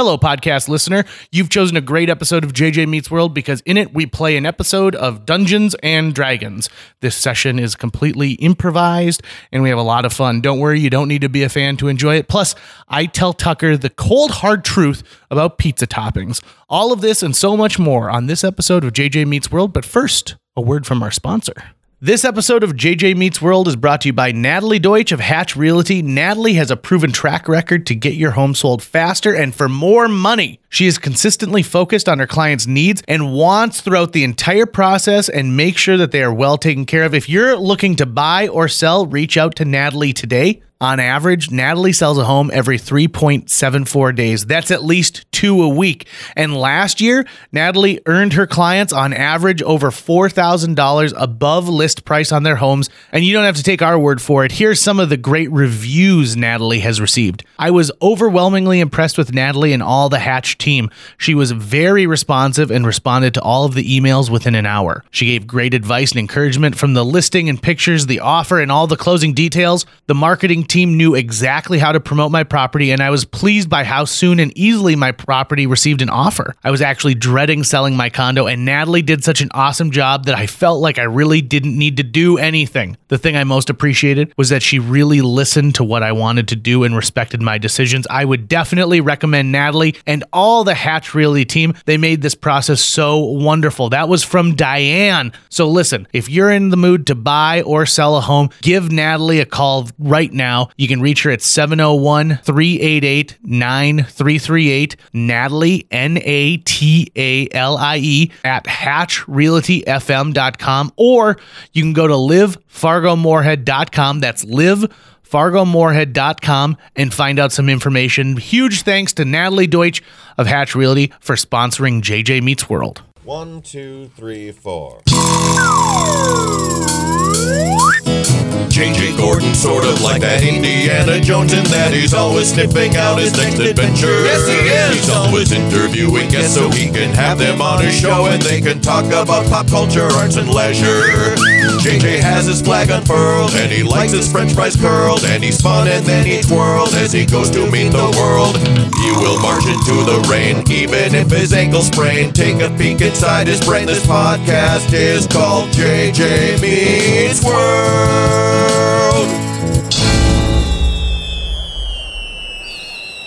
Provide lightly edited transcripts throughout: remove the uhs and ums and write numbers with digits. Hello, podcast listener. You've chosen a great episode of JJ Meets World because in it we play an episode of Dungeons and Dragons. This session is completely improvised and we have a lot of fun. Don't worry, you don't need to be a fan to enjoy it. Plus, I tell Tucker the cold, hard truth about pizza toppings. All of this and so much more on this episode of JJ Meets World. But first, a word from our sponsor. This episode of JJ Meets World is brought to you by Natalie Deutsch of Hatch Realty. Natalie has a proven track record to get your home sold faster and for more money. She is consistently focused on her clients' needs and wants throughout the entire process and make sure that they are well taken care of. If you're looking to buy or sell, reach out to Natalie today. On average, Natalie sells a home every 3.74 days. That's at least 2 a week. And last year, Natalie earned her clients on average over $4,000 above list price on their homes. And you don't have to take our word for it. Here's some of the great reviews Natalie has received. I was overwhelmingly impressed with Natalie and all the Hatch team. She was very responsive and responded to all of the emails within an hour. She gave great advice and encouragement from the listing and pictures, the offer, and all the closing details. The marketing team knew exactly how to promote my property, and I was pleased by how soon and easily my property received an offer. I was actually dreading selling my condo, and Natalie did such an awesome job that I felt like I really didn't need to do anything. The thing I most appreciated was that she really listened to what I wanted to do and respected my decisions. I would definitely recommend Natalie and all the Hatch Realty team. They made this process so wonderful. That was from Diane. So listen, if you're in the mood to buy or sell a home, give Natalie a call right now. You can reach her at 701-388-9338, Natalie, Natalie, at HatchRealtyFM.com, or you can go to LiveFargoMoorhead.com. That's LiveFargoMoorhead.com and find out some information. Huge thanks to Natalie Deutsch of Hatch Realty for sponsoring JJ Meets World. 1, 2, 3, 4. J.J. Gordon, sort of like that Indiana Jones in that he's always sniffing out his next adventure. Yes, he is. He's always interviewing guests so he can have them on his show and they can talk about pop culture, arts, and leisure. J.J. has his flag unfurled and he likes his french fries curled and he's fun and then he twirled as he goes to meet the world. He will march into the rain even if his ankles sprain. Take a peek inside his brain. This podcast is called J.J. Meets World.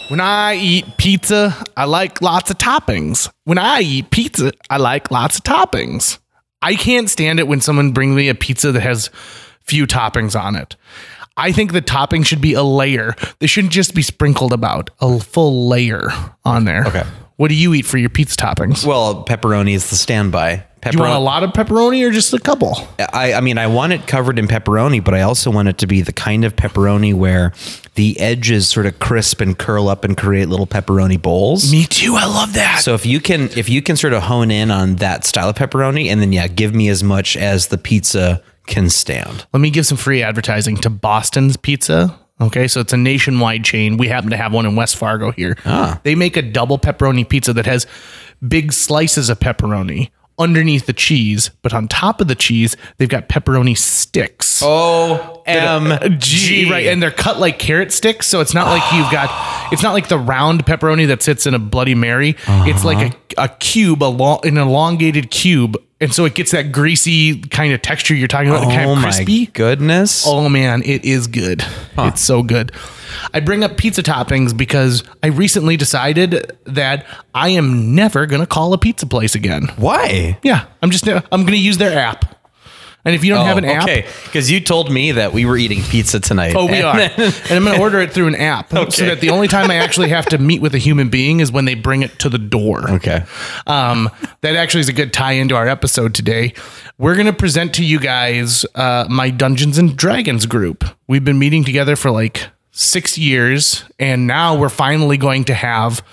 When I eat pizza, I like lots of toppings. When I eat pizza, I like lots of toppings. I can't stand it when someone brings me a pizza that has few toppings on it. I think the topping should be a layer. They shouldn't just be sprinkled about. A full layer on there. Okay. What do you eat for your pizza toppings? Well, pepperoni is the standby. Do you want a lot of pepperoni or just a couple? I mean, I want it covered in pepperoni, but I also want it to be the kind of pepperoni where the edges sort of crisp and curl up and create little pepperoni bowls. Me too. I love that. So if you can sort of hone in on that style of pepperoni, and then, yeah, give me as much as the pizza can stand. Let me give some free advertising to Boston's Pizza. Okay, so it's a nationwide chain. We happen to have one in West Fargo here. Ah. They make a double pepperoni pizza that has big slices of pepperoni underneath the cheese, but on top of the cheese, they've got pepperoni sticks. OMG. Right, and they're cut like carrot sticks, so it's not like it's not like the round pepperoni that sits in a Bloody Mary. Uh-huh. It's like a cube, an elongated cube, and so it gets that greasy kind of texture you're talking about, kind of crispy. Oh my goodness. Oh man, it is good. Huh. It's so good. I bring up pizza toppings because I recently decided that I am never going to call a pizza place again. Why? Yeah, I'm going to use their app. And if you don't have an app... Okay, because you told me that we were eating pizza tonight. Oh, we are. And I'm going to order it through an app. Okay. So that the only time I actually have to meet with a human being is when they bring it to the door. Okay. That actually is a good tie into our episode today. We're going to present to you guys my Dungeons and Dragons group. We've been meeting together for like 6 years, and now we're finally going to have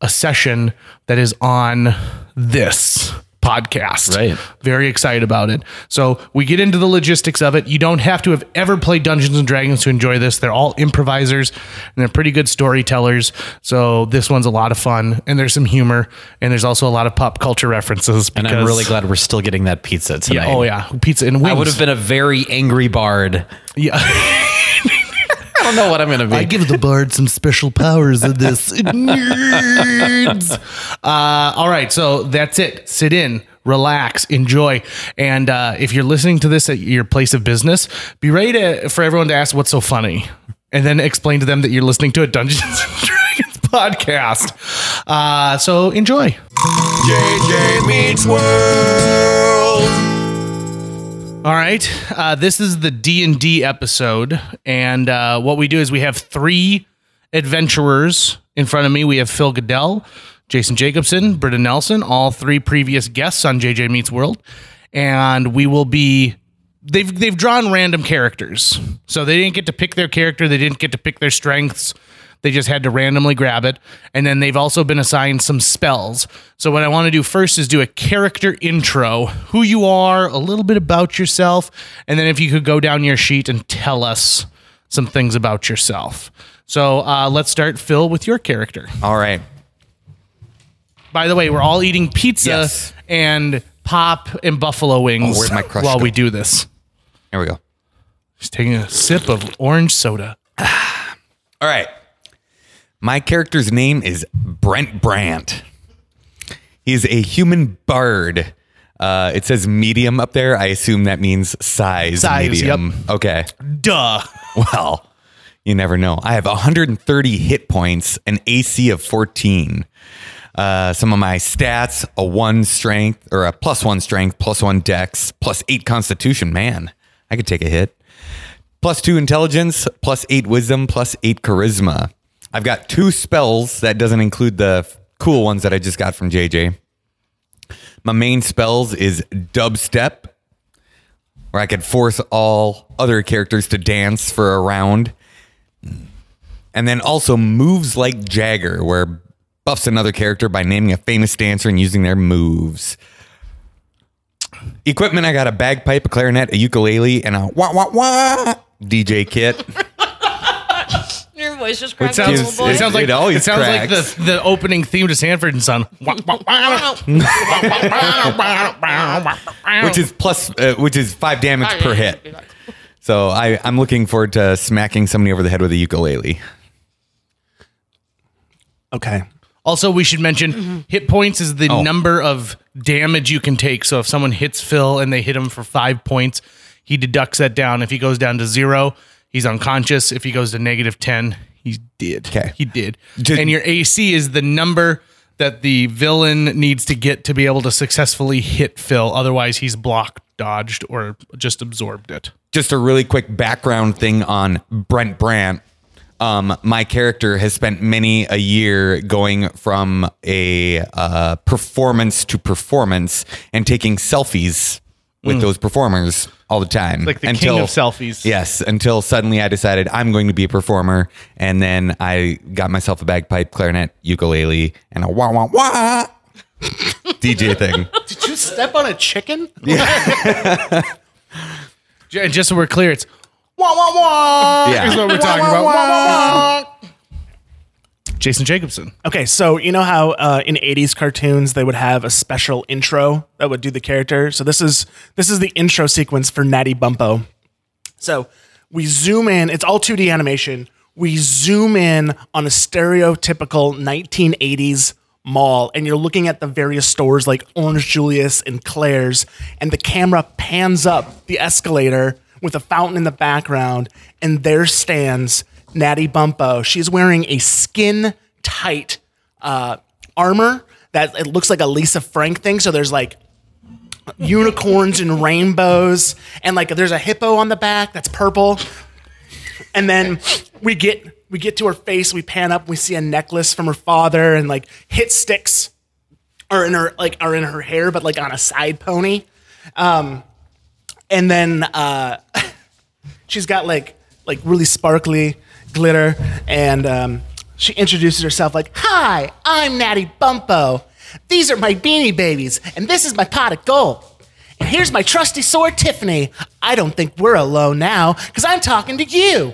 a session that is on this podcast. Right. Very excited about it. So we get into the logistics of it. You don't have to have ever played Dungeons and Dragons to enjoy this. They're all improvisers and they're pretty good storytellers. So this one's a lot of fun and there's some humor and there's also a lot of pop culture references. And I'm really glad we're still getting that pizza tonight. Yeah, oh yeah. Pizza and wings. I would have been a very angry bard. Yeah. don't know what I'm going to be. I give the bard some special powers in this. Nerds. All right. So that's it. Sit in, relax, enjoy. And if you're listening to this at your place of business, be ready for everyone to ask what's so funny. And then explain to them that you're listening to a Dungeons and Dragons podcast. So enjoy. JJ Meets World. All right, this is the D&D episode, and what we do is we have three adventurers in front of me. We have Phil Goodell, Jason Jacobson, Britta Nelson, all three previous guests on JJ Meets World, and we will be... They've drawn random characters, so they didn't get to pick their character, they didn't get to pick their strengths, they just had to randomly grab it, and then they've also been assigned some spells. So what I want to do first is do a character intro, who you are, a little bit about yourself, and then if you could go down your sheet and tell us some things about yourself. So let's start, Phil, with your character. All right. By the way, we're all eating pizza and pop and buffalo wings while we do this. Here we go. Just taking a sip of orange soda. All right. My character's name is Brent Brandt. He's a human bard. It says medium up there. I assume that means size medium. Yep. Okay. Duh. Well, you never know. I have 130 hit points, an AC of 14. Some of my stats, a one strength or a +1 strength, +1 dex, +8 constitution. Man, I could take a hit. +2 intelligence, +8 wisdom, +8 charisma. I've got two spells. That doesn't include the cool ones that I just got from JJ. My main spells is dubstep, where I could force all other characters to dance for a round. And then also moves like Jagger, where buffs another character by naming a famous dancer and using their moves. Equipment, I got a bagpipe, a clarinet, a ukulele, and a wah-wah-wah DJ kit. Your voice just cracks out, little boy. It sounds like the opening theme to Sanford and Son. which is 5 damage per hit. So I'm looking forward to smacking somebody over the head with a ukulele. Okay. Also, we should mention hit points is the number of damage you can take. So if someone hits Phil and they hit him for 5 points, he deducts that down. If he goes down to 0... he's unconscious. If he goes to -10, he's dead. Okay. He did. And your AC is the number that the villain needs to get to be able to successfully hit Phil. Otherwise, he's blocked, dodged, or just absorbed it. Just a really quick background thing on Brent Brandt. My character has spent many a year going from a performance to performance and taking selfies with those performers all the time. Like the king of selfies. Yes, until suddenly I decided I'm going to be a performer, and then I got myself a bagpipe, clarinet, ukulele, and a wah-wah-wah DJ thing. Did you step on a chicken? Yeah. Just so we're clear, it's wah-wah-wah is what we're talking about. Wah-wah-wah. Jason Jacobson. Okay, so you know how in 80s cartoons they would have a special intro that would do the character? So this is the intro sequence for Natty Bumpo. So we zoom in. It's all 2D animation. We zoom in on a stereotypical 1980s mall, and you're looking at the various stores like Orange Julius and Claire's, and the camera pans up the escalator with a fountain in the background, and there stands Natty Bumpo. She's wearing a skin-tight armor that it looks like a Lisa Frank thing. So there's like unicorns and rainbows, and like there's a hippo on the back that's purple. And then we get to her face. We pan up. We see a necklace from her father, and like hit sticks are in her hair, but like on a side pony. And then she's got like really sparkly glitter, and she introduces herself like, "Hi, I'm Natty Bumpo. These are my beanie babies, and this is my pot of gold. And here's my trusty sword, Tiffany. I don't think we're alone now, because I'm talking to you."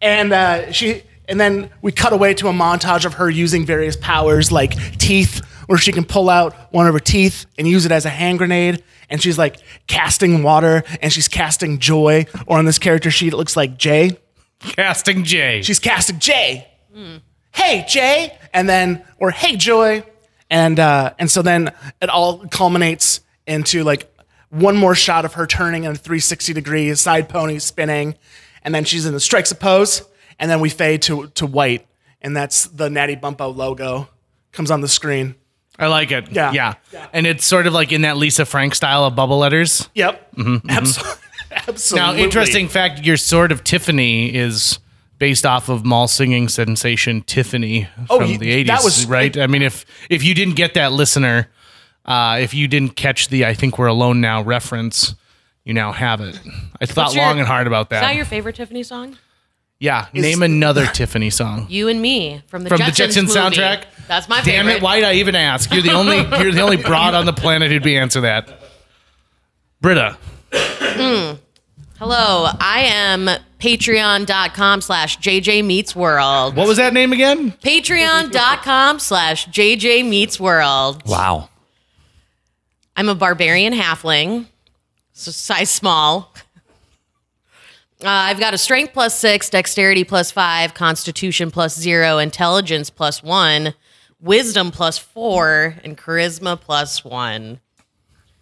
And then we cut away to a montage of her using various powers like teeth, where she can pull out one of her teeth and use it as a hand grenade. And she's like casting water, and she's casting joy. Or on this character sheet, it looks like Jay. Casting Jay. She's casting Jay. Mm. Hey, Jay. And then, or hey, Joy. And so then it all culminates into like one more shot of her turning in a 360 degree side pony spinning. And then she's in the strikes a pose. And then we fade to white. And that's the Natty Bumpo logo comes on the screen. I like it. Yeah. Yeah. And it's sort of like in that Lisa Frank style of bubble letters. Yep. Mm-hmm. Absolutely. Now, interesting fact, your sword of Tiffany is based off of mall singing sensation Tiffany from the 80s, that was, right? I mean, if you didn't get that, listener, if you didn't catch the I Think We're Alone Now reference, you now have it. I thought long and hard about that. Is that your favorite Tiffany song? Yeah, name another Tiffany song. You and Me from the Jetsons soundtrack. That's my favorite. Damn it! Why did I even ask? You're the only broad on the planet who'd be answer that. Britta. Hello, I am patreon.com/JJ Meets World. What was that name again? Patreon.com/JJ Meets World. Wow. I'm a barbarian halfling, so size small. I've got a strength +6, dexterity +5, constitution +0, intelligence +1, wisdom +4, and charisma +1.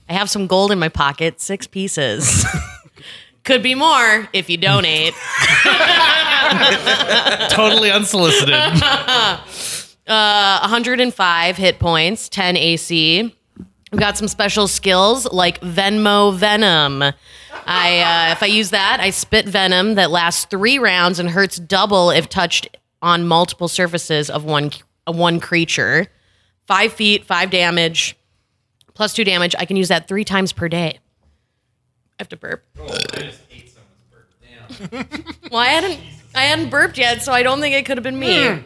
I have some gold in my pocket, 6 pieces. Could be more if you donate. Totally unsolicited. 105 hit points, 10 AC. We've got some special skills like Venmo Venom. If I use that, I spit venom that lasts 3 rounds and hurts double if touched on multiple surfaces of one creature. 5 feet, 5 damage, +2 damage. I can use that 3 times per day. I have to burp. Oh, I just ate someone's burp. Damn. Well, I hadn't burped yet, so I don't think it could have been me. Mm.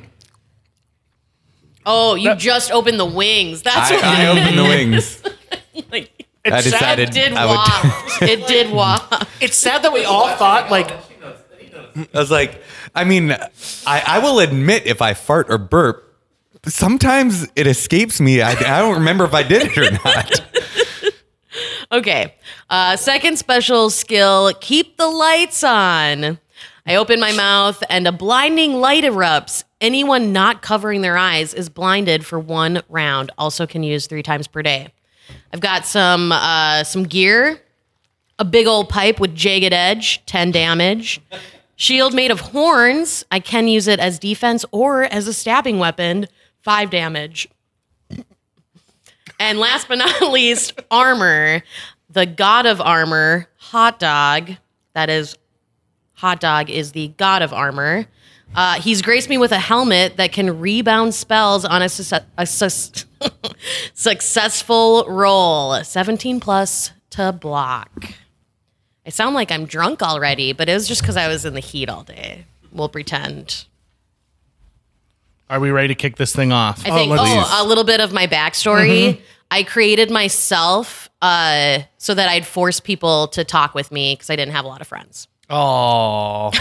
Oh, you just opened the wings. That's what I opened the wings. Like, I decided did I would. It did waft. It's sad that we all thought, like... I was like, I mean, I will admit if I fart or burp, sometimes it escapes me. I don't remember if I did it or not. Okay. Second special skill, keep the lights on. I open my mouth and a blinding light erupts. Anyone not covering their eyes is blinded for 1 round. Also can use 3 times per day. I've got some gear, a big old pipe with jagged edge, 10 damage. Shield made of horns. I can use it as defense or as a stabbing weapon, 5 damage. And last but not least, armor. The god of armor, Hot Dog. That is, Hot Dog is the god of armor. He's graced me with a helmet that can rebound spells on a successful roll. 17 plus to block. I sound like I'm drunk already, but it was just because I was in the heat all day. We'll pretend. Are we ready to kick this thing off? I think a little bit of my backstory. Mm-hmm. I created myself so that I'd force people to talk with me because I didn't have a lot of friends. Oh.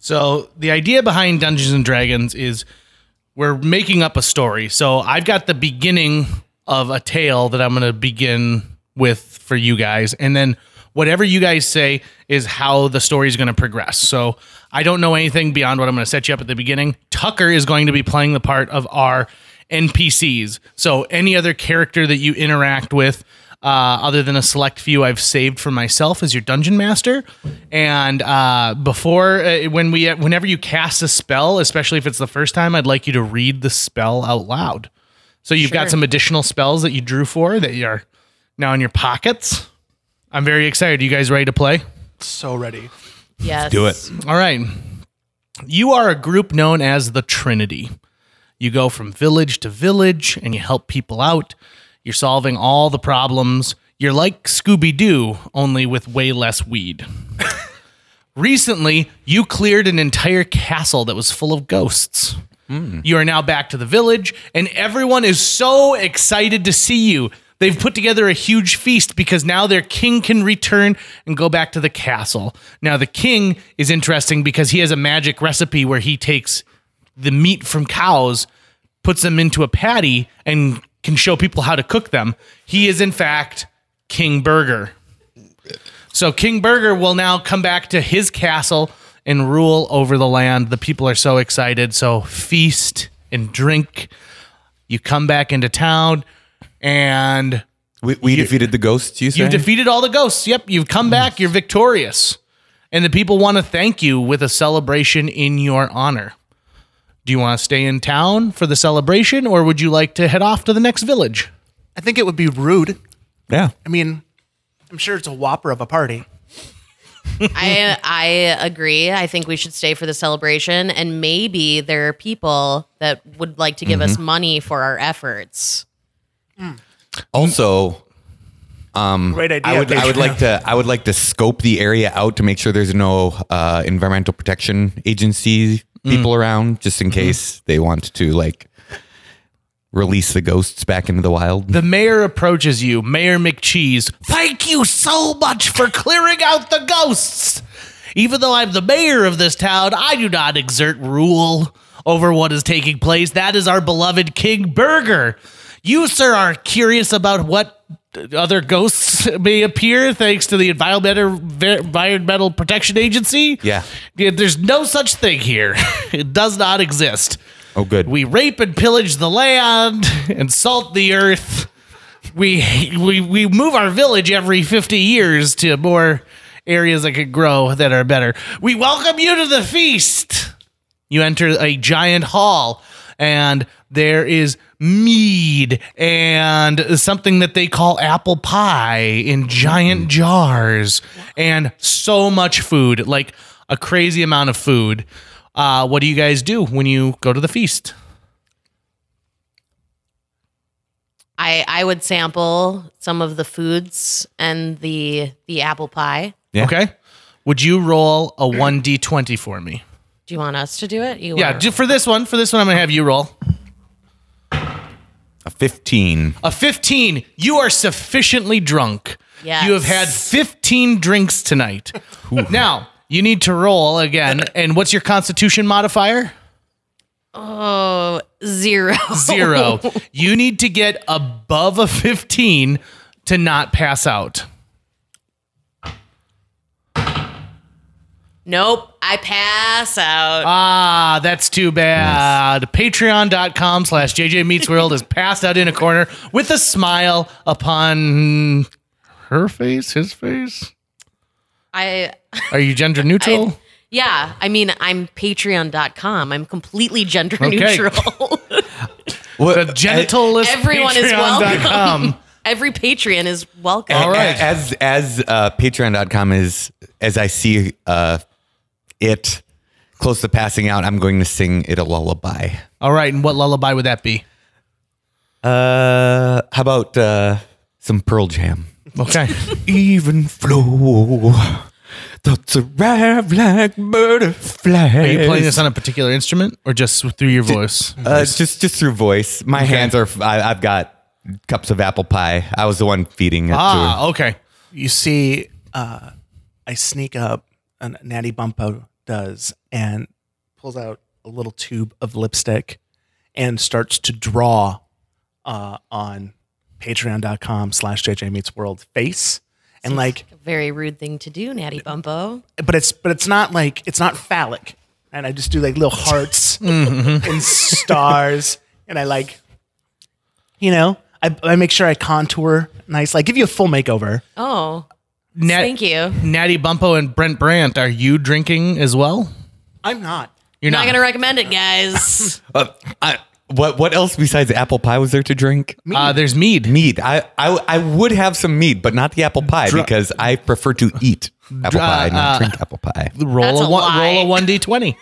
So the idea behind Dungeons and Dragons is we're making up a story. So I've got the beginning of a tale that I'm going to begin with for you guys. And then whatever you guys say is how the story is going to progress. So I don't know anything beyond what I'm going to set you up at the beginning. Tucker is going to be playing the part of our NPCs. So any other character that you interact with, other than a select few I've saved for myself as your dungeon master. And whenever you cast a spell, especially if it's the first time, I'd like you to read the spell out loud. So you've got some additional spells that you drew for that are now in your pockets. I'm very excited. Are you guys ready to play? So ready. Yes. Let's do it. All right. You are a group known as the Trinity. You go from village to village and you help people out. You're solving all the problems. You're like Scooby-Doo, only with way less weed. Recently, you cleared an entire castle that was full of ghosts. Mm. You are now back to the village and everyone is so excited to see you. They've put together a huge feast because now their king can return and go back to the castle. Now, the king is interesting because he has a magic recipe where he takes the meat from cows, puts them into a patty, and can show people how to cook them. He is, in fact, King Burger. So King Burger will now come back to his castle and rule over the land. The people are so excited. So feast and drink. You come back into town and... We defeated the ghosts, you say? You defeated all the ghosts. Yep. You've come back. You're victorious. And the people want to thank you with a celebration in your honor. Do you want to stay in town for the celebration, or would you like to head off to the next village? I think it would be rude. Yeah. I mean, I'm sure it's a whopper of a party. I agree. I think we should stay for the celebration, and maybe there are people that would like to give us money for our efforts. Mm. Also, great idea. I would like to scope the area out to make sure there's no Environmental Protection Agency people around, just in case they want to like release the ghosts back into the wild. The mayor approaches you, Mayor McCheese. Thank you so much for clearing out the ghosts. Even though I'm the mayor of this town, I do not exert rule over what is taking place. That is our beloved King Burger. You, sir, are curious about what other ghosts may appear thanks to the Environmental Protection Agency? Yeah. There's no such thing here. It does not exist. Oh, good. We rape and pillage the land and salt the earth. We move our village every 50 years to more areas that could grow that are better. We welcome you to the feast. You enter a giant hall, and there is mead and something that they call apple pie in giant jars, and so much food, like a crazy amount of food. What do you guys do when you go to the feast? I would sample some of the foods and the apple pie. Yeah. Okay. Would you roll a 1d20 for me? Do you want us to do it? For this one, I'm going to have you roll. A 15. A 15. You are sufficiently drunk. Yes. You have had 15 drinks tonight. Now, you need to roll again. And what's your constitution modifier? Oh, 0. 0. You need to get above a 15 to not pass out. Nope, I pass out. Ah, that's too bad. Nice. Patreon.com/JJ Meets World is passed out in a corner with a smile upon her face, his face. Are you gender neutral? I'm Patreon.com. I'm completely gender neutral. Well, the genitalist. Everyone is welcome. Every Patreon is welcome. All right, as Patreon.com is, as I see it close to passing out, I'm going to sing it a lullaby. All right, and what lullaby would that be? How about some Pearl Jam? Okay. Even flow, thoughts arrive like butterflies. Are you playing this on a particular instrument, or just through your voice? Just through voice. My hands are. I've got cups of apple pie. I was the one feeding it. Ah, okay. You see, I sneak up, and Natty Bumpo does, and pulls out a little tube of lipstick and starts to draw on Patreon.com/JJ Meets World face. And like a very rude thing to do, Natty Bumpo. But it's not like, it's not phallic. And I just do like little hearts and stars. And I like, you know, I make sure I contour nice, like give you a full makeover. Oh, thank you. Natty Bumpo and Brent Brandt, are you drinking as well? I'm not. You're not going to recommend it, guys. What else besides apple pie was there to drink? Mead. There's mead. Mead. I would have some mead, but not the apple pie because I prefer to eat apple pie, not drink apple pie. Roll a 1d20.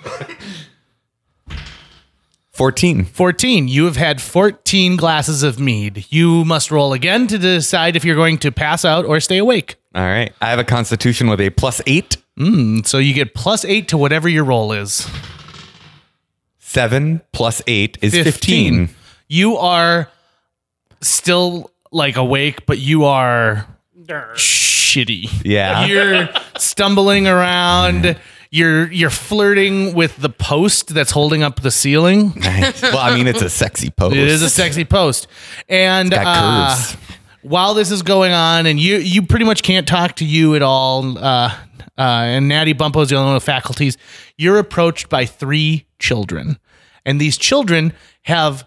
14. 14. You have had 14 glasses of mead. You must roll again to decide if you're going to pass out or stay awake. All right. I have a constitution with a +8. So you get +8 to whatever your roll is. 7 plus 8 is 15. You are still like awake, but you are shitty. Yeah. You're stumbling around. Yeah. You're flirting with the post that's holding up the ceiling. Nice. Well, I mean, it's a sexy post. It is a sexy post. And it's got curves. while this is going on, and you pretty much can't talk to you at all, and Natty Bumpo is the only one with faculties, you're approached by three children. And these children have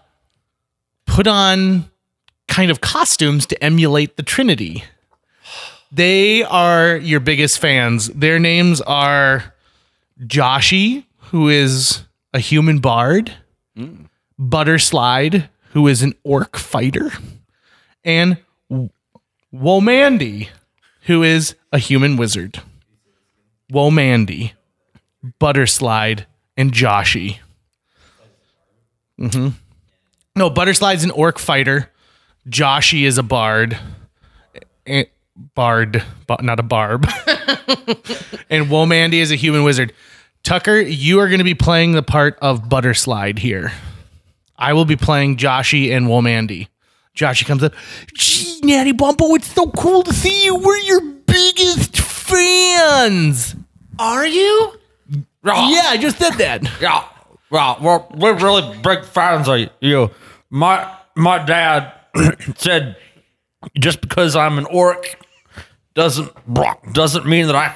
put on kind of costumes to emulate the Trinity. They are your biggest fans. Their names are Joshy, who is a human bard, Butterslide, who is an orc fighter, and Womandy, who is a human wizard. Womandy, Butterslide, and Joshy. Mm-hmm. No, Butterslide's an orc fighter. Joshy is a bard. Not a barb. And Womandy is a human wizard. Tucker, you are going to be playing the part of Butterslide here. I will be playing Joshy and Womandy. Joshy comes up. Gee, Natty Bumpo, it's so cool to see you. We're your biggest fans. Are you? Yeah, I just said that. Yeah. Well, we're really big fans of you. My dad said, just because I'm an orc doesn't mean that I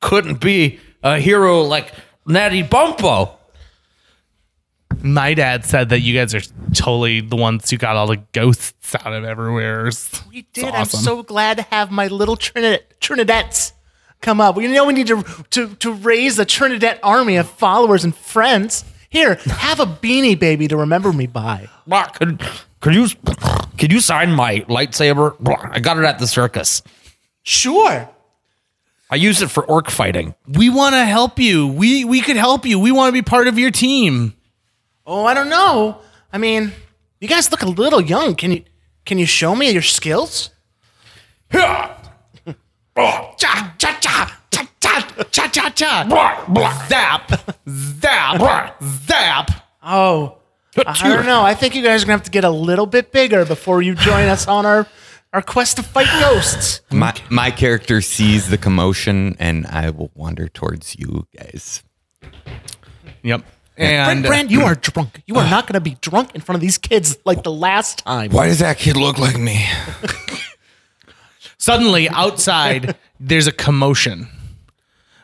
couldn't be a hero like Natty Bumpo. My dad said that you guys are totally the ones who got all the ghosts out of everywhere. We did. Awesome. I'm so glad to have my little Trinidettes come up. We know we need to raise a Trinidad army of followers and friends. Here, have a beanie, baby, to remember me by. Could you sign my lightsaber? I got it at the circus. Sure. I use it for orc fighting. We want to help you. We could help you. We want to be part of your team. Oh, I don't know. I mean, you guys look a little young. Can you show me your skills? Cha cha cha cha cha cha cha cha. Zap, zap, zap. Oh. I don't know. I think you guys are going to have to get a little bit bigger before you join us on our quest to fight ghosts. My character sees the commotion, and I will wander towards you guys. Yep. And Brent, you are drunk. You are not going to be drunk in front of these kids like the last time. Why does that kid look like me? Suddenly, outside, there's a commotion.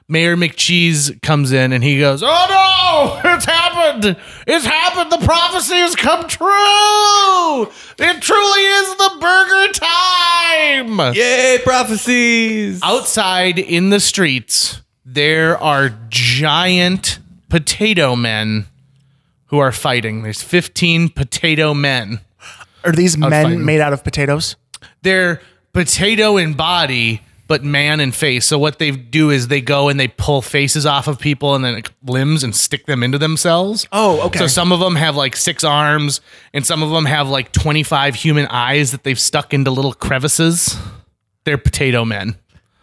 Mayor McCheese comes in and he goes, "Oh no, it's happened. It's happened. The prophecy has come true. It truly is the burger time." Yay, prophecies. Outside in the streets, there are giant potato men who are fighting. There's 15 potato men. Are these men fighting. Made out of potatoes? They're potato in body, but man and face. So what they do is they go and they pull faces off of people and then like limbs and stick them into themselves. Oh, okay. So some of them have like 6 arms and some of them have like 25 human eyes that they've stuck into little crevices. They're potato men.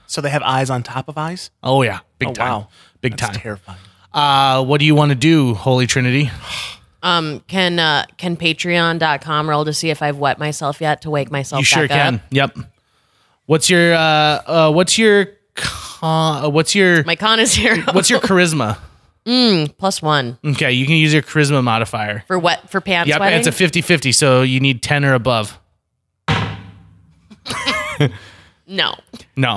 So they have eyes on top of eyes? Oh, yeah. Big time. Wow. That's terrifying. What do you want to do, Holy Trinity? Can Patreon.com roll to see if I've wet myself yet to wake myself back up? You sure can. Yep. My con is zero. What's your charisma? +1. Okay, you can use your charisma modifier. For what? For pants sweating? Yep, it's a 50-50, so you need 10 or above. No.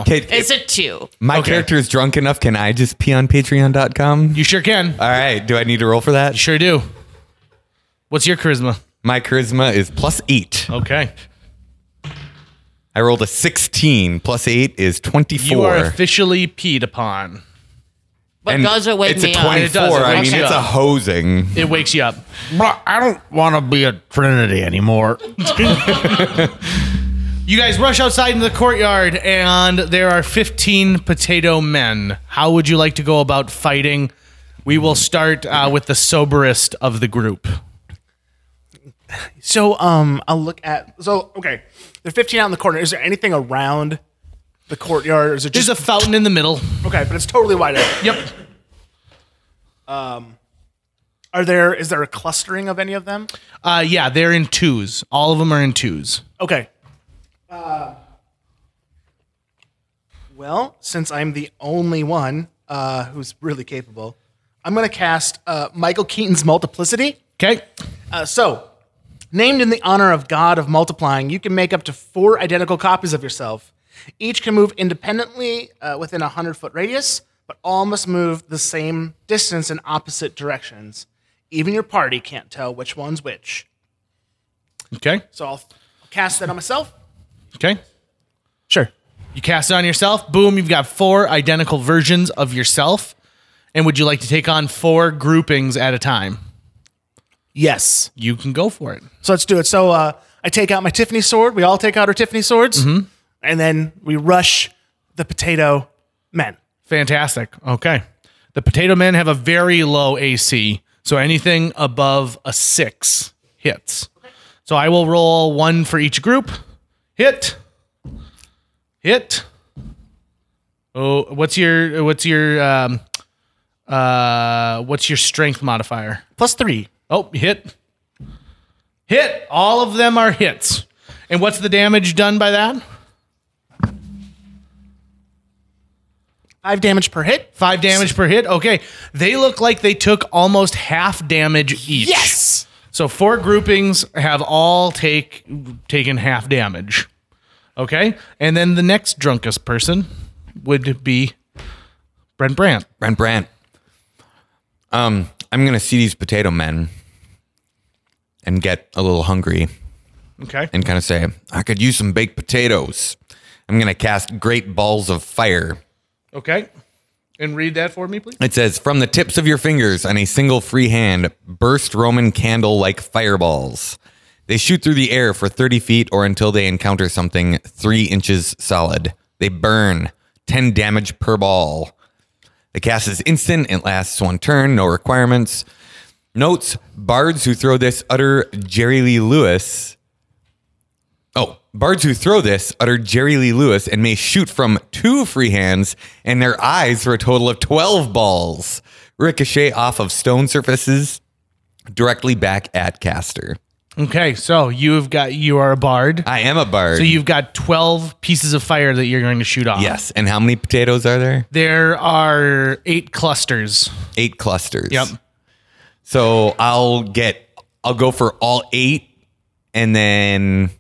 It's a 2. My character is drunk enough. Can I just pee on Patreon.com? You sure can. All right, do I need to roll for that? You sure do. What's your charisma? My charisma is +8. Okay. I rolled a 16. +8 is 24. You are officially peed upon. But does it wake me up? It's a 24. I mean, it's a hosing. It wakes you up. But I don't want to be a Trinity anymore. You guys rush outside into the courtyard, and there are 15 potato men. How would you like to go about fighting? We will start with the soberest of the group. So, I'll look at... So, okay. There are 15 out in the corner. Is there anything around the courtyard? Or is it just... There's a fountain in the middle. Okay, but it's totally wide open. Yep. Is there a clustering of any of them? Yeah, they're in 2s. All of them are in 2s. Okay. Well, since I'm the only one who's really capable, I'm going to cast Michael Keaton's Multiplicity. Okay. So Named in the honor of God of multiplying, you can make up to 4 identical copies of yourself. Each can move independently within a 100-foot radius, but all must move the same distance in opposite directions. Even your party can't tell which one's which. Okay. So I'll cast that on myself. Okay. Sure. You cast it on yourself. Boom, you've got 4 identical versions of yourself. And would you like to take on 4 groupings at a time? Yes. You can go for it. So let's do it. So I take out my Tiffany sword. We all take out our Tiffany swords. Mm-hmm. And then we rush the potato men. Fantastic. Okay. The potato men have a very low AC. So anything above a 6 hits. Okay. So I will roll 1 for each group. Hit. Oh, what's your strength modifier? +3. Oh, hit. All of them are hits. And what's the damage done by that? 5 damage per hit. 5 damage per hit. Okay. They look like they took almost half damage each. Yes. So 4 groupings have all taken half damage. Okay. And then the next drunkest person would be Brent Brandt. I'm going to see these potato men and get a little hungry. Okay. And kind of say, I could use some baked potatoes. I'm going to cast Great Balls of Fire. Okay. And read that for me, please. It says, from the tips of your fingers on a single free hand, burst Roman candle-like fireballs. They shoot through the air for 30 feet or until they encounter something 3 inches solid. They burn 10 damage per ball. The cast is instant. It lasts 1 turn. No requirements. Notes, bards who throw this utter Jerry Lee Lewis and may shoot from 2 free hands and their eyes for a total of 12 balls. Ricochet off of stone surfaces directly back at caster. Okay, so you are a bard. I am a bard. So you've got 12 pieces of fire that you're going to shoot off. Yes, and how many potatoes are there? There are 8 clusters. 8 clusters. Yep. So I'll go for all 8, and then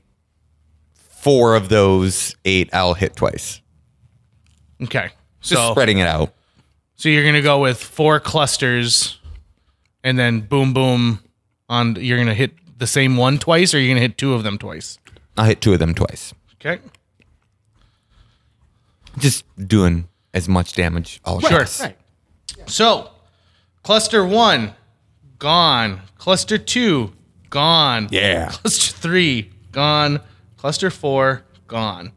4 of those 8 I'll hit twice. Okay. So just spreading it out. So you're going to go with 4 clusters, and then boom, boom, you're going to hit the same one twice, or are you going to hit 2 of them twice? I'll hit 2 of them twice. Okay. Just doing as much damage all at once. Sure. Right. Yeah. So, cluster 1, gone. Cluster 2, gone. Yeah. Cluster 3, gone. Cluster 4, gone.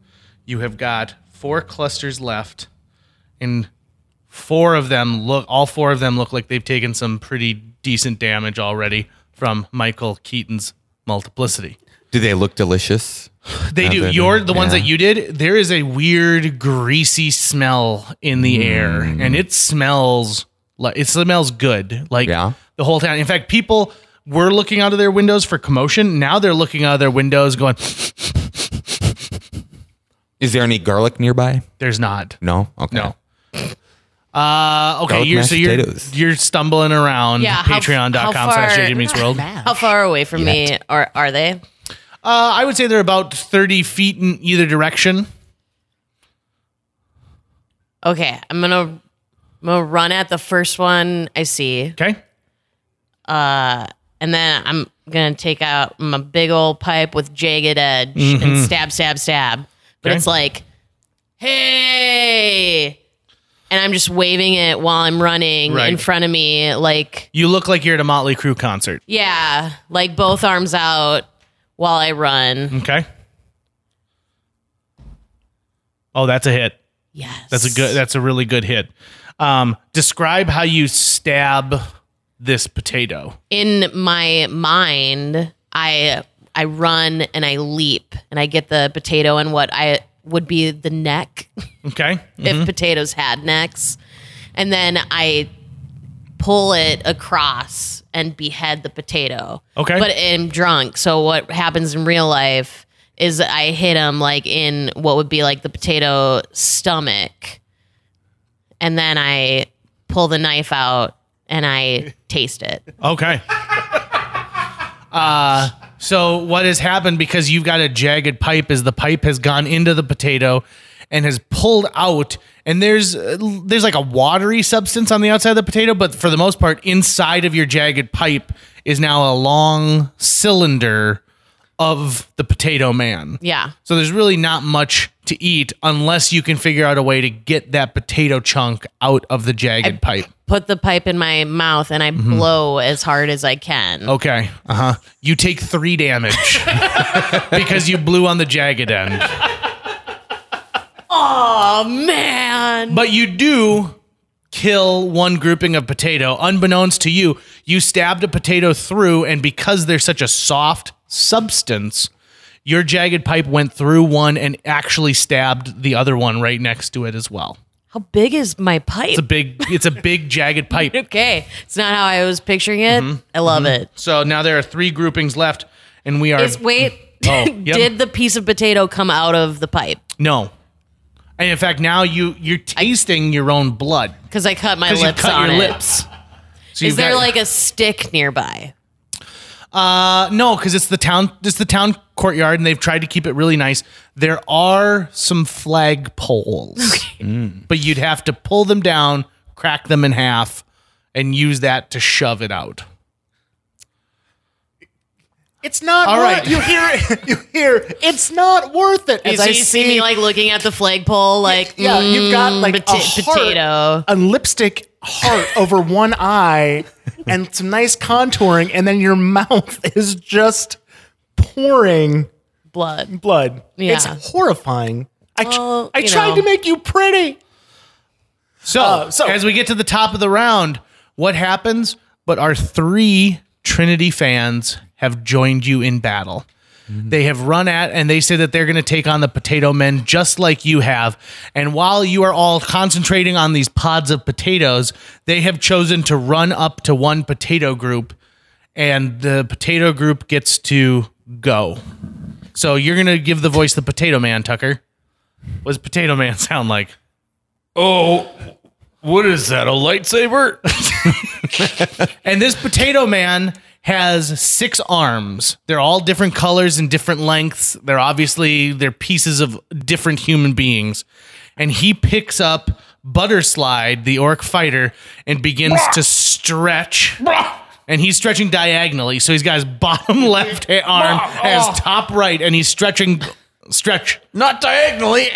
You have got 4 clusters left, and all 4 of them look like they've taken some pretty decent damage already. From Michael Keaton's Multiplicity. Do they look delicious? They do. Ones that you did, there is a weird greasy smell in the air, and it smells good. Like the whole town. In fact, people were looking out of their windows for commotion. Now they're looking out of their windows going. Is there any garlic nearby? There's not. No? Okay. No. Okay, you're stumbling around patreon.com/JJ Meets World. How far away from me are they? I would say they're about 30 feet in either direction. Okay, I'm gonna run at the first one I see. Okay. And then I'm gonna take out my big old pipe with jagged edge and stab. But it's like, hey. And I'm just waving it while I'm running in front of me. Like, you look like you're at a Motley Crue concert. Yeah. Like both arms out while I run. Okay. Oh, that's a hit. Yes. That's a really good hit. Describe how you stab this potato. In my mind, I run and I leap and I get the potato and what I would be the neck. Okay. If potatoes had necks. And then I pull it across and behead the potato. Okay. But I'm drunk. So what happens in real life is I hit him like in what would be like the potato stomach. And then I pull the knife out and I taste it. Okay. So what has happened, because you've got a jagged pipe, is the pipe has gone into the potato and has pulled out, and there's like a watery substance on the outside of the potato, but for the most part, inside of your jagged pipe is now a long cylinder of the potato man. Yeah. So there's really not much to eat unless you can figure out a way to get that potato chunk out of the jagged pipe. Put the pipe in my mouth and I blow as hard as I can. Okay. Uh-huh. You take 3 damage because you blew on the jagged end. Oh, man. But you do kill one grouping of potato. Unbeknownst to you, you stabbed a potato through, and because they're such a soft substance, your jagged pipe went through one and actually stabbed the other one right next to it as well. How big is my pipe? It's a big jagged pipe. Okay. It's not how I was picturing it. Mm-hmm. I love it. So now there are 3 groupings left, and we are... Did the piece of potato come out of the pipe? No. And in fact, now you're tasting your own blood. Because I cut my lips on it. So is there like a stick nearby? No, because it's the town courtyard, and they've tried to keep it really nice. There are some flag poles, okay. But you'd have to pull them down, crack them in half, and use that to shove it out. It's not all right. You hear. It's not worth it. As I see me like looking at the flagpole, like yeah, you've got like a potato, a lipstick heart over one eye, and some nice contouring, and then your mouth is just pouring blood. Yeah. It's horrifying. I tried to make you pretty. So as we get to the top of the round, what happens? But our 3 Trinity fans have joined you in battle. Mm-hmm. They have run at, and they say that they're going to take on the potato men just like you have. And while you are all concentrating on these pods of potatoes, they have chosen to run up to one potato group, and the potato group gets to go. So you're going to give the voice the potato man, Tucker. What does potato man sound like? Oh, what is that, a lightsaber? And this potato man has 6 arms. They're all different colors and different lengths. They're pieces of different human beings. And he picks up Butterslide, the orc fighter, and begins to stretch. And he's stretching diagonally. So he's got his bottom left arm as top right, and he's stretch. Not diagonally.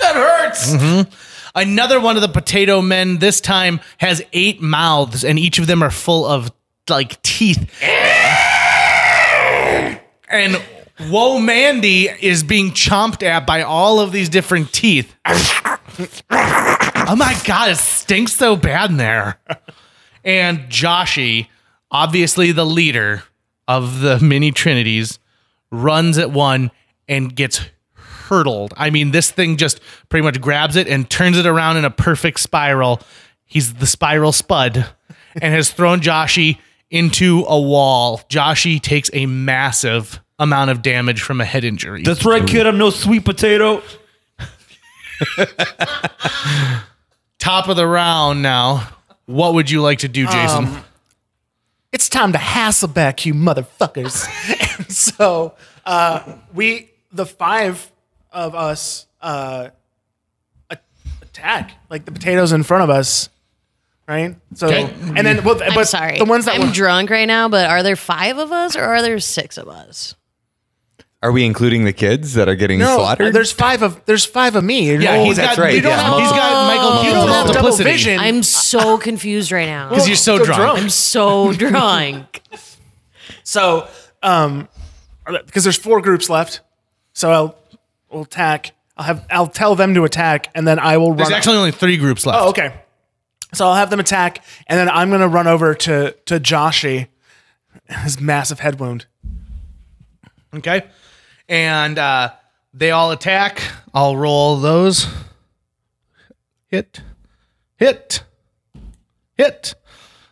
That hurts. Mm-hmm. Another one of the potato men this time has 8 mouths, and each of them are full of like teeth. And Womandy is being chomped at by all of these different teeth. Oh my God, it stinks so bad in there. And Joshy, obviously the leader of the mini Trinities, runs at one and gets hurtled. I mean, this thing just pretty much grabs it and turns it around in a perfect spiral. He's the spiral spud and has thrown Joshy into a wall. Joshy takes a massive amount of damage from a head injury. That's right, kid. I'm no sweet potato. Top of the round now. What would you like to do, Jason? It's time to hassle back, you motherfuckers. And so the 5 of us attack like the potatoes in front of us. Right? So, okay. And then, well, I'm sorry. The ones that I'm drunk right now, but are there 5 of us or are there 6 of us? Are we including the kids that are getting slaughtered? There's five of me. Yeah, that's right. He's got Michael Keaton's Multiplicity. I'm so confused right now. Because you're so drunk. I'm so drunk. So, because there's 4 groups left. So we'll attack. I'll tell them to attack, and then I will run. There's actually only 3 groups left. Oh, okay. So I'll have them attack, and then I'm going to run over to Joshy, his massive head wound. Okay. And they all attack. I'll roll those. Hit.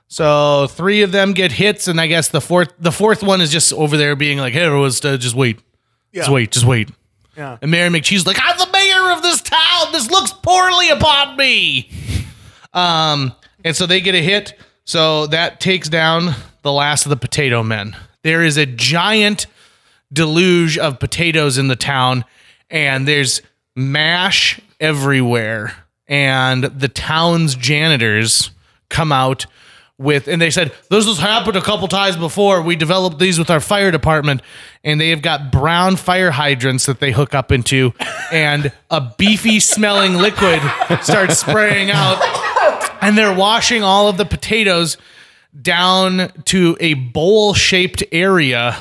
So 3 of them get hits, and I guess the fourth one is just over there being like, hey, just wait. Yeah. Just wait. Yeah. And Mayor McCheese like, I'm the mayor of this town. This looks poorly upon me. And so they get a hit. So that takes down the last of the potato men. There is a giant deluge of potatoes in the town, and there's mash everywhere. And the town's janitors come out with, and they said, this has happened a couple times before. We developed these with our fire department, and they have got brown fire hydrants that they hook up into, and a beefy smelling liquid starts spraying out, and they're washing all of the potatoes down to a bowl shaped area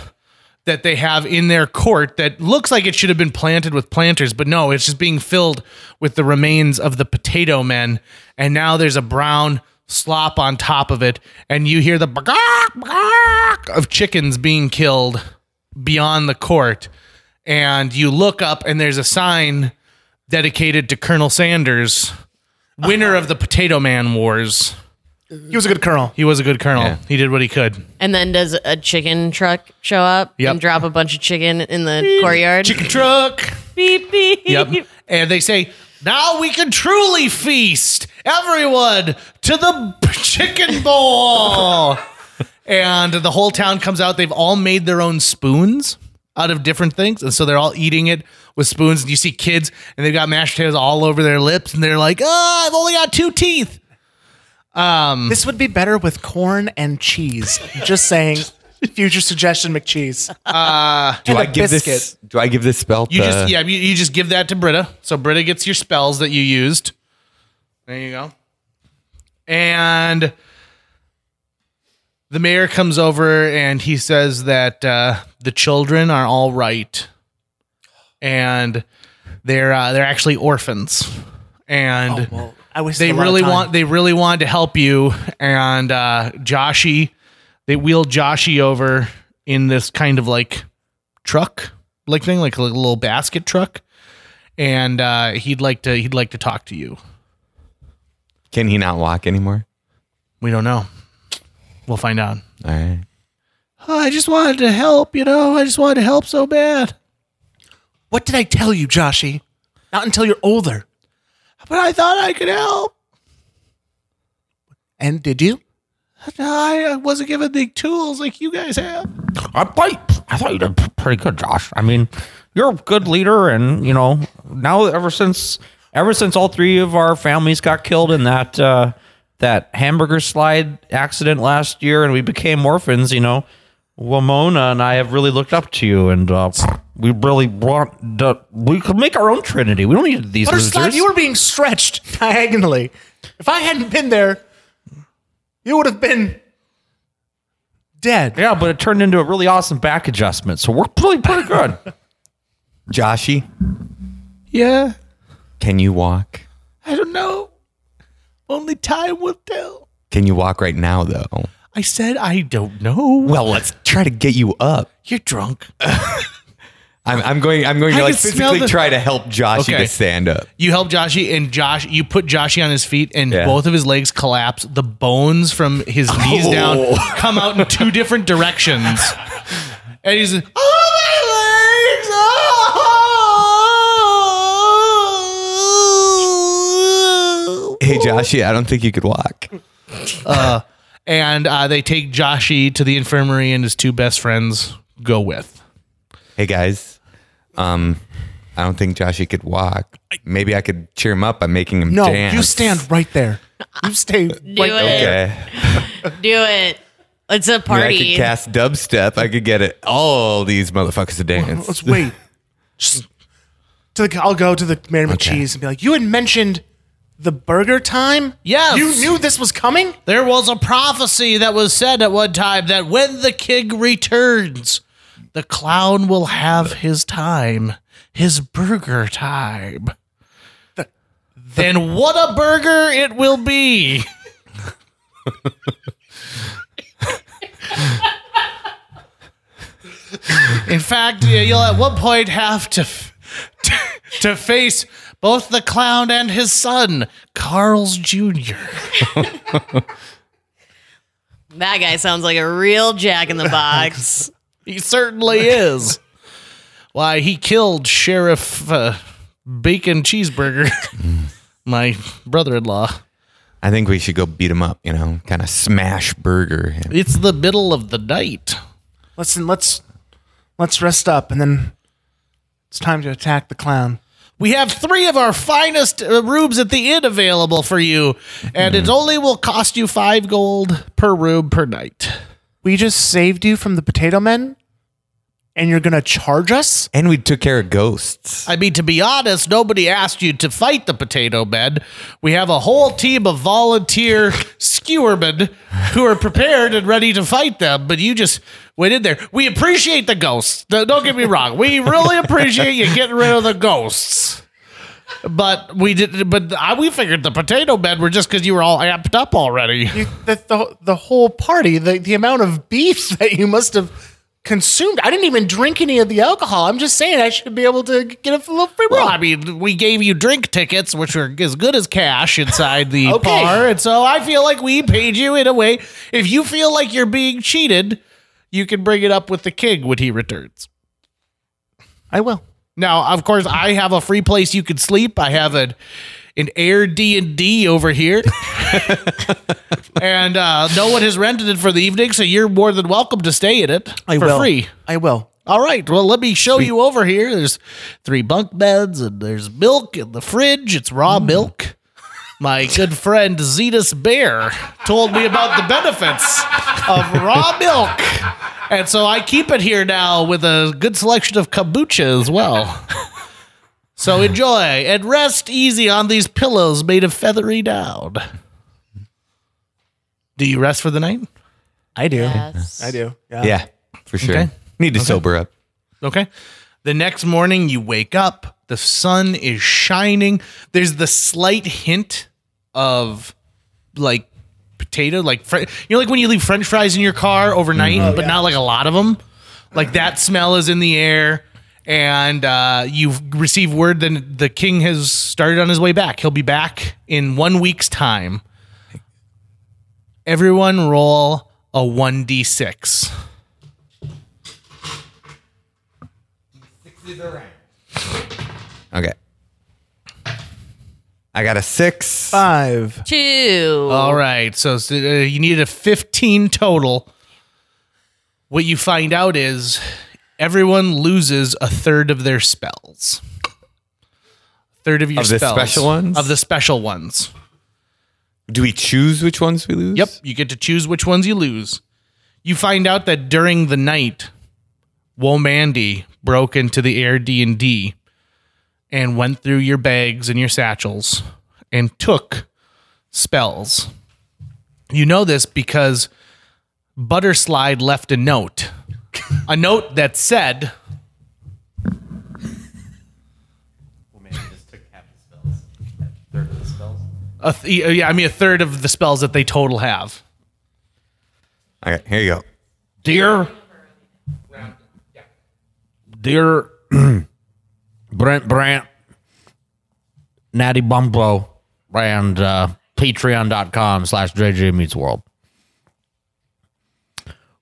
that they have in their court that looks like it should have been planted with planters, but no, it's just being filled with the remains of the potato men. And now there's a brown slop on top of it, and you hear the of chickens being killed beyond the court, and you look up and there's a sign dedicated to Colonel Sanders, winner of the Potato Man Wars. He was a good colonel. Yeah. He did what he could. And then does a chicken truck show up and drop a bunch of chicken in the courtyard? Chicken truck. Beep, beep. Yep. And they say, now we can truly feast. Everyone to the chicken bowl. And the whole town comes out. They've all made their own spoons out of different things. And so they're all eating it with spoons. And you see kids, and they've got mashed potatoes all over their lips. And they're like, oh, I've only got 2 teeth. This would be better with corn and cheese. Just saying. Future suggestion, McCheese. Do I give this spell? You just give that to Britta. So Britta gets your spells that you used. There you go. And the mayor comes over and he says that the children are all right, and they're actually orphans, and. Oh, well. They really want to help you, and Joshy, they wheel Joshy over in this kind of like truck, like thing, like a little basket truck, and he'd like to talk to you. Can he not walk anymore? We don't know. We'll find out. All right. Oh, I just wanted to help, you know. I just wanted to help so bad. What did I tell you, Joshy? Not until you're older. But I thought I could help. And did you? I wasn't given the tools like you guys have. I thought you did pretty good, Josh. I mean, you're a good leader, and you know, now ever since all 3 of our families got killed in that hamburger slide accident last year, and we became orphans, you know, Wamona and I have really looked up to you, and. We really want to... We could make our own Trinity. We don't need these losers. You were being stretched diagonally. If I hadn't been there, you would have been dead. Yeah, but it turned into a really awesome back adjustment, so we're pretty good. Joshy? Yeah? Can you walk? I don't know. Only time will tell. Can you walk right now, though? I said I don't know. Well, let's try to get you up. You're drunk. I'm going to like physically try to help Joshy to stand up. You help Joshy, and you put Joshy on his feet, and both of his legs collapse. The bones from his knees down come out in 2 different directions. And he's like, oh, my legs! Oh! Hey, Joshy, I don't think you could walk. And they take Joshy to the infirmary, and his 2 best friends go with. Hey guys, I don't think Joshy could walk. Maybe I could cheer him up by making him dance. No, you stand right there. You stay right there. Okay. Do it. It's a party. I could cast dubstep. I could get it. All these motherfuckers to dance. Well, let's wait. I'll go to the Mayor McCheese and be like, you had mentioned the burger time? Yes. You knew this was coming? There was a prophecy that was said at one time that when the king returns, the clown will have his time, his burger time. Then what a burger it will be. In fact, you'll at one point have to face both the clown and his son, Carl's Jr. That guy sounds like a real jack in the box. He certainly is. Why, he killed Sheriff Bacon Cheeseburger, my brother-in-law. I think we should go beat him up, you know, kind of smash burger him. It's the middle of the night. Listen, let's let's rest up, and then it's time to attack the clown. We have three of our finest rubes at the inn available for you, and it only will cost you 5 gold per rube per night. We just saved you from the potato men, and you're going to charge us? And we took care of ghosts. I mean, to be honest, nobody asked you to fight the potato men. We have a whole team of volunteer skewermen who are prepared and ready to fight them, but you just went in there. We appreciate the ghosts. Don't get me wrong. We really appreciate you getting rid of the ghosts. But we did. But we figured the potato men were just because you were all amped up already. The whole party, the amount of beef that you must have consumed. I didn't even drink any of the alcohol. I'm just saying I should be able to get a little free roll. Well, I mean, we gave you drink tickets, which are as good as cash inside the bar. And so I feel like we paid you in a way. If you feel like you're being cheated, you can bring it up with the king when he returns. I will. Now, of course, I have a free place you can sleep. I have an Air D&D over here. And no one has rented it for the evening, so you're more than welcome to stay in it free. I will. All right. Well, let me show you over here. There's 3 bunk beds, and there's milk in the fridge. It's raw milk. My good friend Zetus Bear told me about the benefits of raw milk. And so I keep it here now with a good selection of kombucha as well. So enjoy and rest easy on these pillows made of feathery down. Do you rest for the night? I do. Yes. I do. Yeah, for sure. Okay. Need to sober up. Okay. The next morning you wake up. The sun is shining. There's the slight hint of like potato, like like when you leave French fries in your car overnight, but not like a lot of them. Like that smell is in the air. And you've received word that the king has started on his way back. He'll be back in 1 week's time. Everyone roll a 1d6. Sixes are right. Okay. I got a 6. 5. 2. All right. So you needed a 15 total. What you find out is everyone loses a third of their spells. A third of your spells. Of the special ones? Of the special ones. Do we choose which ones we lose? Yep, you get to choose which ones you lose. You find out that during the night, Womandy broke into the Air D&D and went through your bags and your satchels and took spells. You know this because Butterslide left a note. A note that said, Womandy just took half the spells. A third of the spells? A third of the spells that they total have. All right, here you go. Dear Brent Brandt, Natty Bumpo, and patreon.com/JJ Meets World.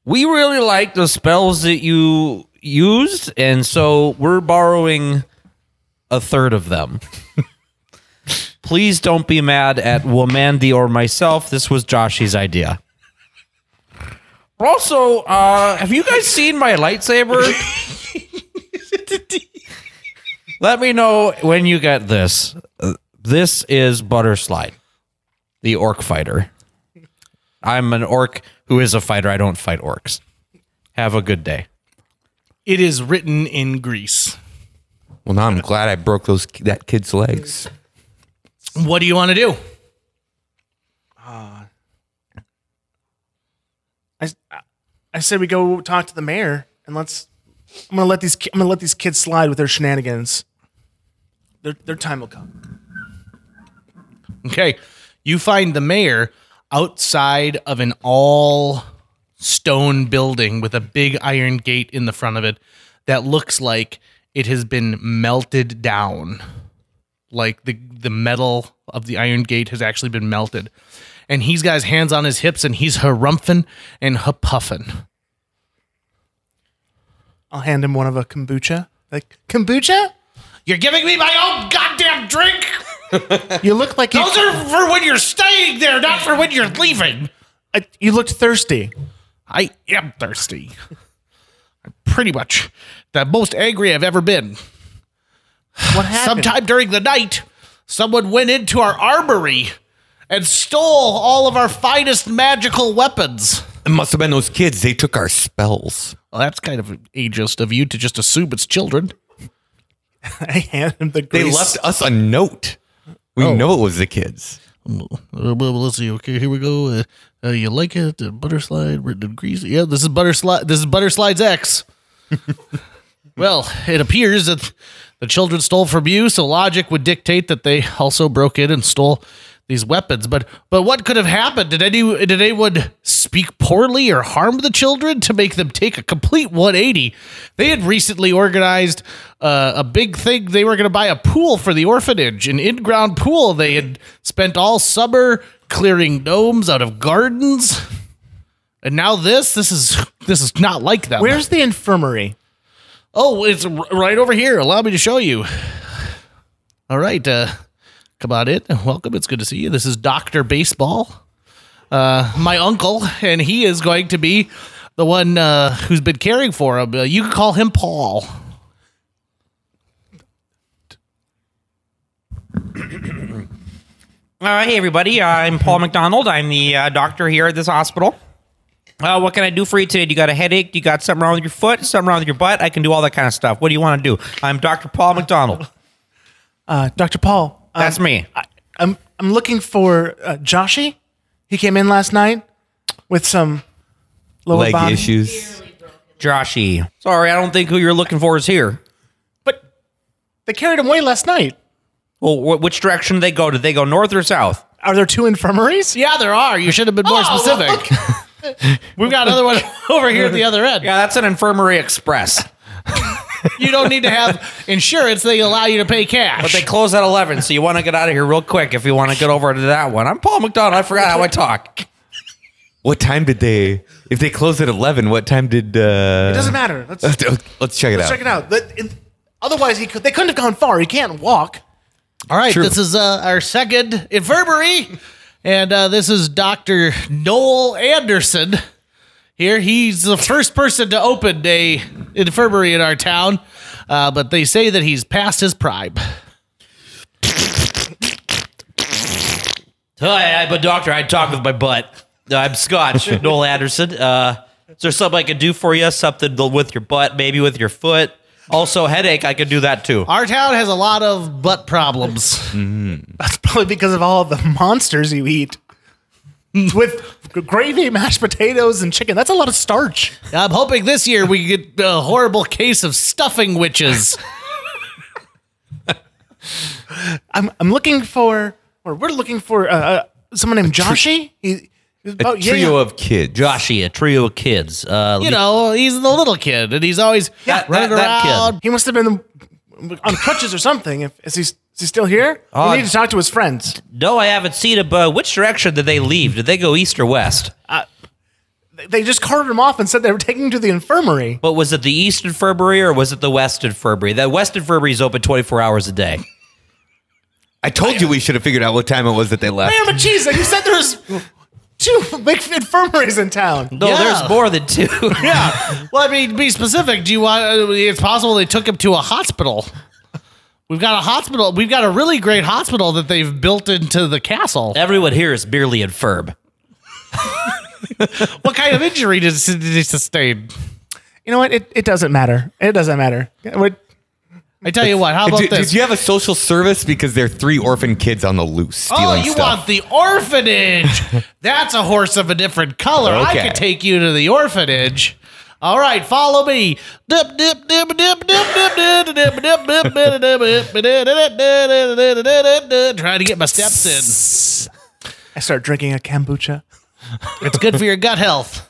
We really like the spells that you used, and so we're borrowing a third of them. Please don't be mad at Womandy or myself. This was Joshy's idea. Also, have you guys seen my lightsaber? Let me know when you get this. This is Butterslide, the orc fighter. I'm an orc who is a fighter. I don't fight orcs. Have a good day. It is written in grease. Well, now I'm glad I broke that kid's legs. What do you want to do? I said we go talk to the mayor, and I'm gonna let these kids slide with their shenanigans. Their time will come. Okay, you find the mayor outside of an all-stone building with a big iron gate in the front of it that looks like it has been melted down. Like the metal of the iron gate has actually been melted. And he's got his hands on his hips, and he's harumphin' and hapuffin'. I'll hand him one of a kombucha. Like, kombucha? You're giving me my own goddamn drink? You look like those are for when you're staying there, not for when you're leaving. You looked thirsty. I am thirsty. pretty much the most angry I've ever been. What happened? Sometime during the night, someone went into our armory and stole all of our finest magical weapons. It must have been those kids. They took our spells. Well, that's kind of ageist of you to just assume it's children. I hand them the grease. They left us a note. We know it was the kids. Let's see. Okay, here we go. You like it? Butterslide written in grease. Yeah, this is Butterslide. This is Butterslide's ex. Well, it appears that the children stole from you, so logic would dictate that they also broke in and stole these weapons. But what could have happened? Did anyone speak poorly or harm the children to make them take a complete 180? They had recently organized a big thing. They were going to buy a pool for the orphanage, an in-ground pool. They had spent all summer clearing gnomes out of gardens, and now this is not like that. Where's the infirmary? Oh, it's right over here. Allow me to show you. All right, come on in. Welcome. It's good to see you. This is Dr. Baseball, my uncle, and he is going to be the one who's been caring for him. You can call him Paul. Hey, everybody. I'm Paul McDonald. I'm the doctor here at this hospital. What can I do for you today? Do you got a headache? Do you got something wrong with your foot? Something wrong with your butt? I can do all that kind of stuff. What do you want to do? I'm Dr. Paul McDonald. Dr. Paul. That's me. I'm looking for Joshy. He came in last night with some lower leg body issues. Joshy. Sorry, I don't think who you're looking for is here. But they carried him away last night. Well, which direction did they go? Did they go north or south? Are there two infirmaries? Yeah, there are. You should have been more specific. Well, okay. We've got another one over here at the other end. Yeah, that's an infirmary express. You don't need to have insurance. They allow you to pay cash. But they close at 11, so you want to get out of here real quick if you want to get over to that one. I'm Paul McDonald. I forgot how I talk. What time did they... If they close at 11, what time did... It doesn't matter. Let's check it out. Otherwise, they couldn't have gone far. He can't walk. All right, true. This is our second infirmary. And this is Dr. Noel Anderson here. He's the first person to open a infirmary in our town, but they say that he's past his prime. Hi, I'm a doctor. I talk with my butt. I'm Scotch, Noel Anderson. Is there something I can do for you? Something with your butt, maybe with your foot? Also, headache, I could do that, too. Our town has a lot of butt problems. Mm-hmm. That's probably because of all the monsters you eat. With gravy, mashed potatoes, and chicken. That's a lot of starch. I'm hoping this year we get a horrible case of stuffing witches. We're looking for someone named Joshy. A trio of kids. He's the little kid, and he's always running around. Kid. He must have been on crutches or something. Is he still here? We need to talk to his friends. No, I haven't seen him. Which direction did they leave? Did they go east or west? They just carted him off and said they were taking him to the infirmary. But was it the east infirmary or was it the west infirmary? That west infirmary is open 24 hours a day. I told you we should have figured out what time it was that they left. Mayor McCheese, you said there was... two big infirmaries in town. No, there's more than two. Yeah. Well, I mean, be specific. Do you want? It's possible they took him to a hospital. We've got a hospital. We've got a really great hospital that they've built into the castle. Everyone here is merely infirm. What kind of injury did he sustain? You know what? It doesn't matter. It doesn't matter. I tell you what, how about this? Did you have a social service? Because there are three orphan kids on the loose stealing stuff. Want the orphanage. That's a horse of a different color. Okay. I could take you to the orphanage. All right, follow me. Dip, dip, dip, dip, dip, dip, dip, dip, dip, dip. Trying to get my steps in. I start drinking a kombucha. It's good for your gut health.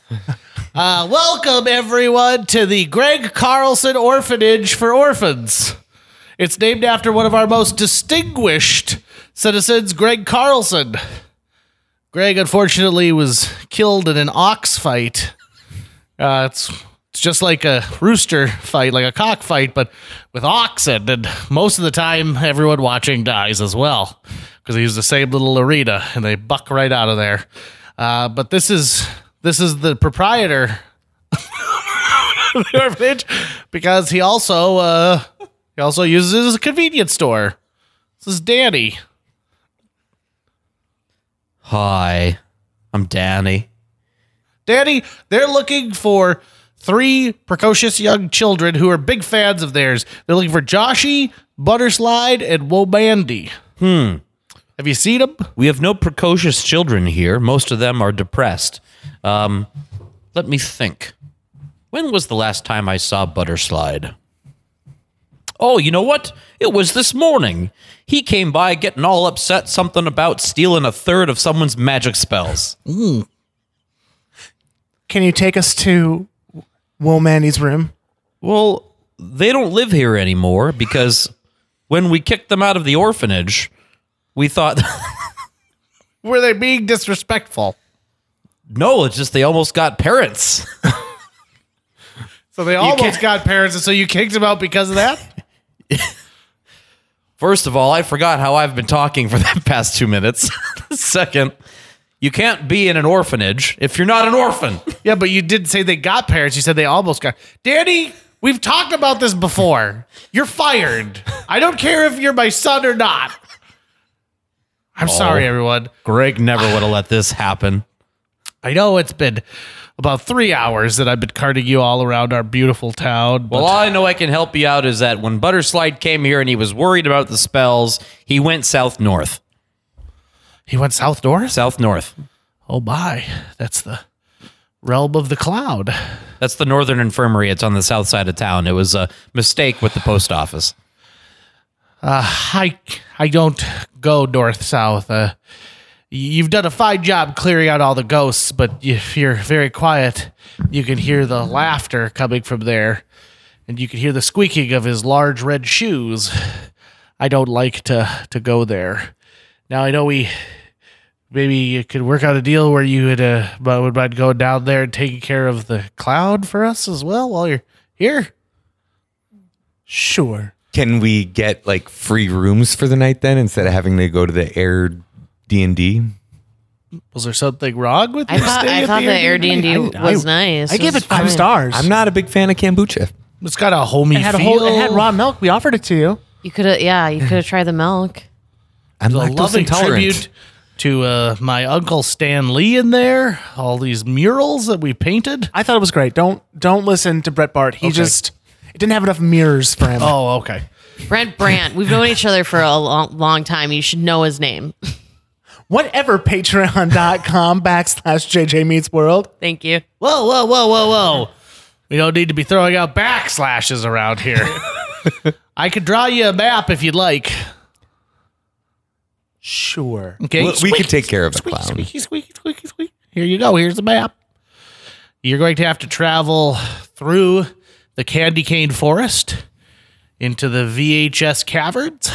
Welcome, everyone, to the Greg Carlson Orphanage for Orphans. It's named after one of our most distinguished citizens, Greg Carlson. Greg, unfortunately, was killed in an ox fight. It's just like a rooster fight, like a cock fight, but with oxen. And most of the time, everyone watching dies as well because they use the same little arena and they buck right out of there. But this is the proprietor. the orphanage because he also uses it as a convenience store. This is Danny. Hi, I'm Danny. Danny, they're looking for three precocious young children who are big fans of theirs. They're looking for Joshy, Butterslide, and Womandy. Have you seen them? We have no precocious children here. Most of them are depressed. Let me think. When was the last time I saw Butterslide? Oh, you know what? It was this morning. He came by getting all upset something about stealing a third of someone's magic spells. Mm. Can you take us to Womandy's room? Well, they don't live here anymore because when we kicked them out of the orphanage, we thought... Were they being disrespectful? No, it's just they almost got parents. So they almost got parents, and so you kicked them out because of that? First of all, I forgot how I've been talking for the past 2 minutes. Second, you can't be in an orphanage if you're not an orphan. Yeah, but you didn't say they got parents. You said they almost got... Danny, we've talked about this before. You're fired. I don't care if you're my son or not. I'm sorry, everyone. Greg never would have let this happen. I know it's been about 3 hours that I've been carting you all around our beautiful town. Well, all I know I can help you out is that when Butterslide came here and he was worried about the spells, he went south-north. He went south-north? South-north. Oh, my. That's the realm of the cloud. That's the Northern Infirmary. It's on the south side of town. It was a mistake with the post office. I don't go north-south. You've done a fine job clearing out all the ghosts, but if you're very quiet, you can hear the laughter coming from there, and you can hear the squeaking of his large red shoes. I don't like to go there. Now, I know maybe you could work out a deal where you would mind going down there and taking care of the cloud for us as well while you're here? Sure. Can we get like free rooms for the night then instead of having to go to the Air D&D? Was there something wrong with this? I thought the Air D&D was nice. I gave it 5 stars. I'm not a big fan of kombucha. It's got a homey feel. It had raw milk. We offered it to you. You could have tried the milk. I'm a loving tribute to my Uncle Stan Lee in there. All these murals that we painted. I thought it was great. Don't listen to Brett Bart. It didn't have enough mirrors for him. Oh, okay. Brent Brandt. We've known each other for a long time. You should know his name. Whatever, patreon.com/JJ Meets World. Thank you. Whoa, whoa, whoa, whoa, whoa. We don't need to be throwing out backslashes around here. I could draw you a map if you'd like. Sure. Okay. Well, we could take care of a clown. Squeaky. Here you go. Here's the map. You're going to have to travel through the Candy Cane Forest into the VHS caverns,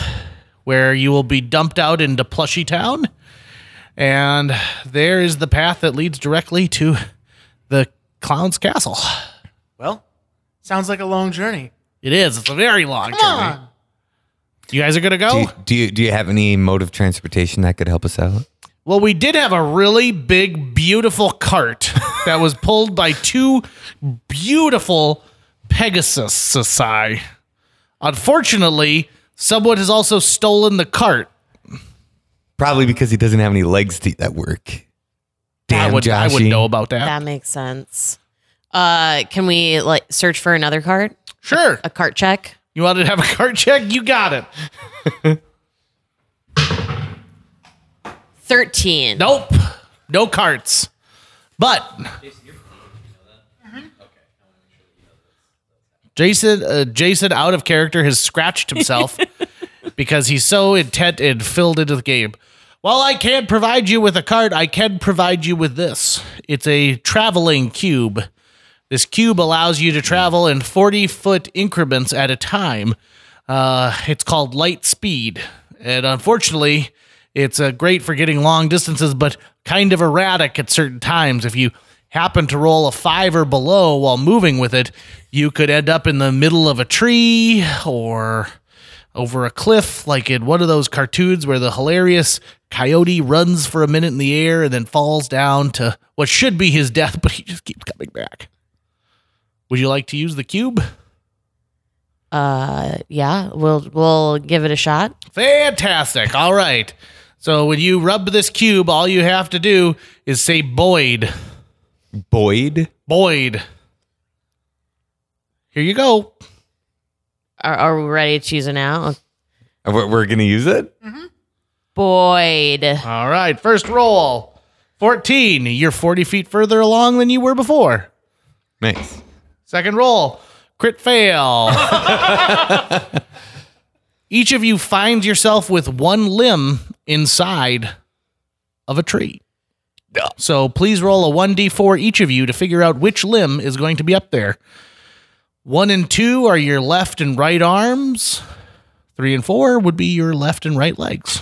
where you will be dumped out into Plushy Town. And there is the path that leads directly to the Clown's Castle. Well, sounds like a long journey. It is. It's a very long journey. You guys are going to go? Do you have any mode of transportation that could help us out? Well, we did have a really big, beautiful cart that was pulled by two beautiful Pegasusi. Unfortunately, someone has also stolen the cart. Probably because he doesn't have any legs that work. Damn, I wouldn't know about that. That makes sense. Can we search for another cart? Sure. A cart check? You wanted to have a cart check? You got it. 13. Nope. No carts. But... Jason, out of character, has scratched himself because he's so intent and filled into the game. While I can't provide you with a card, I can provide you with this. It's a traveling cube. This cube allows you to travel in 40-foot increments at a time. It's called light speed. And unfortunately, it's great for getting long distances, but kind of erratic at certain times. If you happen to roll a 5 or below while moving with it, you could end up in the middle of a tree or over a cliff, like in one of those cartoons where the hilarious coyote runs for a minute in the air and then falls down to what should be his death, but he just keeps coming back. Would you like to use the cube? Yeah, we'll give it a shot. Fantastic. All right. So when you rub this cube, all you have to do is say Boyd. Boyd? Boyd. Here you go. Are we ready to use it now? We're going to use it? Mm-hmm. Boyd. All right. First roll. 14. You're 40 feet further along than you were before. Nice. Second roll. Crit fail. Each of you finds yourself with one limb inside of a tree. So please roll a 1d4 each of you to figure out which limb is going to be up there. 1 and 2 are your left and right arms. 3 and 4 would be your left and right legs.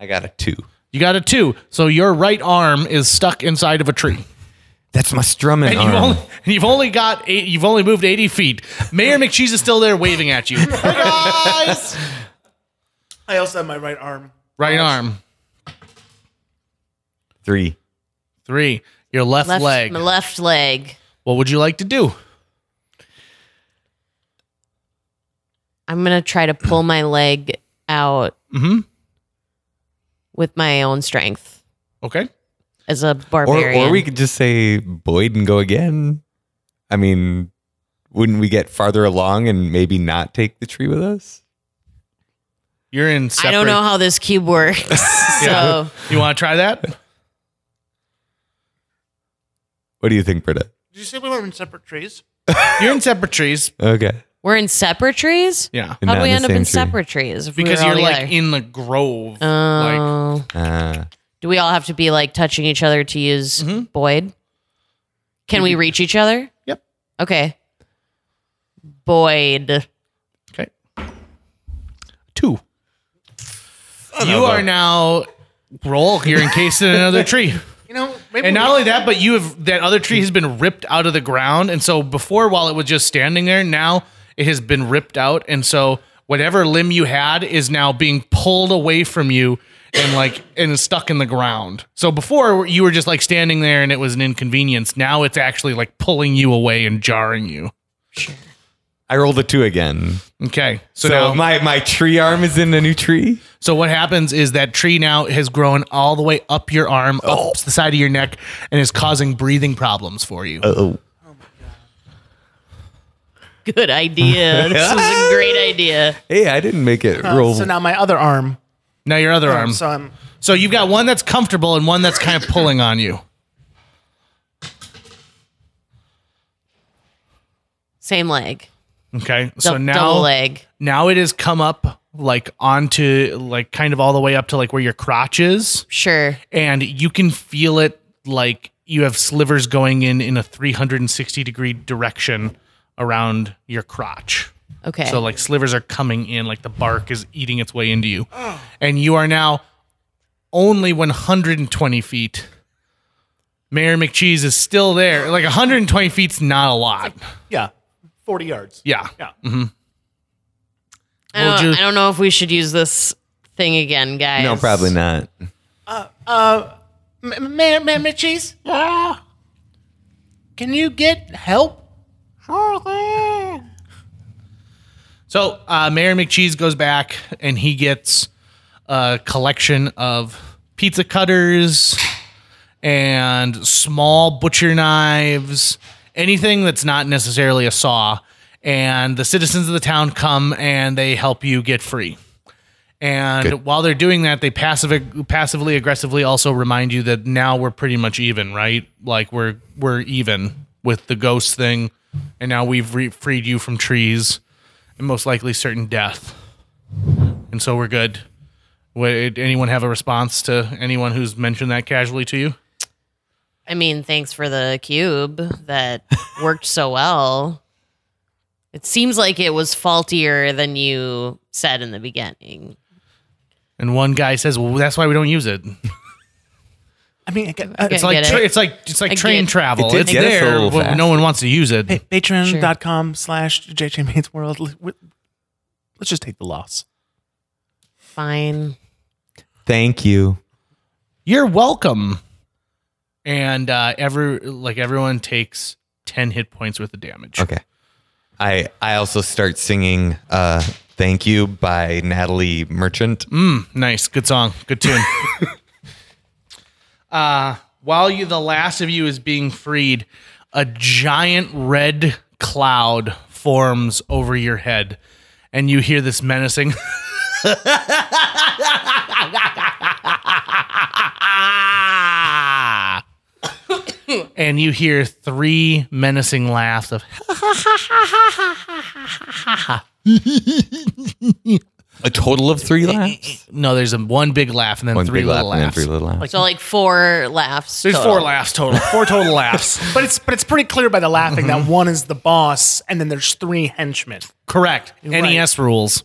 I got a 2. You got a 2. So your right arm is stuck inside of a tree. That's my strumming arm. You've only moved 80 feet. Mayor McCheese is still there waving at you. Hey, guys! I also have my right arm. Right arm. 3. Your left leg. My left leg. What would you like to do? I'm going to try to pull my leg out with my own strength. Okay. As a barbarian. Or we could just say Boyd and go again. I mean, wouldn't we get farther along and maybe not take the tree with us? You're in separate... I don't know how this cube works. So you want to try that? What do you think, Britta? Did you say we were in separate trees? You're in separate trees. Okay. We're in separate trees? Yeah. How do we end up in separate trees? Because you're like in the grove. Oh. Do we all have to be like touching each other to use Boyd? Can we reach each other? Yep. Okay. Boyd. Okay. 2. You are now roll. You're encased in another tree. You know, maybe. And not only that, but that other tree has been ripped out of the ground. And so before, while it was just standing there, now it has been ripped out. And so whatever limb you had is now being pulled away from you. And and stuck in the ground. So before you were just like standing there and it was an inconvenience. Now it's actually like pulling you away and jarring you. I rolled a 2 again. Okay. So now, my tree arm is in the new tree. So what happens is that tree now has grown all the way up your arm, up the side of your neck, and is causing breathing problems for you. Uh-oh. Oh my God. Good idea. This was a great idea. Hey, I didn't make it roll. So now my other arm. Now your other arm. So you've got one that's comfortable and one that's kind of pulling on you. Same leg. Okay. So now double leg. Now it has come up like onto like kind of all the way up to like where your crotch is. Sure. And you can feel it like you have slivers going in a 360 degree direction around your crotch. Okay. So like slivers are coming in, like the bark is eating its way into you. Oh. And you are now only 120 feet. Mayor McCheese is still there. Like 120 feet's not a lot. Like, 40 yards. Yeah. Mm-hmm. I don't know if we should use this thing again, guys. No, probably not. Mayor McCheese? Yeah. Can you get help? Sure thing. So Mayor McCheese goes back and he gets a collection of pizza cutters and small butcher knives, anything that's not necessarily a saw. And the citizens of the town come and they help you get free. And while they're doing that, they passively aggressively also remind you that now we're pretty much even, right? Like we're even with the ghost thing, and now we've freed you from trees. And most likely certain death. And so we're good. Would anyone have a response to anyone who's mentioned that casually to you? I mean, thanks for the cube that worked so well. It seems like it was faultier than you said in the beginning. And one guy says, well, that's why we don't use it. I mean, it's like train travel. It's there, but no one wants to use it. Patreon.com/JJ Meets World. Let's just take the loss. Fine. Thank you. You're welcome. And everyone takes 10 hit points worth of damage. Okay. I also start singing Thank You by Natalie Merchant. Nice. Good song. Good tune. While the last of you is being freed, a giant red cloud forms over your head, and you hear this menacing... and you hear three menacing laughs of... A total of three laughs? No, there's one big laugh and then three little laughs. So like four laughs. There's total. Four laughs total. Four total laughs. But it's pretty clear by the laughing that one is the boss and then there's three henchmen. Correct. Right. NES rules.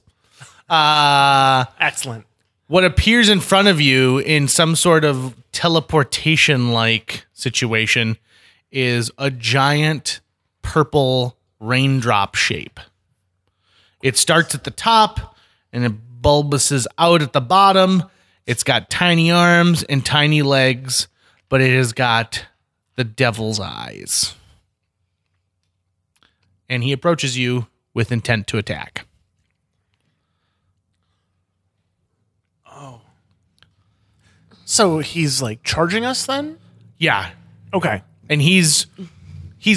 Excellent. What appears in front of you in some sort of teleportation-like situation is a giant purple raindrop shape. It starts at the top and it bulbuses out at the bottom. It's got tiny arms and tiny legs, but it has got the devil's eyes. And he approaches you with intent to attack. Oh. So he's like charging us then? Yeah. Okay. And he's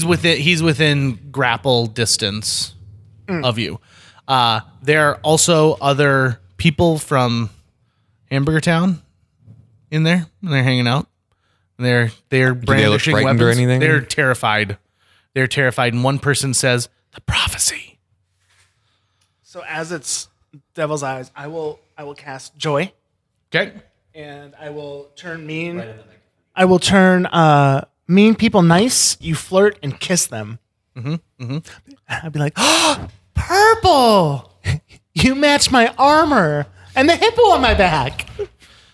within grapple distance of you. There are also other people from Hamburger Town in there, and they're hanging out. They're brandishing weapons. Or anything? They're terrified. And one person says, "The prophecy." So as it's devil's eyes, I will cast joy. Okay. And I will turn mean. Right. I will turn mean people nice. You flirt and kiss them. Mm-hmm. Mm-hmm. I'd be like, "Oh, purple! You match my armor and the hippo on my back."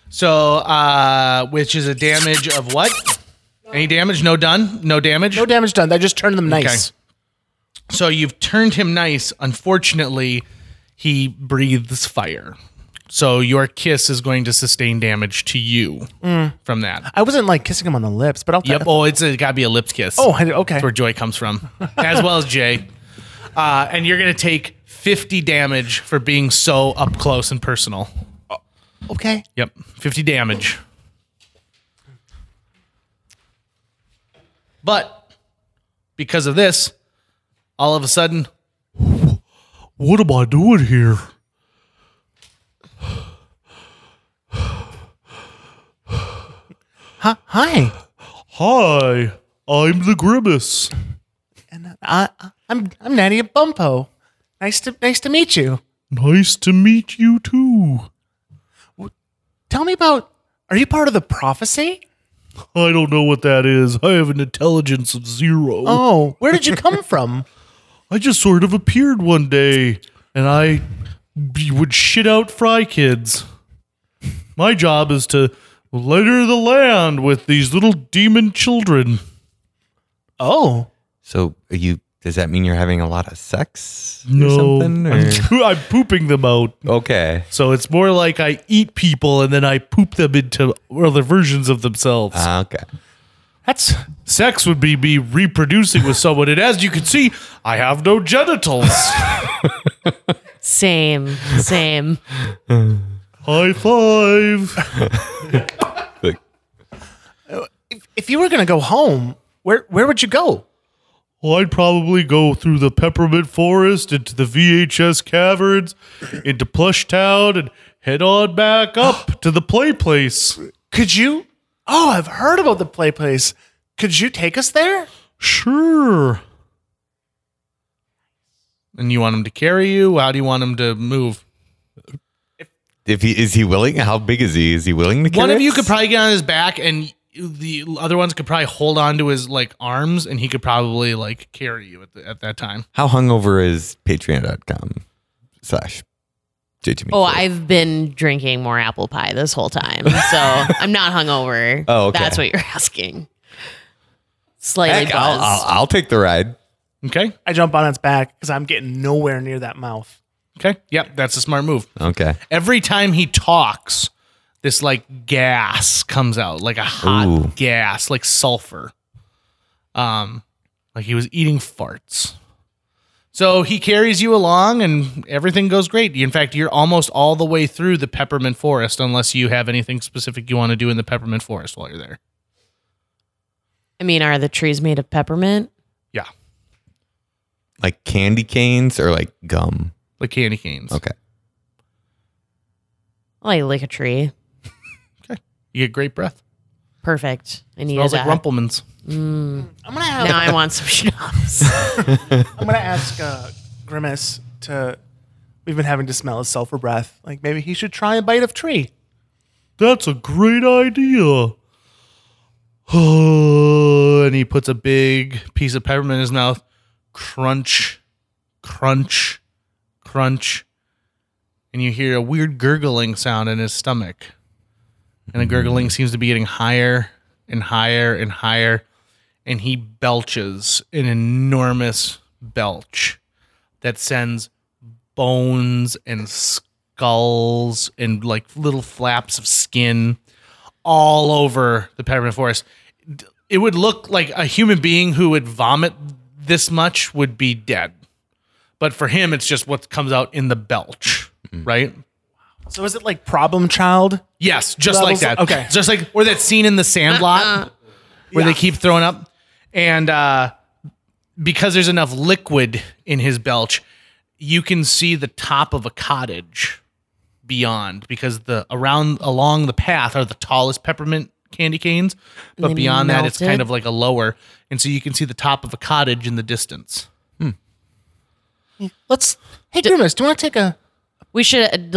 So, which is a damage of what? Any damage? No done? No damage? No damage done. I just turned them nice. Okay. So you've turned him nice. Unfortunately, he breathes fire. So your kiss is going to sustain damage to you from that. I wasn't like kissing him on the lips, but I'll tell you. Yep. Oh, it's got to be a lips kiss. Oh, okay. That's where joy comes from. As well as Jay. And you're going to take 50 damage for being so up close and personal. Okay. Yep. 50 damage. But because of this, all of a sudden, what am I doing here? Hi. I'm the Grimace. And I'm Natty Bumpo. Nice to meet you. Nice to meet you too. Tell me about. Are you part of the prophecy? I don't know what that is. I have an intelligence of 0. Oh, where did you come from? I just sort of appeared one day, and I would shit out fry kids. My job is to litter the land with these little demon children. Oh. So are you? Does that mean you're having a lot of sex? No, or something, or? I'm pooping them out. Okay, so it's more like I eat people and then I poop them into other versions of themselves. Okay, that's sex would be me reproducing with someone, and as you can see, I have no genitals. Same. High five. If you were gonna go home, where would you go? Well, I'd probably go through the Peppermint Forest, into the VHS caverns, into Plushy Town, and head on back up to the play place. Could you? Oh, I've heard about the play place. Could you take us there? Sure. And you want him to carry you? How do you want him to move? Is he willing? How big is he? Is he willing to carry? One of you could probably get on his back and... The other ones could probably hold on to his like arms, and he could probably like carry you at that time. How hungover is Patreon.com/ JJ Meets World? I've been drinking more apple pie this whole time, so I'm not hungover. Oh, okay. That's what you're asking. Slightly buzzed. I'll take the ride. Okay, I jump on its back because I'm getting nowhere near that mouth. Okay, yep, that's a smart move. Okay, every time he talks. This, like, gas comes out, like a hot gas, like sulfur. like he was eating farts. So he carries you along and everything goes great. In fact, you're almost all the way through the Peppermint Forest unless you have anything specific you want to do in the Peppermint Forest while you're there. I mean, are the trees made of peppermint? Yeah. Like candy canes or like gum? Like candy canes. Okay. I like a tree. Okay. You get great breath. Perfect. I need that. Smells like Rumpelmann's. Mm. I'm gonna have, now I want some schnapps. I'm going to ask Grimace to... We've been having to smell his sulfur breath. Like, maybe he should try a bite of tree. That's a great idea. And he puts a big piece of peppermint in his mouth. Crunch, crunch, crunch. And you hear a weird gurgling sound in his stomach. And the gurgling seems to be getting higher and higher and higher. And he belches an enormous belch that sends bones and skulls and like little flaps of skin all over the Peppermint Forest. It would look like a human being who would vomit this much would be dead. But for him, it's just what comes out in the belch, right? So is it like Problem Child? Yes, just levels? Like that. Okay. Just like, or that scene in The Sandlot where they keep throwing up. And because there's enough liquid in his belch, you can see the top of a cottage beyond, because along the path are the tallest peppermint candy canes. But beyond that, it's kind of like a lower. And so you can see the top of a cottage in the distance. Hmm. Hey, Grimace, do you want to take a... We should,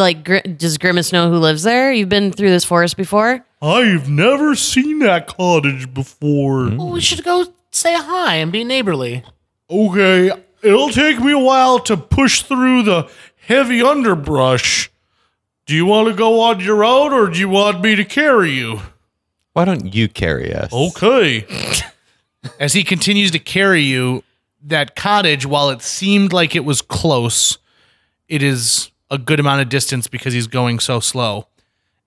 does Grimace know who lives there? You've been through this forest before? I've never seen that cottage before. Well, we should go say hi and be neighborly. Okay, it'll take me a while to push through the heavy underbrush. Do you want to go on your own, or do you want me to carry you? Why don't you carry us? Okay. As he continues to carry you, that cottage, while it seemed like it was close, it is... a good amount of distance because he's going so slow.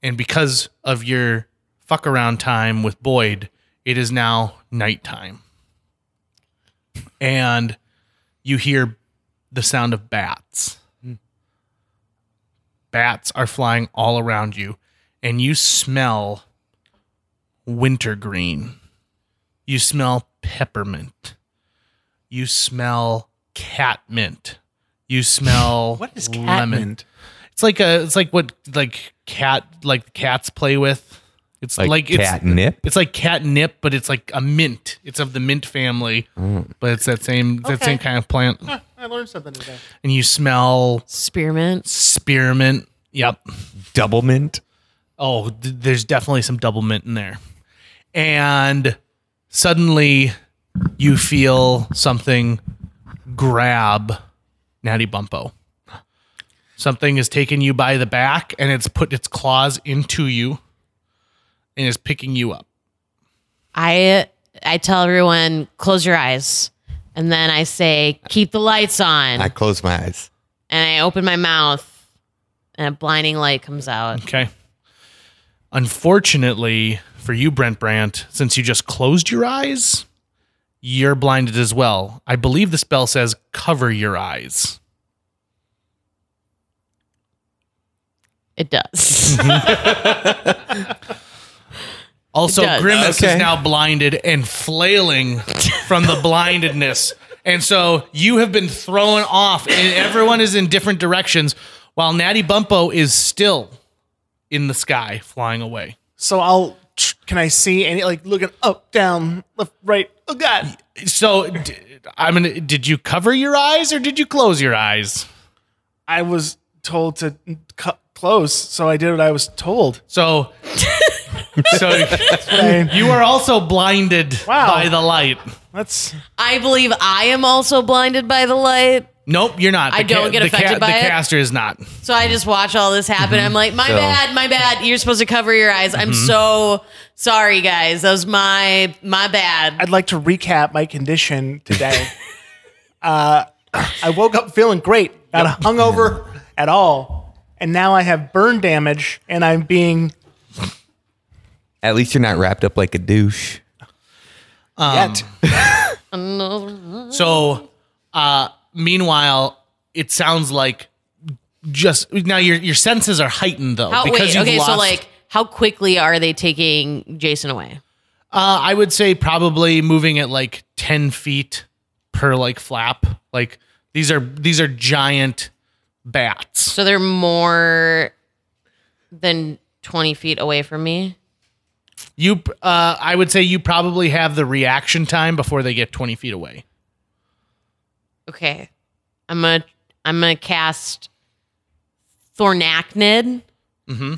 And because of your fuck around time with Boyd, it is now nighttime. And you hear the sound of bats. Bats are flying all around you, and you smell wintergreen. You smell peppermint. You smell catmint. You smell what is lemon. It's like what cats play with. It's like catnip. It's like catnip, but it's like a mint. It's of the mint family, but it's that same kind of plant. Huh, I learned something today. And you smell spearmint. Spearmint. Yep. Double mint. Oh, there's definitely some double mint in there. And suddenly you feel something grab Natty Bumpo. Something is taking you by the back, and it's put its claws into you and is picking you up. I tell everyone, close your eyes. And then I say, keep the lights on. I close my eyes. And I open my mouth, and a blinding light comes out. Okay. Unfortunately for you, Brent Brandt, since you just closed your eyes... you're blinded as well. I believe the spell says cover your eyes. It does. Also, it does. Grimace is now blinded and flailing from the blindedness. And so you have been thrown off, and everyone is in different directions, while Natty Bumpo is still in the sky flying away. So can I see any, looking up, down, left, right? Oh, God. So, did you cover your eyes or did you close your eyes? I was told to close, so I did what I was told. So you are also blinded by the light. I believe I am also blinded by the light. Nope, you're not. I don't get affected by it. The caster is not. So I just watch all this happen. Mm-hmm. I'm like, my bad. You're supposed to cover your eyes. Mm-hmm. I'm so sorry, guys. That was my bad. I'd like to recap my condition today. I woke up feeling great, not hungover at all, and now I have burn damage, and I'm being... At least you're not wrapped up like a douche. Yet. So, meanwhile, it sounds like just now your senses are heightened though because you've lost. So like, how quickly are they taking Jason away? I would say probably moving at like 10 feet per like flap. Like these are giant bats. So they're more than 20 feet away from me. I would say you probably have the reaction time before they get 20 feet away. Okay. I'm gonna cast Thornacnid. Mm-hmm.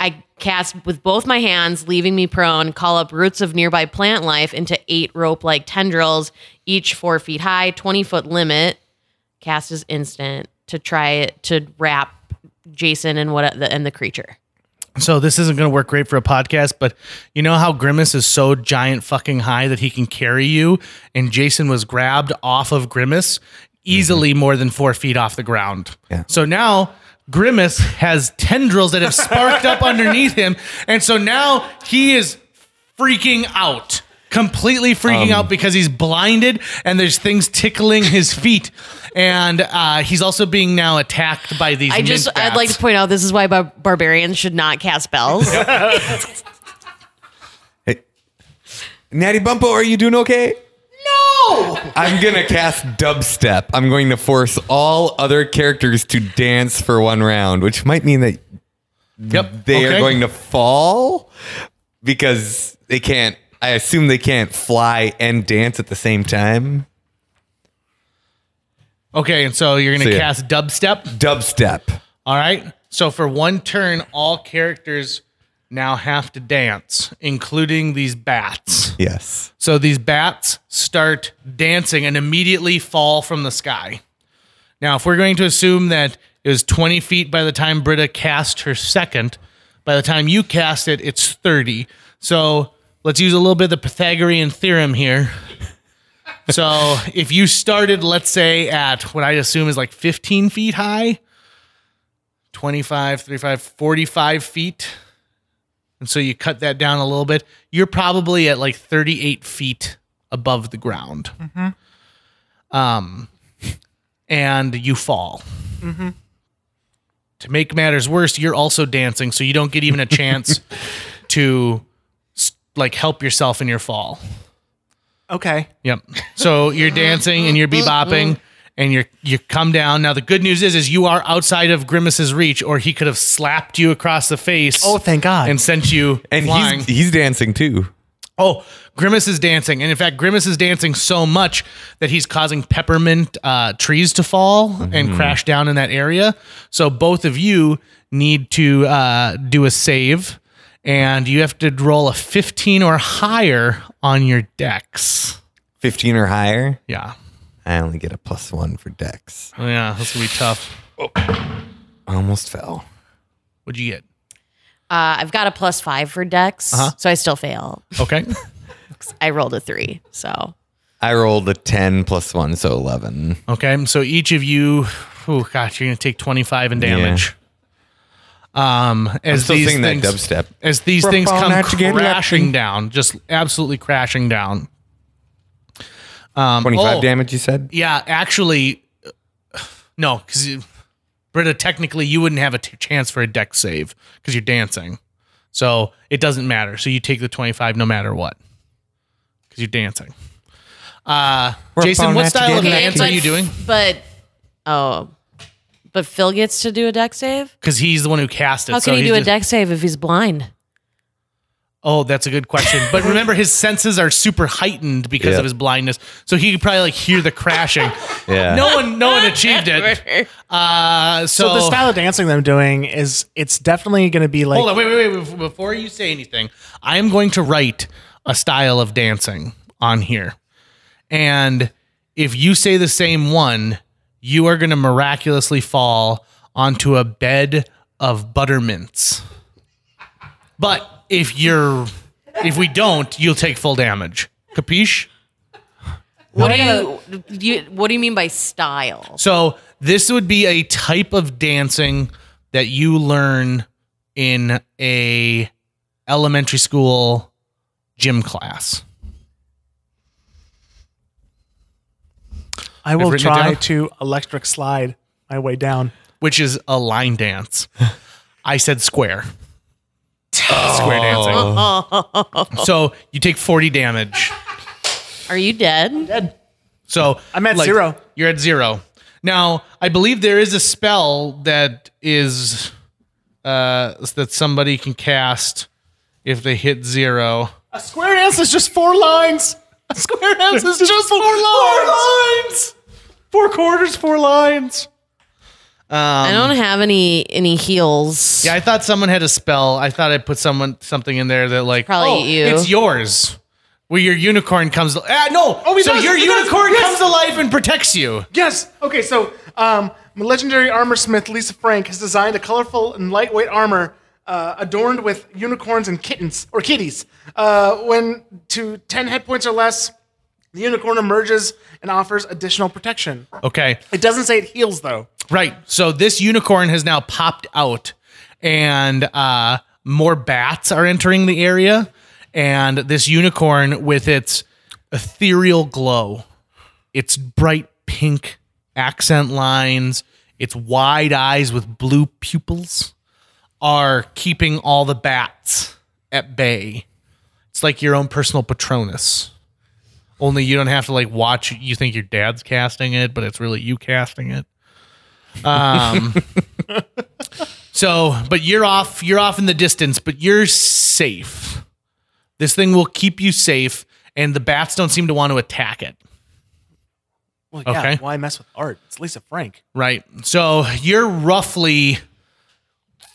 I cast with both my hands, leaving me prone, call up roots of nearby plant life into 8 rope-like tendrils, each 4 feet high, 20-foot limit. Cast is instant to wrap Jason and the creature. So this isn't going to work great for a podcast, but you know how Grimace is so giant fucking high that he can carry you, and Jason was grabbed off of Grimace easily more than 4 feet off the ground. Yeah. So now Grimace has tendrils that have sparked up underneath him, and so now he is freaking out. Completely freaking out because he's blinded and there's things tickling his feet, and he's also being now attacked by these. I'd like to point out this is why barbarians should not cast spells. Hey, Natty Bumpo, are you doing okay? No. I'm gonna cast dubstep. I'm going to force all other characters to dance for one round, which might mean that they are going to fall because they can't. I assume they can't fly and dance at the same time. Okay, and so you're going to cast dubstep? Dubstep. All right. So for one turn, all characters now have to dance, including these bats. Yes. So these bats start dancing and immediately fall from the sky. Now, if we're going to assume that it was 20 feet by the time Britta cast her second, by the time you cast it, it's 30. So let's use a little bit of the Pythagorean theorem here. So if you started, let's say, at what I assume is like 15 feet high, 25, 35, 45 feet, and so you cut that down a little bit, you're probably at like 38 feet above the ground. Mm-hmm. And you fall. Mm-hmm. To make matters worse, you're also dancing, so you don't get even a chance to like help yourself in your fall. Okay. Yep. So you're dancing and you're bebopping and you come down. Now the good news is you are outside of Grimace's reach, or he could have slapped you across the face. Oh, thank God. And sent you flying. He's dancing too. Oh, Grimace is dancing. And in fact, Grimace is dancing so much that he's causing peppermint trees to fall and crash down in that area. So both of you need to do a save. And you have to roll a 15 or higher on your dex. 15 or higher? Yeah. I only get a +1 for dex. Oh, yeah, that's going to be tough. Oh. I almost fell. What'd you get? I've got a +5 for dex, so I still fail. Okay. I rolled a 3, so. I rolled a 10 +1, so 11. Okay, so each of you, you're going to take 25 in damage. Yeah. As these things, that dubstep. As these things come crashing down, just absolutely crashing down. 25 damage, you said? Yeah, actually, no, because Britta, technically you wouldn't have a chance for a dex save because you're dancing. So it doesn't matter. So you take the 25 no matter what because you're dancing. Jason, what style of dance are you doing? But Phil gets to do a dex save? Because he's the one who cast it. How can he do a dex save if he's blind? Oh, that's a good question. But remember, his senses are super heightened because of his blindness. So he could probably like hear the crashing. Yeah. No one achieved it. So the style of dancing that I'm doing is it's definitely going to be like. Hold on, wait. Before you say anything, I am going to write a style of dancing on here. And if you say the same one, you are going to miraculously fall onto a bed of buttermints. But if we don't, you'll take full damage. Capiche? What do you mean by style? So this would be a type of dancing that you learn in a elementary school gym class. I will try to electric slide my way down. Which is a line dance. I said square. Oh. Square dancing. So you take 40 damage. Are you dead? I'm dead. So I'm at zero. You're at zero. Now, I believe there is a spell that is that somebody can cast if they hit zero. A square dance is just four lines. A square dance is just four lines. 4 quarters, 4 lines. I don't have any heals. Yeah, I thought someone had a spell. I thought I put something in there that like, you. It's yours. Where your unicorn comes... no! Oh, so your unicorn comes to life and protects you. Yes. Okay, so legendary armorsmith Lisa Frank has designed a colorful and lightweight armor adorned with unicorns and kittens, or kitties. When to 10 hit points or less, the unicorn emerges and offers additional protection. Okay. It doesn't say it heals, though. Right. So this unicorn has now popped out, and more bats are entering the area. And this unicorn, with its ethereal glow, its bright pink accent lines, its wide eyes with blue pupils, are keeping all the bats at bay. It's like your own personal Patronus. Only you don't have to like watch. You think your dad's casting it, but it's really you casting it. So, but you're off. You're off in the distance, but you're safe. This thing will keep you safe, and the bats don't seem to want to attack it. Well, yeah, okay? Why mess with art? It's Lisa Frank. Right. So you're roughly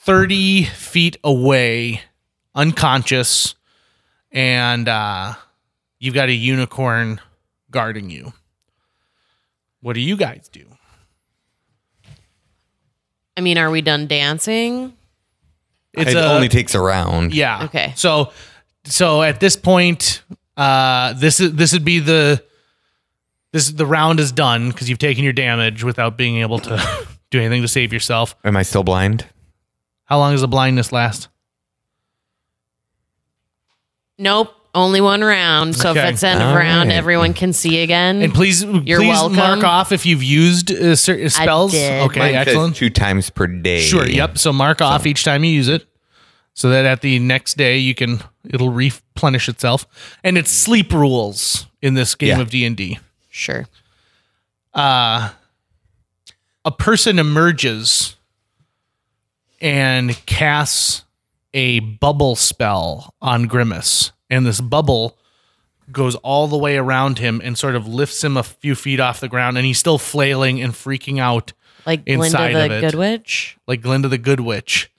30 feet away, unconscious, and you've got a unicorn guarding you. What do you guys do? I mean, are we done dancing? It only takes a round. Yeah. Okay. So at this point, the round is done because you've taken your damage without being able to do anything to save yourself. Am I still blind? How long does the blindness last? Nope, only one round. So okay. If it's end of round, everyone can see again. And please welcome. Mark off if you've used certain spells. I did. Okay, mine excellent. 2 times per day. Sure. Yep. So mark off each time you use it. So that at the next day it'll replenish itself, and it's sleep rules in this game of D&D. Sure. A person emerges and casts a bubble spell on Grimace, and this bubble goes all the way around him and sort of lifts him a few feet off the ground, and he's still flailing and freaking out like inside Glinda the Good Witch. Like Glinda the Good Witch,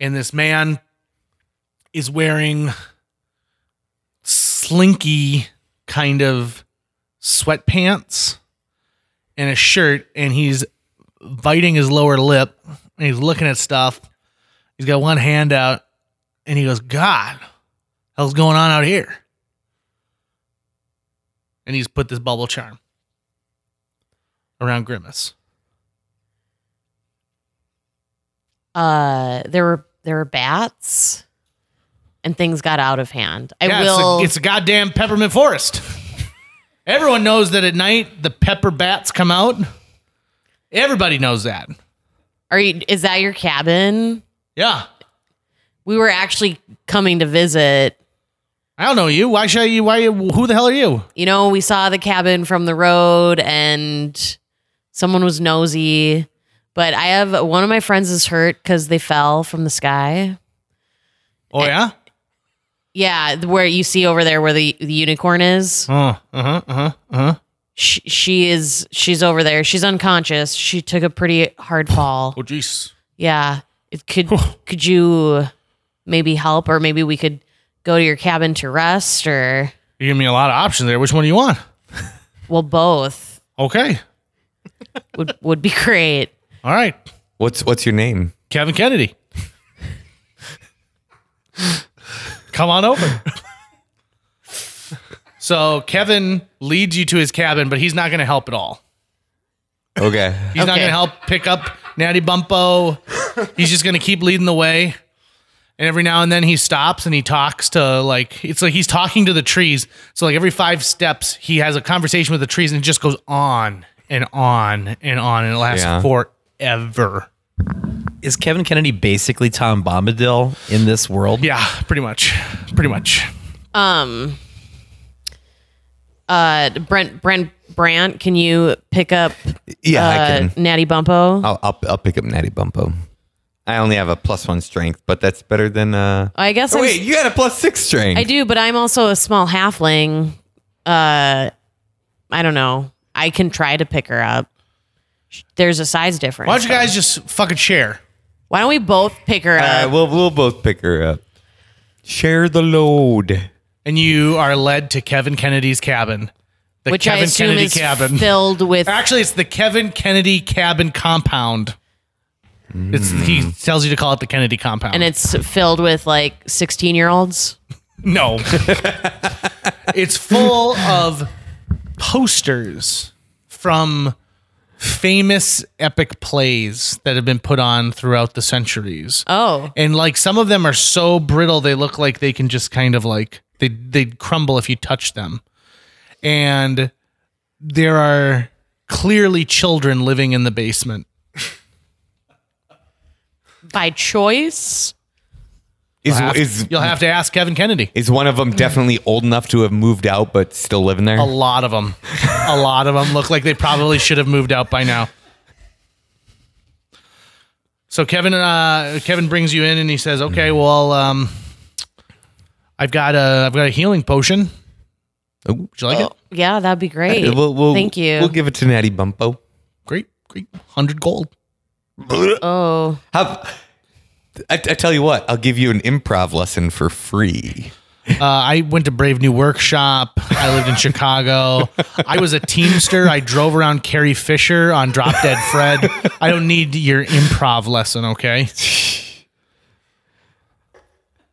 and this man is wearing slinky kind of sweatpants and a shirt, and he's biting his lower lip, and he's looking at stuff. He's got one hand out, and he goes, "God, hell's going on out here?" And he's put this bubble charm around Grimace. There were bats. And things got out of hand. It's a goddamn peppermint forest. Everyone knows that at night the pepper bats come out. Everybody knows that. Is that your cabin? Yeah. We were actually coming to visit. I don't know you. Why should you? Who the hell are you? You know, we saw the cabin from the road, and someone was nosy. But I have one of my friends is hurt because they fell from the sky. Oh yeah. Yeah, where you see over there where the unicorn is. Oh, She's over there. She's unconscious. She took a pretty hard fall. Oh, jeez. Yeah. Could you maybe help, or maybe we could go to your cabin to rest, or... You give me a lot of options there. Which one do you want? Well, both. Okay. Would be great. All right. What's your name? Kevin Kennedy. Come on over. So Kevin leads you to his cabin, but he's not going to help at all. Okay. He's not going to help pick up Natty Bumpo. He's just going to keep leading the way. And every now and then he stops and he talks to it's like he's talking to the trees. So like every 5 steps, he has a conversation with the trees, and it just goes on and on and on, and it lasts forever. Is Kevin Kennedy basically Tom Bombadil in this world? Yeah, pretty much. Brent Brandt, can you pick up? Yeah, I can. Natty Bumpo. I'll pick up Natty Bumpo. I only have a +1 strength, but that's better than. I guess. Oh, wait, you got a +6 strength. I do, but I'm also a small halfling. I don't know. I can try to pick her up. There's a size difference. Why don't you guys just fucking share? Why don't we both pick her up? We'll both pick her up. Share the load. And you are led to Kevin Kennedy's cabin. Which Kevin I assume Kennedy is cabin. Filled with... Actually, it's the Kevin Kennedy cabin compound. Mm. He tells you to call it the Kennedy compound. And it's filled with, like, 16-year-olds? No. It's full of posters from... famous epic plays that have been put on throughout the centuries. Oh. And like some of them are so brittle they look like they can just kind of like they'd crumble if you touch them. And there are clearly children living in the basement. By choice? You'll have to ask Kevin Kennedy. Is one of them definitely old enough to have moved out but still living there? A lot of them look like they probably should have moved out by now. So Kevin brings you in and he says, "Okay, well, I've got a healing potion. Would you like it? Yeah, that'd be great. We'll, thank you. We'll give it to Natty Bumpo. Great, 100 gold. Oh, I tell you what, I'll give you an improv lesson for free. I went to Brave New Workshop. I lived in Chicago. I was a teamster. I drove around Carrie Fisher on Drop Dead Fred. I don't need your improv lesson, okay?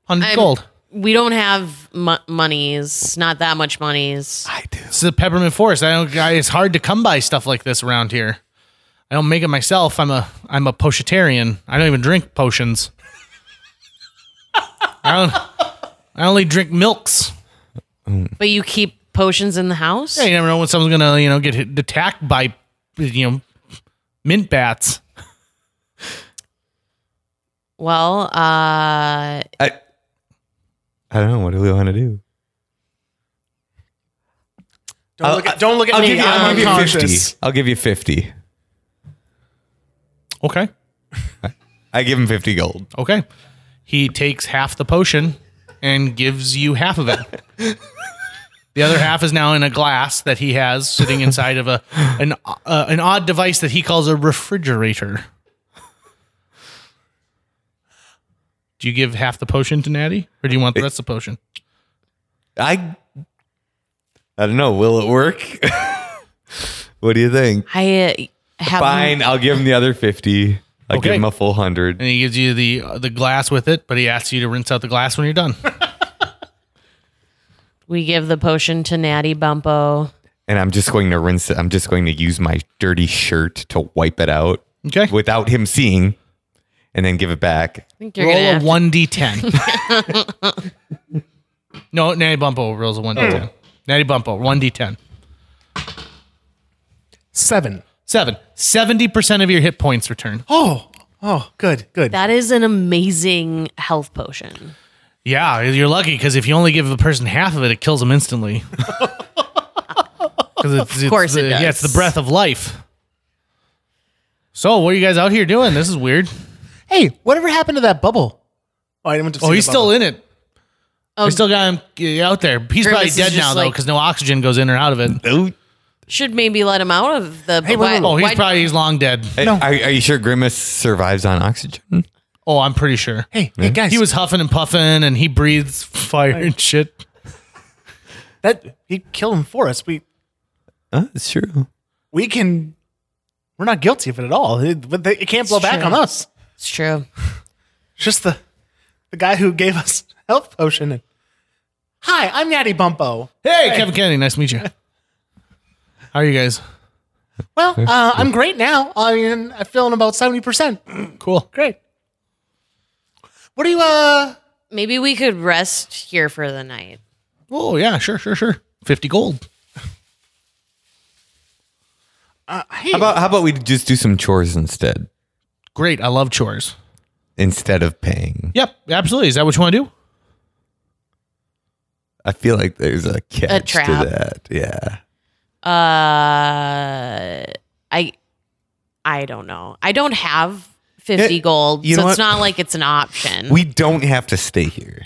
100 gold. We don't have monies. Not that much monies. I do. This is the Peppermint Forest. It's hard to come by stuff like this around here. I don't make it myself. I'm a pochitarian. I don't even drink potions. I only drink milks. But you keep potions in the house? Yeah, you never know when someone's gonna, get attacked by, mint bats. Well, I don't know. What do we want to do? Don't look at me. I'll give you 50. I'll give you 50. Okay. I give him 50 gold. Okay. He takes half the potion and gives you half of it. The other half is now in a glass that he has sitting inside of an odd device that he calls a refrigerator. Do you give half the potion to Natty? Or do you want the rest of the potion? I don't know. Will it work? What do you think? Fine, I'll give him the other 50. I'll give him a full 100. And he gives you the glass with it, but he asks you to rinse out the glass when you're done. We give the potion to Natty Bumpo. And I'm just going to rinse it. I'm just going to use my dirty shirt to wipe it out. Okay. Without him seeing, and then give it back. Roll a 1d10. No, Natty Bumpo rolls a 1d10. Natty Bumpo, 1d10. 7. 70% of your hit points return. Oh, good. That is an amazing health potion. Yeah, you're lucky because if you only give a person half of it, it kills them instantly. Of course it does. Yeah, it's the breath of life. So, what are you guys out here doing? This is weird. Hey, whatever happened to that bubble? Oh, I didn't want to see he's still in it. Oh, we still got him out there. He's probably dead now, though, because no oxygen goes in or out of it. Ooh. Should maybe let him out of the... Hey, he's long dead. Hey, no. Are you sure Grimace survives on oxygen? Oh, I'm pretty sure. Hey, guys. He was huffing and puffing, and he breathes fire and shit. He killed him for us. It's true. We're not guilty of it at all. It can't blow back on us. It's true. It's just the guy who gave us health potion. Hi, I'm Natty Bumpo. Hey, Kevin Kennedy. Nice to meet you. How are you guys? Well, I'm great now. I mean, I'm feeling about 70%. Cool. Great. What do you, Maybe we could rest here for the night. Oh, yeah. Sure. 50 gold. How about we just do some chores instead? Great. I love chores. Instead of paying. Yep. Absolutely. Is that what you want to do? I feel like there's a catch to that. Yeah. I don't know. I don't have 50 gold, so it's not like it's an option. We don't have to stay here.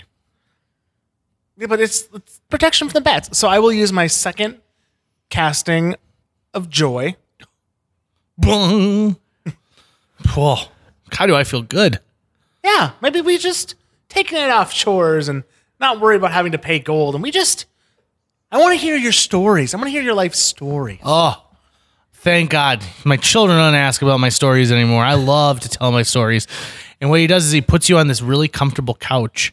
Yeah, but it's protection from the bats. So I will use my second casting of joy. Boom. Whoa. How do I feel good? Yeah, maybe we just taking it off chores and not worry about having to pay gold. And we just, I want to hear your stories. I want to hear your life story. Oh, thank God. My children don't ask about my stories anymore. I love to tell my stories. And what he does is he puts you on this really comfortable couch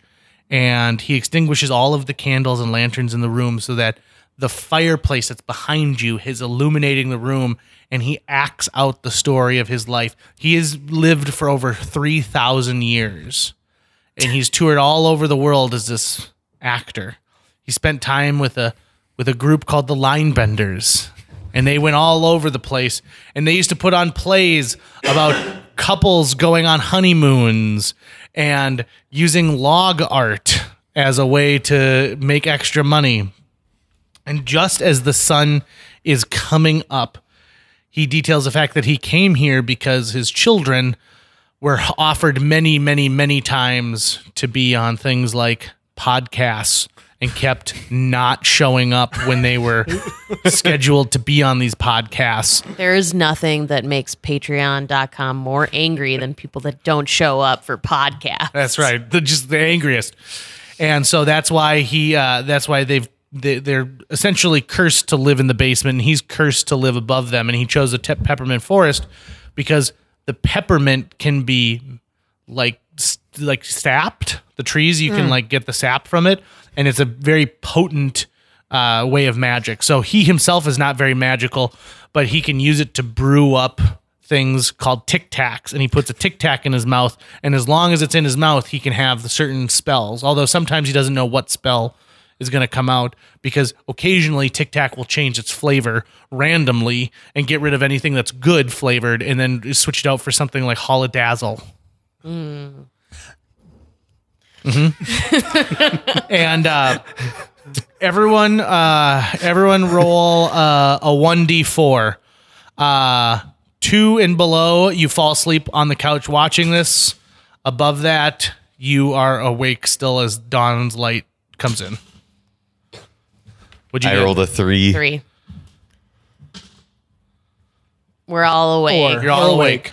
and he extinguishes all of the candles and lanterns in the room so that the fireplace that's behind you is illuminating the room, and he acts out the story of his life. He has lived for over 3,000 years, and he's toured all over the world as this actor. He spent time with a group called the Linebenders, and they went all over the place, and they used to put on plays about couples going on honeymoons and using log art as a way to make extra money. And just as the sun is coming up, he details the fact that he came here because his children were offered many, many, many times to be on things like podcasts and kept not showing up when they were scheduled to be on these podcasts. There is nothing that makes Patreon.com more angry than people that don't show up for podcasts. That's right. They're just the angriest. And so that's why they're essentially cursed to live in the basement, and he's cursed to live above them. And he chose the Peppermint Forest because the peppermint can be like sapped. The trees, you can like get the sap from it, and it's a very potent way of magic. So he himself is not very magical, but he can use it to brew up things called tic tacs. And he puts a tic tac in his mouth, and as long as it's in his mouth, he can have the certain spells. Although sometimes he doesn't know what spell is going to come out, because occasionally Tic Tac will change its flavor randomly and get rid of anything that's good flavored and then switch it out for something like Holodazzle. Mm. Mm-hmm. And everyone roll a 1d4. 2 and below, you fall asleep on the couch watching this. Above that, you are awake still as dawn's light comes in. I rolled a 3. 3. We're all awake. 4. You're all awake.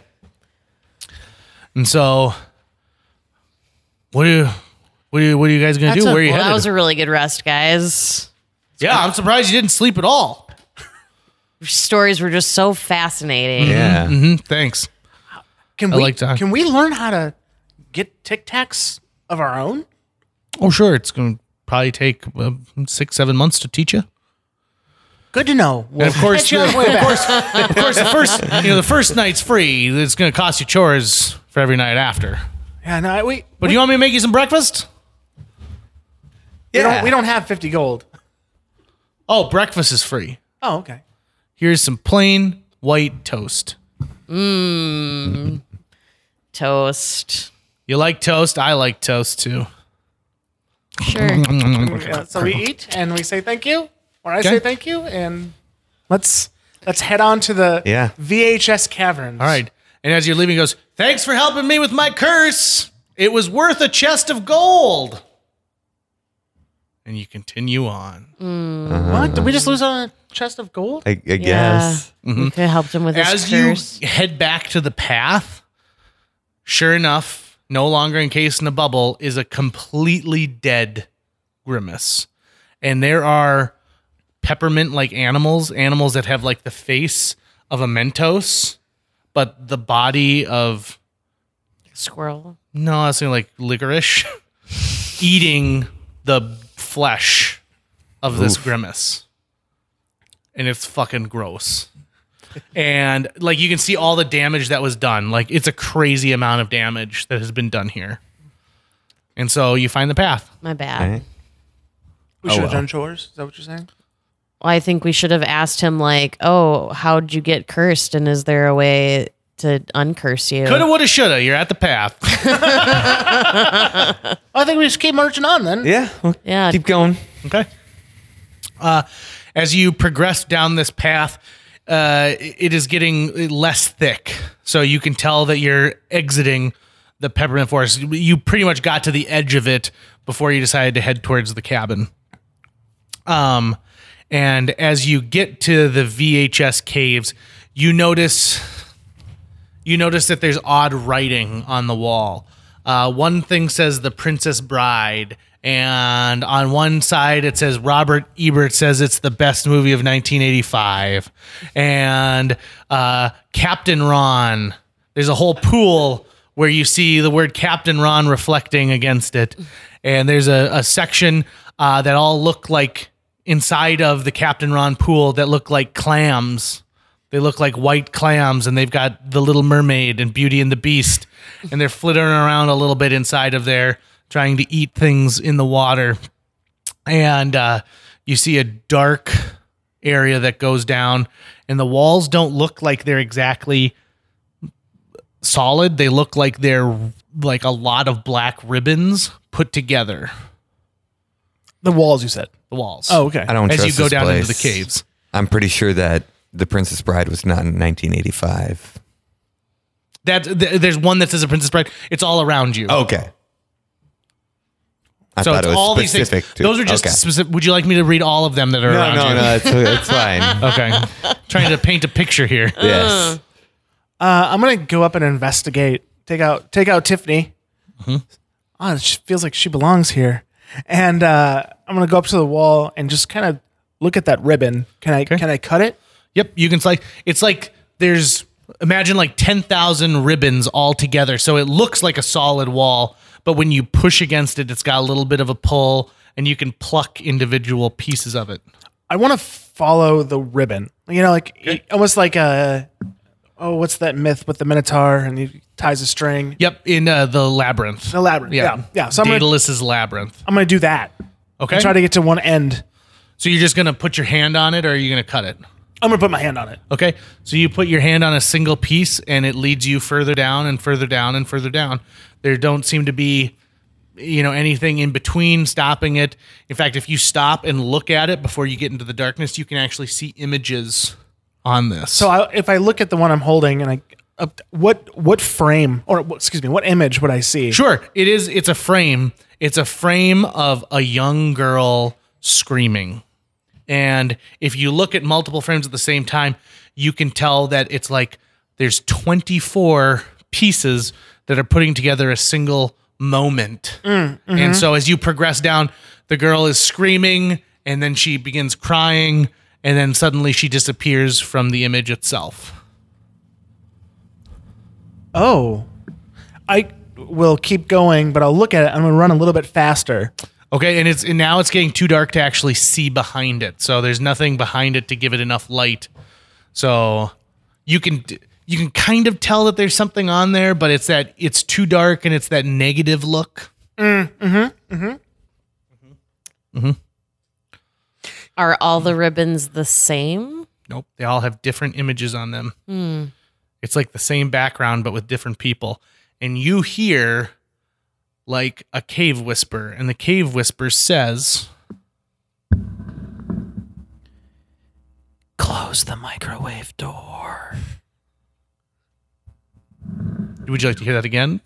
And so, what are you guys gonna do? Where are you headed? That was a really good rest, guys. Yeah, I'm surprised you didn't sleep at all. Your stories were just so fascinating. Yeah. Mm-hmm. Thanks. Can we learn how to get Tic Tacs of our own? Oh, sure. It's gonna probably take 6-7 months to teach you. Good to know. We'll and of course, the first night's free. It's going to cost you chores for every night after. Yeah, no, But do you want me to make you some breakfast? Yeah, we don't have 50 gold. Oh, breakfast is free. Oh, okay. Here's some plain white toast. Mmm, toast. You like toast? I like toast too. Sure. So we eat and we say thank you, or I say thank you, and let's head on to the VHS caverns. All right. And as you're leaving, he goes, "Thanks for helping me with my curse. It was worth a chest of gold." And you continue on. What? Did we just lose a chest of gold? I guess. Mm-hmm. Could have helped him with his curse. As you head back to the path, sure enough, no longer encased in a bubble, is a completely dead Grimace. And there are peppermint-like animals that have like the face of a Mentos, but the body of... Squirrel? No, I was thinking like licorice. Eating the flesh of this Grimace. And it's fucking gross. And like you can see all the damage that was done. Like it's a crazy amount of damage that has been done here. And so you find the path. My bad. Right. We should have done chores. Is that what you're saying? I think we should have asked him, like, oh, how'd you get cursed? And is there a way to uncurse you? Coulda, woulda, shoulda. You're at the path. I think we just keep marching on then. Yeah. Well, yeah. Keep going. Okay. As you progress down this path, it is getting less thick. So you can tell that you're exiting the Peppermint Forest. You pretty much got to the edge of it before you decided to head towards the cabin. And as you get to the VHS caves, you notice that there's odd writing on the wall. One thing says The Princess Bride, and on one side it says Robert Ebert says it's the best movie of 1985. And Captain Ron, there's a whole pool where you see the word Captain Ron reflecting against it. And there's a section that all look like, inside of the Captain Ron pool, that look like clams. They look like white clams, and they've got The Little Mermaid and Beauty and the Beast, and they're flittering around a little bit inside of there, trying to eat things in the water. And you see a dark area that goes down, and the walls don't look like they're exactly solid. They look like they're like a lot of black ribbons put together. The walls, you said. The walls. Oh, okay. I don't trust this place. As you go down into the caves. I'm pretty sure that The Princess Bride was not in 1985. There's one that says The Princess Bride. It's all around you. Okay. I thought it was specific. Those are just specific. Would you like me to read all of them that are around you? No, it's fine. Okay. Trying to paint a picture here. Yes. I'm going to go up and investigate. Take out Tiffany. Mm-hmm. Oh, she feels like she belongs here. And I'm going to go up to the wall and just kind of look at that ribbon. Can I cut it? Yep. You can slice. It's like there's, imagine like 10,000 ribbons all together. So it looks like a solid wall, but when you push against it, it's got a little bit of a pull, and you can pluck individual pieces of it. I want to follow the ribbon. You know, like almost like a, what's that myth with the Minotaur and he ties a string? Yep, in the Labyrinth. The Labyrinth, yeah. So Daedalus's Labyrinth. I'm going to do that. Okay. Try to get to one end. So you're just going to put your hand on it, or are you going to cut it? I'm going to put my hand on it. Okay. So you put your hand on a single piece, and it leads you further down and further down and further down. There don't seem to be, anything in between stopping it. In fact, if you stop and look at it before you get into the darkness, you can actually see images on this. So if I look at the one I'm holding, and what frame, or excuse me, what image would I see? Sure. It's a frame. It's a frame of a young girl screaming. And if you look at multiple frames at the same time, you can tell that it's like there's 24 pieces that are putting together a single moment. Mm-hmm. And so as you progress down, the girl is screaming, and then she begins crying, and then suddenly she disappears from the image itself. Oh, I will keep going, but I'll look at it. I'm going to run a little bit faster. Okay, and now it's getting too dark to actually see behind it. So there's nothing behind it to give it enough light. So you can kind of tell that there's something on there, but it's too dark, and it's that negative look. Are all the ribbons the same? Nope. They all have different images on them. Mm. It's like the same background, but with different people. And you hear like a cave whisper. And the cave whisper says, "Close the microwave door." Would you like to hear that again?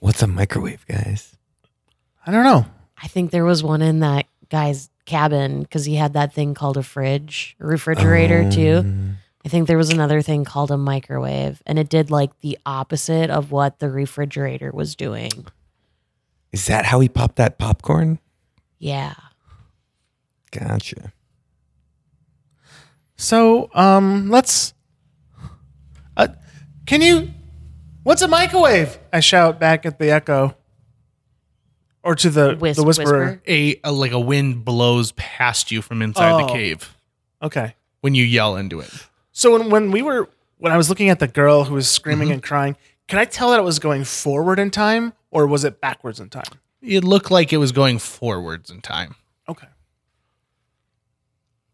What's a microwave, guys? I don't know. I think there was one in that guy's cabin, because he had that thing called a refrigerator too. I think there was another thing called a microwave, and it did like the opposite of what the refrigerator was doing. Is that how he popped that popcorn? Yeah. Gotcha. So, let's. What's a microwave? I shout back at the echo. Or to the whisperer. Like a wind blows past you from inside the cave. Okay. When you yell into it. So when I was looking at the girl who was screaming and crying, can I tell that it was going forward in time, or was it backwards in time? It looked like it was going forwards in time. Okay.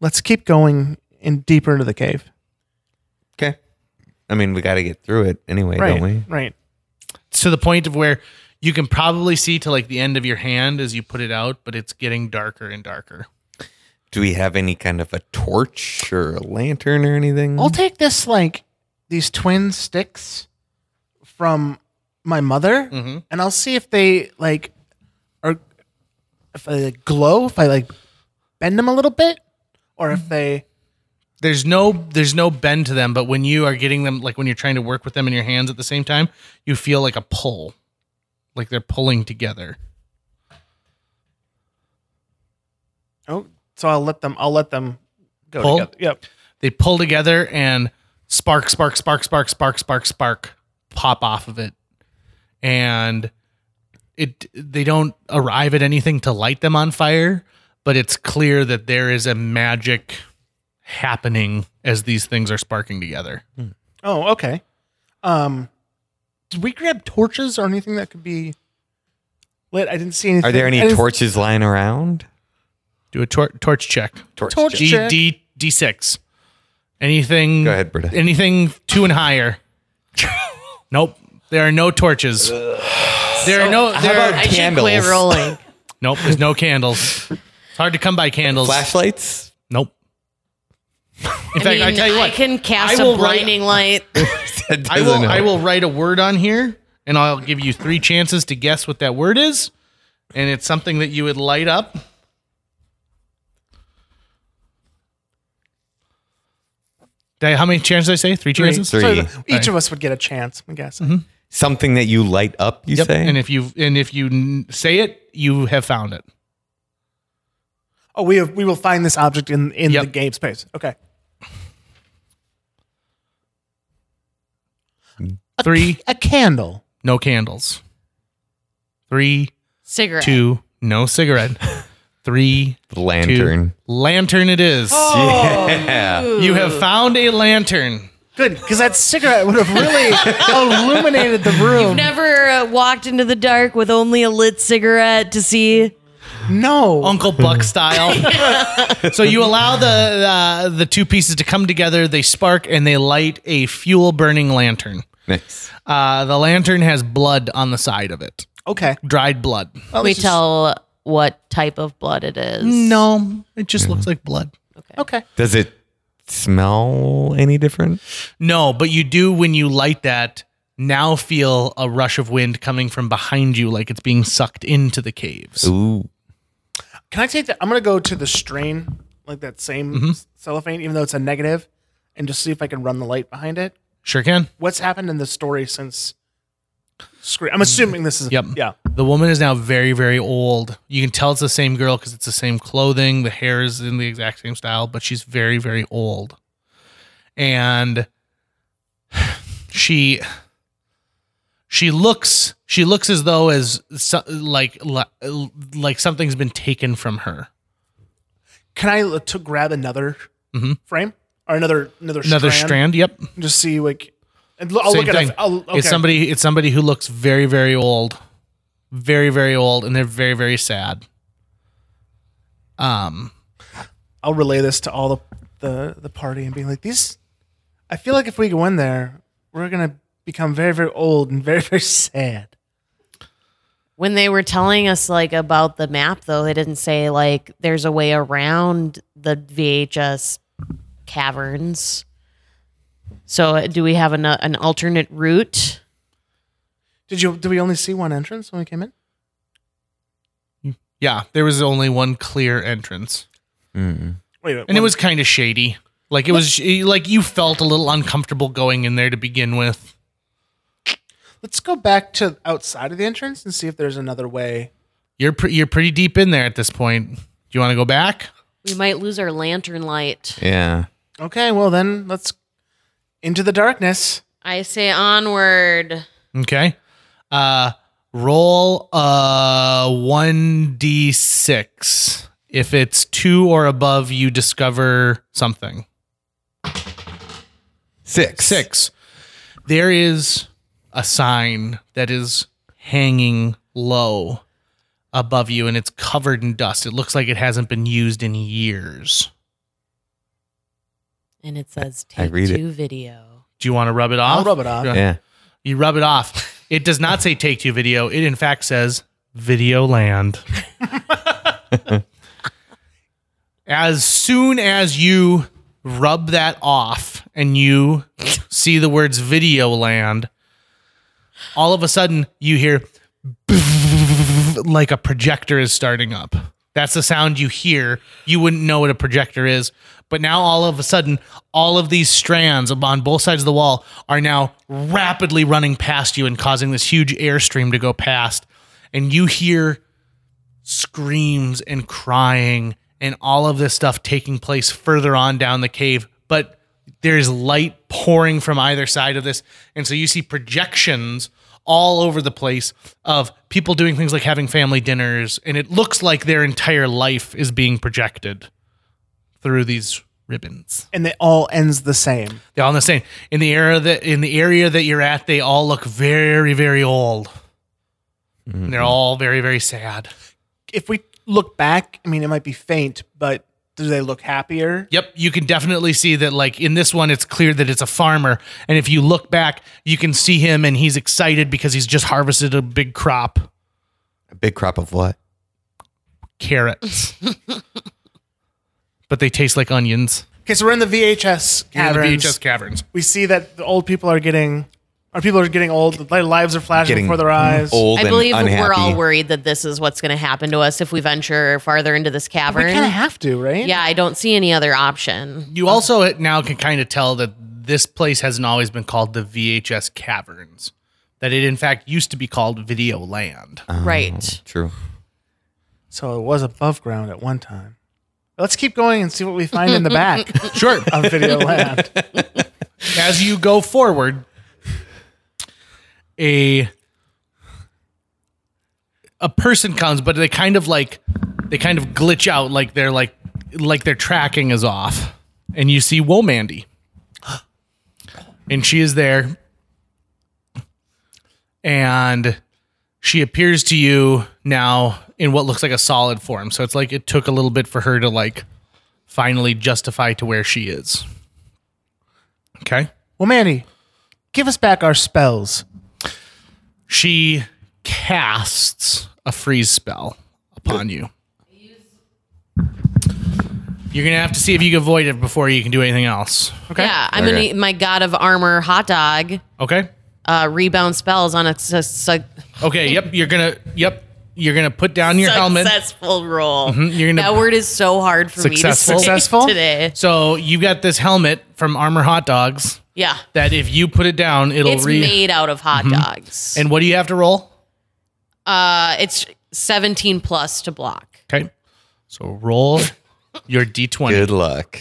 Let's keep going in deeper into the cave. Okay. I mean, we got to get through it anyway, right, don't we? Right. To the point of where you can probably see to like the end of your hand as you put it out, but it's getting darker and darker. Do we have any kind of a torch or a lantern or anything? I'll take this, like, these twin sticks from my mother, mm-hmm. and I'll see if they, like, are, if they like, glow, if I, like, bend them a little bit, or if they... There's no bend to them, but when you are getting them, like, when you're trying to work with them in your hands at the same time, you feel like a pull, like they're pulling together. Oh, so I'll let them go pull. Together. Yep. They pull together and spark pop off of it. And they don't arrive at anything to light them on fire, but it's clear that there is a magic happening as these things are sparking together. Oh, okay. Did we grab torches or anything that could be lit? I didn't see anything. Are there any torches lying around? Do a torch check. Torch check. D6. Anything? Go ahead, Britta. Anything 2 and higher? Nope. There are no torches. How about candles? I should play rolling. Nope. There's no candles. It's hard to come by candles. Flashlights? Nope. In fact, I tell you what. I can cast a blinding light. I will write a word on here, and I'll give you 3 chances to guess what that word is, and it's something that you would light up. How many chances did I say? 3 chances? 3. So each of us would get a chance, I guess. Mm-hmm. Something that you light up, you say? And if you say it, you have found it. Oh, we will find this object in the game space. Okay. 3. A candle. No candles. 3. Cigarette. 2. No cigarette. 3. Lantern. 2. Lantern it is. Oh, yeah. You have found a lantern. Good, because that cigarette would have really illuminated the room. You've never walked into the dark with only a lit cigarette to see... No. Uncle Buck style. So you allow the 2 pieces to come together, they spark, and they light a fuel-burning lantern. Nice. The lantern has blood on the side of it. Okay. Dried blood. Can we tell what type of blood it is? No. It just looks like blood. Okay. Does it smell any different? No, but you do, when you light that, now feel a rush of wind coming from behind you like it's being sucked into the caves. Ooh. Can I take that? I'm going to go to the strain, like that same cellophane, even though it's a negative, and just see if I can run the light behind it. Sure can. What's happened in the story since... I'm assuming this is... Yep. Yeah. The woman is now very, very old. You can tell it's the same girl because it's the same clothing. The hair is in the exact same style, but she's very, very old. And she... She looks as though as like something's been taken from her. Can I look to grab another frame or another strand? Yep. Just see like, and I'll Same look at it. Okay. It's somebody who looks very, very old, very, very old, and they're very, very sad. I'll relay this to all the party and be like, these. I feel like if we go in there, we're gonna become very, very old and very, very sad. When they were telling us like about the map, though, they didn't say like there's a way around the VHS caverns. So do we have an alternate route? Did we only see one entrance when we came in? Yeah, there was only one clear entrance. Mm. Wait, and it was kind of shady. Like it was like you felt a little uncomfortable going in there to begin with. Let's go back to outside of the entrance and see if there's another way. You're pretty deep in there at this point. Do you want to go back? We might lose our lantern light. Yeah. Okay, well then let's into the darkness. I say onward. Okay. Roll 1d6. If it's 2 or above, you discover something. 6. There is a sign that is hanging low above you, and it's covered in dust. It looks like it hasn't been used in years. And it says take two video. Do you want to rub it off? I'll rub it off. Yeah. You rub it off. It does not say take two video. It in fact says Video Land. As soon as you rub that off and you see the words Video Land, all of a sudden you hear like a projector is starting up. That's the sound you hear. You wouldn't know what a projector is. But now all of a sudden, all of these strands on both sides of the wall are now rapidly running past you and causing this huge airstream to go past. And you hear screams and crying and all of this stuff taking place further on down the cave. But there's light pouring from either side of this. And so you see projections all over the place of people doing things like having family dinners. And it looks like their entire life is being projected through these ribbons. And it all ends the same. They all end the same. In the area that you're at, they all look very, very old. Mm-hmm. And they're all very, very sad. If we look back, I mean, it might be faint, but do they look happier? Yep. You can definitely see that, like, in this one, it's clear that it's a farmer. And if you look back, you can see him, and he's excited because he's just harvested a big crop. A big crop of what? Carrots. But they taste like onions. Okay, so we're in the VHS caverns. We see that the old people are getting... Our people are getting old. Their lives are flashing before their eyes. I believe we're all worried that this is what's going to happen to us if we venture farther into this cavern. We kind of have to, right? Yeah, I don't see any other option. You also now can kind of tell that this place hasn't always been called the VHS caverns. That it, in fact, used to be called Video Land. Right. True. So it was above ground at one time. Let's keep going and see what we find in the back. Sure. Of Video Land. As you go forward... A person comes, but they kind of glitch out, like their tracking is off, and you see Womandy, and she is there, and she appears to you now in what looks like a solid form. So it's like it took a little bit for her to like finally justify to where she is. Okay, Womandy, give us back our spells. She casts a freeze spell upon you. You're going to have to see if you can avoid it before you can do anything else. Okay. Yeah, I'm going to eat my God of Armor Hot Dog. Okay. Rebound spells on okay, yep. You're going to put down your helmet. Successful roll. Mm-hmm, that word is so hard for me to say today. So you got this helmet from Armor Hot Dogs. Yeah. That if you put it down, it's made out of hot dogs. And what do you have to roll? It's 17 plus to block. Okay. So roll your D20. Good luck.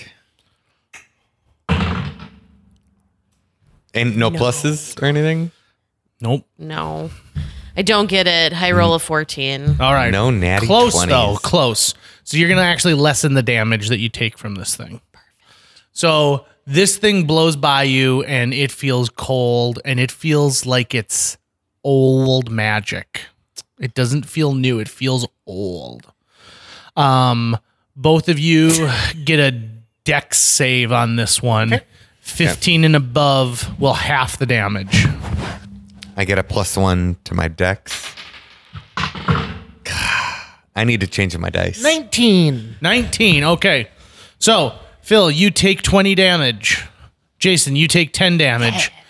And no pluses or anything? Nope. No. I don't get it. I roll a 14. All right. No natty 20s. Close, though. Close. So you're going to actually lessen the damage that you take from this thing. Perfect. So... This thing blows by you, and it feels cold, and it feels like it's old magic. It doesn't feel new. It feels old. Both of you get a dex save on this one. Okay. 15 and above will half the damage. I get a +1 to my dex. I need to change my dice. 19. Okay. So... Phil, you take 20 damage. Jason, you take 10 damage. Yeah.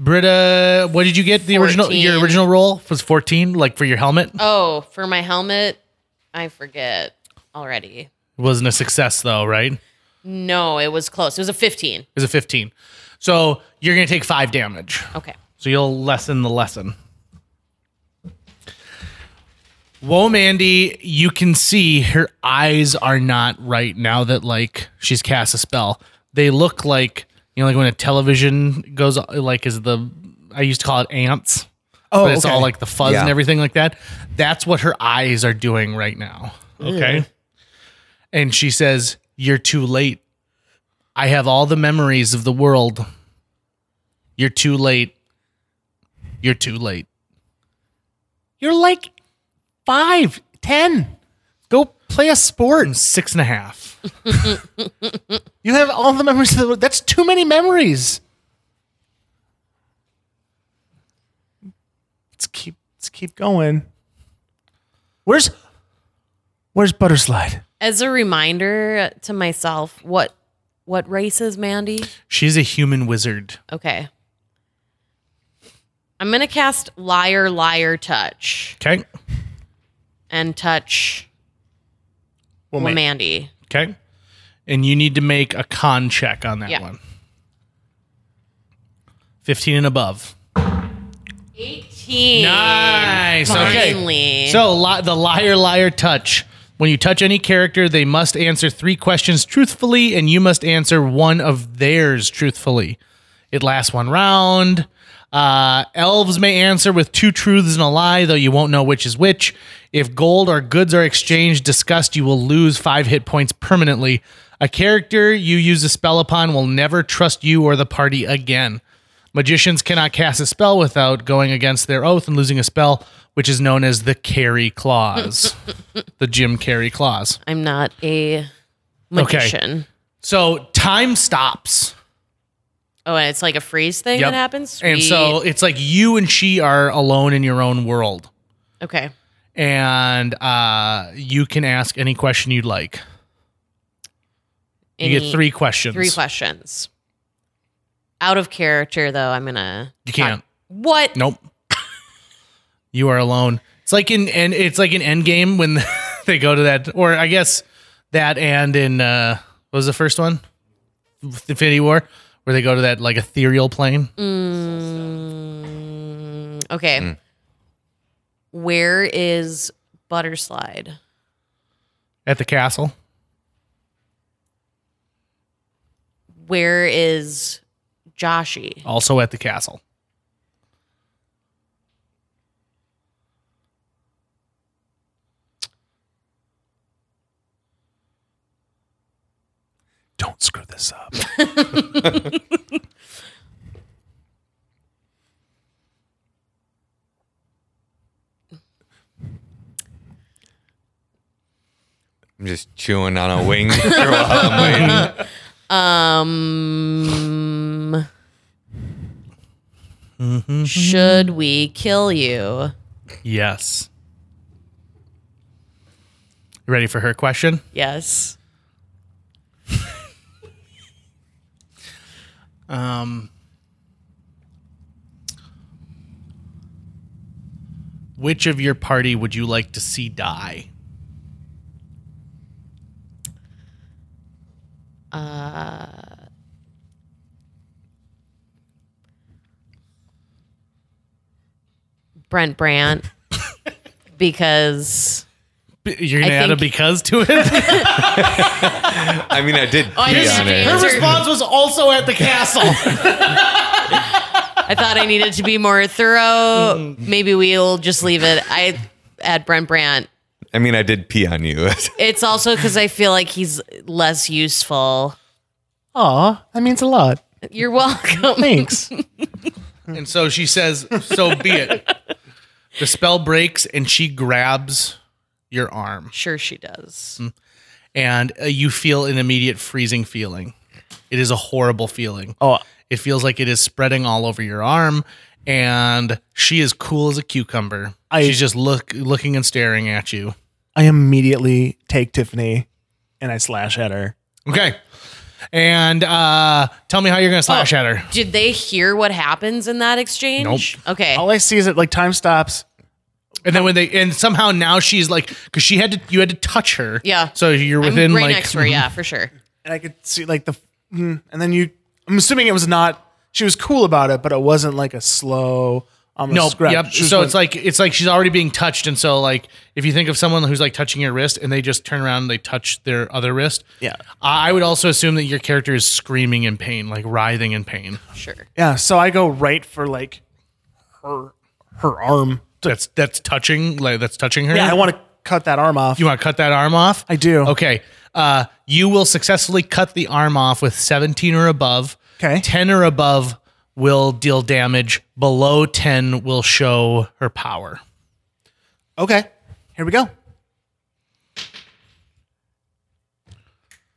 Britta, what did you get? Your original roll was 14, like for your helmet? Oh, for my helmet? I forget already. It wasn't a success though, right? No, it was close. It was a 15. So you're going to take 5 damage. Okay. So you'll lessen the lesson. Womandy, you can see her eyes are not right now that like she's cast a spell. They look like, you know, like when a television goes, like I used to call it ants. Oh, but it's all like the fuzz and everything like that. That's what her eyes are doing right now. Okay. Mm. And she says, "You're too late. I have all the memories of the world. You're too late. You're too late. You're like 5, 10. Go Play a sport. And 6.5. You have all the memories of the world. That's too many memories. Let's keep going. Where's Butterslide? As a reminder to myself, what race is Mandy? She's a human wizard. Okay. I'm going to cast Liar, Liar, Touch. Okay. And touch Womandy. Okay. And you need to make a con check on that one. 15 and above. 18. Nice. Finally. Okay. So the Liar, Liar, Touch. When you touch any character, they must answer 3 questions truthfully, and you must answer one of theirs truthfully. It lasts 1 round. Elves may answer with 2 truths and a lie, though you won't know which is which. If gold or goods are exchanged, discussed, you will lose 5 hit points permanently. A character you use a spell upon will never trust you or the party again. Magicians cannot cast a spell without going against their oath and losing a spell, which is known as the Carry Clause. The Jim Carrey Clause. I'm not a magician. Okay. So time stops. Oh, and it's like a freeze thing that happens? Sweet. And so it's like you and she are alone in your own world. Okay. And you can ask any question you'd like. You get 3 questions. 3 questions. Out of character, though, I'm going to... You can't. What? Nope. You are alone. It's like in Endgame when they go to that, or I guess that and in, what was the first one? Infinity War, where they go to that like ethereal plane. Okay. Mm. Where is Butterslide? At the castle. Where is Joshy? Also at the castle. Don't screw this up. I'm just chewing on a wing. Should we kill you? Yes. You ready for her question? Yes. Which of your party would you like to see die? Brent Brandt, because... You're going to add a because to it? I mean, I did. Her response was also at the castle. I thought I needed to be more thorough. Maybe we'll just leave it. I add Brent Brandt. I mean, I did pee on you. It's also because I feel like he's less useful. Aw, that means a lot. You're welcome. Thanks. And so she says, so be it. The spell breaks and she grabs... your arm. Sure she does. And you feel an immediate freezing feeling. It is a horrible feeling. Oh, it feels like it is spreading all over your arm, and she is cool as a cucumber. She's just looking and staring at you. I immediately take Tiffany and I slash at her. Okay. And tell me how you're going to slash at her. Did they hear what happens in that exchange? Nope. Okay. All I see is that like time stops. And then when somehow now she's like, because you had to touch her. Yeah. So you're within I'm right next to her. Yeah, for sure. And I could see like and then I'm assuming it was not, she was cool about it, but it wasn't like a slow, almost scratch. Yep. So it's like she's already being touched. And so like, if you think of someone who's like touching your wrist and they just turn around and they touch their other wrist. Yeah. I would also assume that your character is screaming in pain, like writhing in pain. Sure. Yeah. So I go right for like her arm. That's touching her. Yeah, I want to cut that arm off. You want to cut that arm off? I do. Okay. You will successfully cut the arm off with 17 or above. Okay. 10 or above will deal damage. Below 10 will show her power. Okay. Here we go.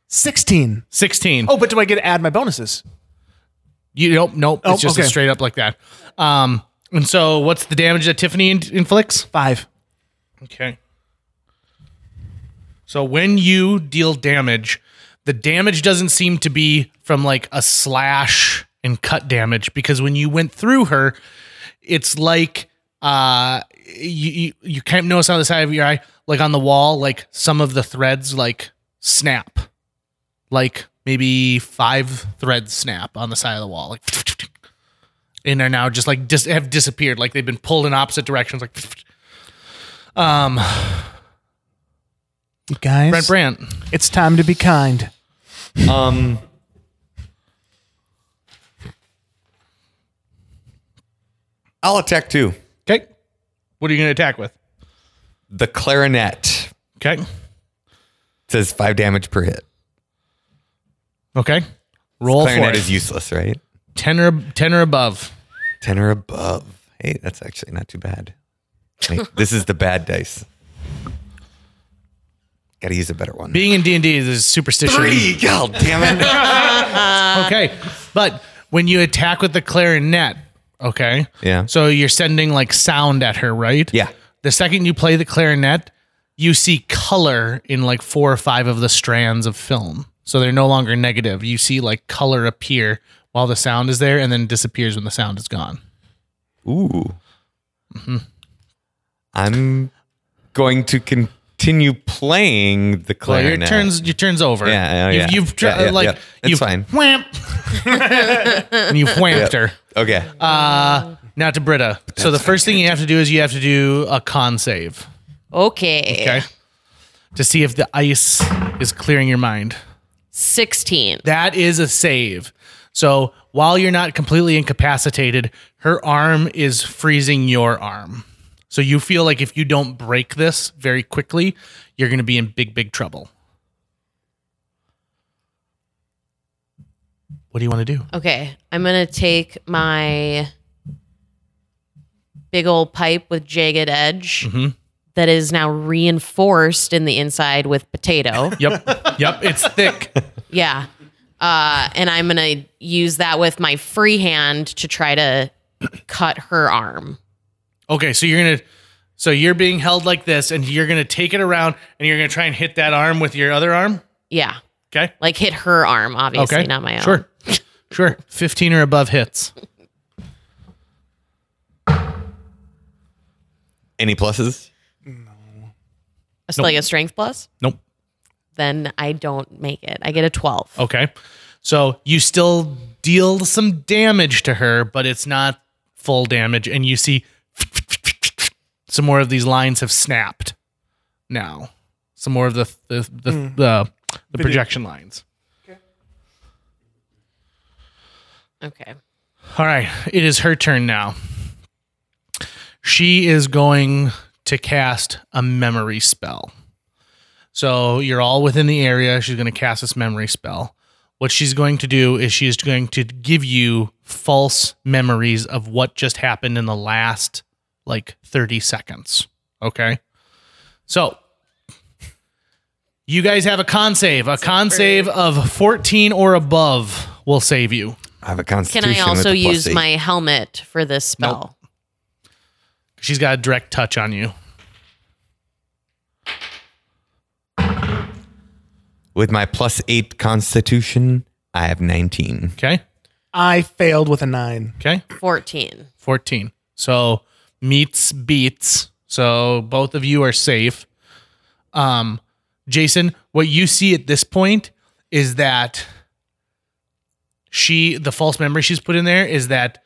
16. Oh, but do I get to add my bonuses? Nope. Oh, it's just okay. Straight up like that. And so what's the damage that Tiffany inflicts? 5. Okay. So when you deal damage, the damage doesn't seem to be from like a slash and cut damage, because when you went through her, it's like you can't notice on the side of your eye, like on the wall, like some of the threads like snap, like maybe 5 threads snap on the side of the wall, like, and are now just like have disappeared, like they've been pulled in opposite directions, like. Guys, Brent Brandt, it's time to be kind. I'll attack too. Okay. What are you going to attack with? The clarinet. Okay. It says 5 damage per hit. Okay. Roll for it. Clarinet is useless, right? 10 or above. 10 or above. Hey, that's actually not too bad. Hey, this is the bad dice. Got to use a better one. Being in D&D is a superstition. 3! God damn it. Okay. But when you attack with the clarinet, okay. Yeah. So you're sending like sound at her, right? Yeah. The second you play the clarinet, you see color in like 4 or 5 of the strands of film. So they're no longer negative. You see like color appear while the sound is there and then disappears when the sound is gone. Ooh. Mm-hmm. I'm going to continue playing the clarinet. Well, your turn's over. Yeah. You've It's fine. Whamp. And you've whamped her. Okay. Now to Britta. So the first thing you have to do is you have to do a con save. Okay. To see if the ice is clearing your mind. 16. That is a save. So while you're not completely incapacitated, her arm is freezing your arm. So you feel like if you don't break this very quickly, you're going to be in big, big trouble. What do you want to do? Okay. I'm going to take my big old pipe with jagged edge that is now reinforced in the inside with potato. Yep. It's thick. Yeah. And I'm going to use that with my free hand to try to cut her arm. Okay, so you're being held like this, and you're gonna take it around, and you're gonna try and hit that arm with your other arm. Yeah. Okay. Like hit her arm, obviously, not my arm. Sure. 15 or above hits. Any pluses? No. Nope. Like a strength plus? Nope. Then I don't make it. I get a 12. Okay. So you still deal some damage to her, but it's not full damage, and you see. Some more of these lines have snapped now. Some more of the projection lines. Okay. All right. It is her turn now. She is going to cast a memory spell. So you're all within the area. She's going to cast this memory spell. What she's going to do is she is going to give you false memories of what just happened in the last... like 30 seconds. Okay. So you guys have a con save. A con save of 14 or above will save you. I have a constitution. Can I also use my helmet for this spell? Nope. She's got a direct touch on you. With my +8 constitution, I have 19. Okay. I failed with a 9. Okay. 14. So... meets beats, so both of you are safe. Jason, what you see at this point is that the false memory she's put in there is that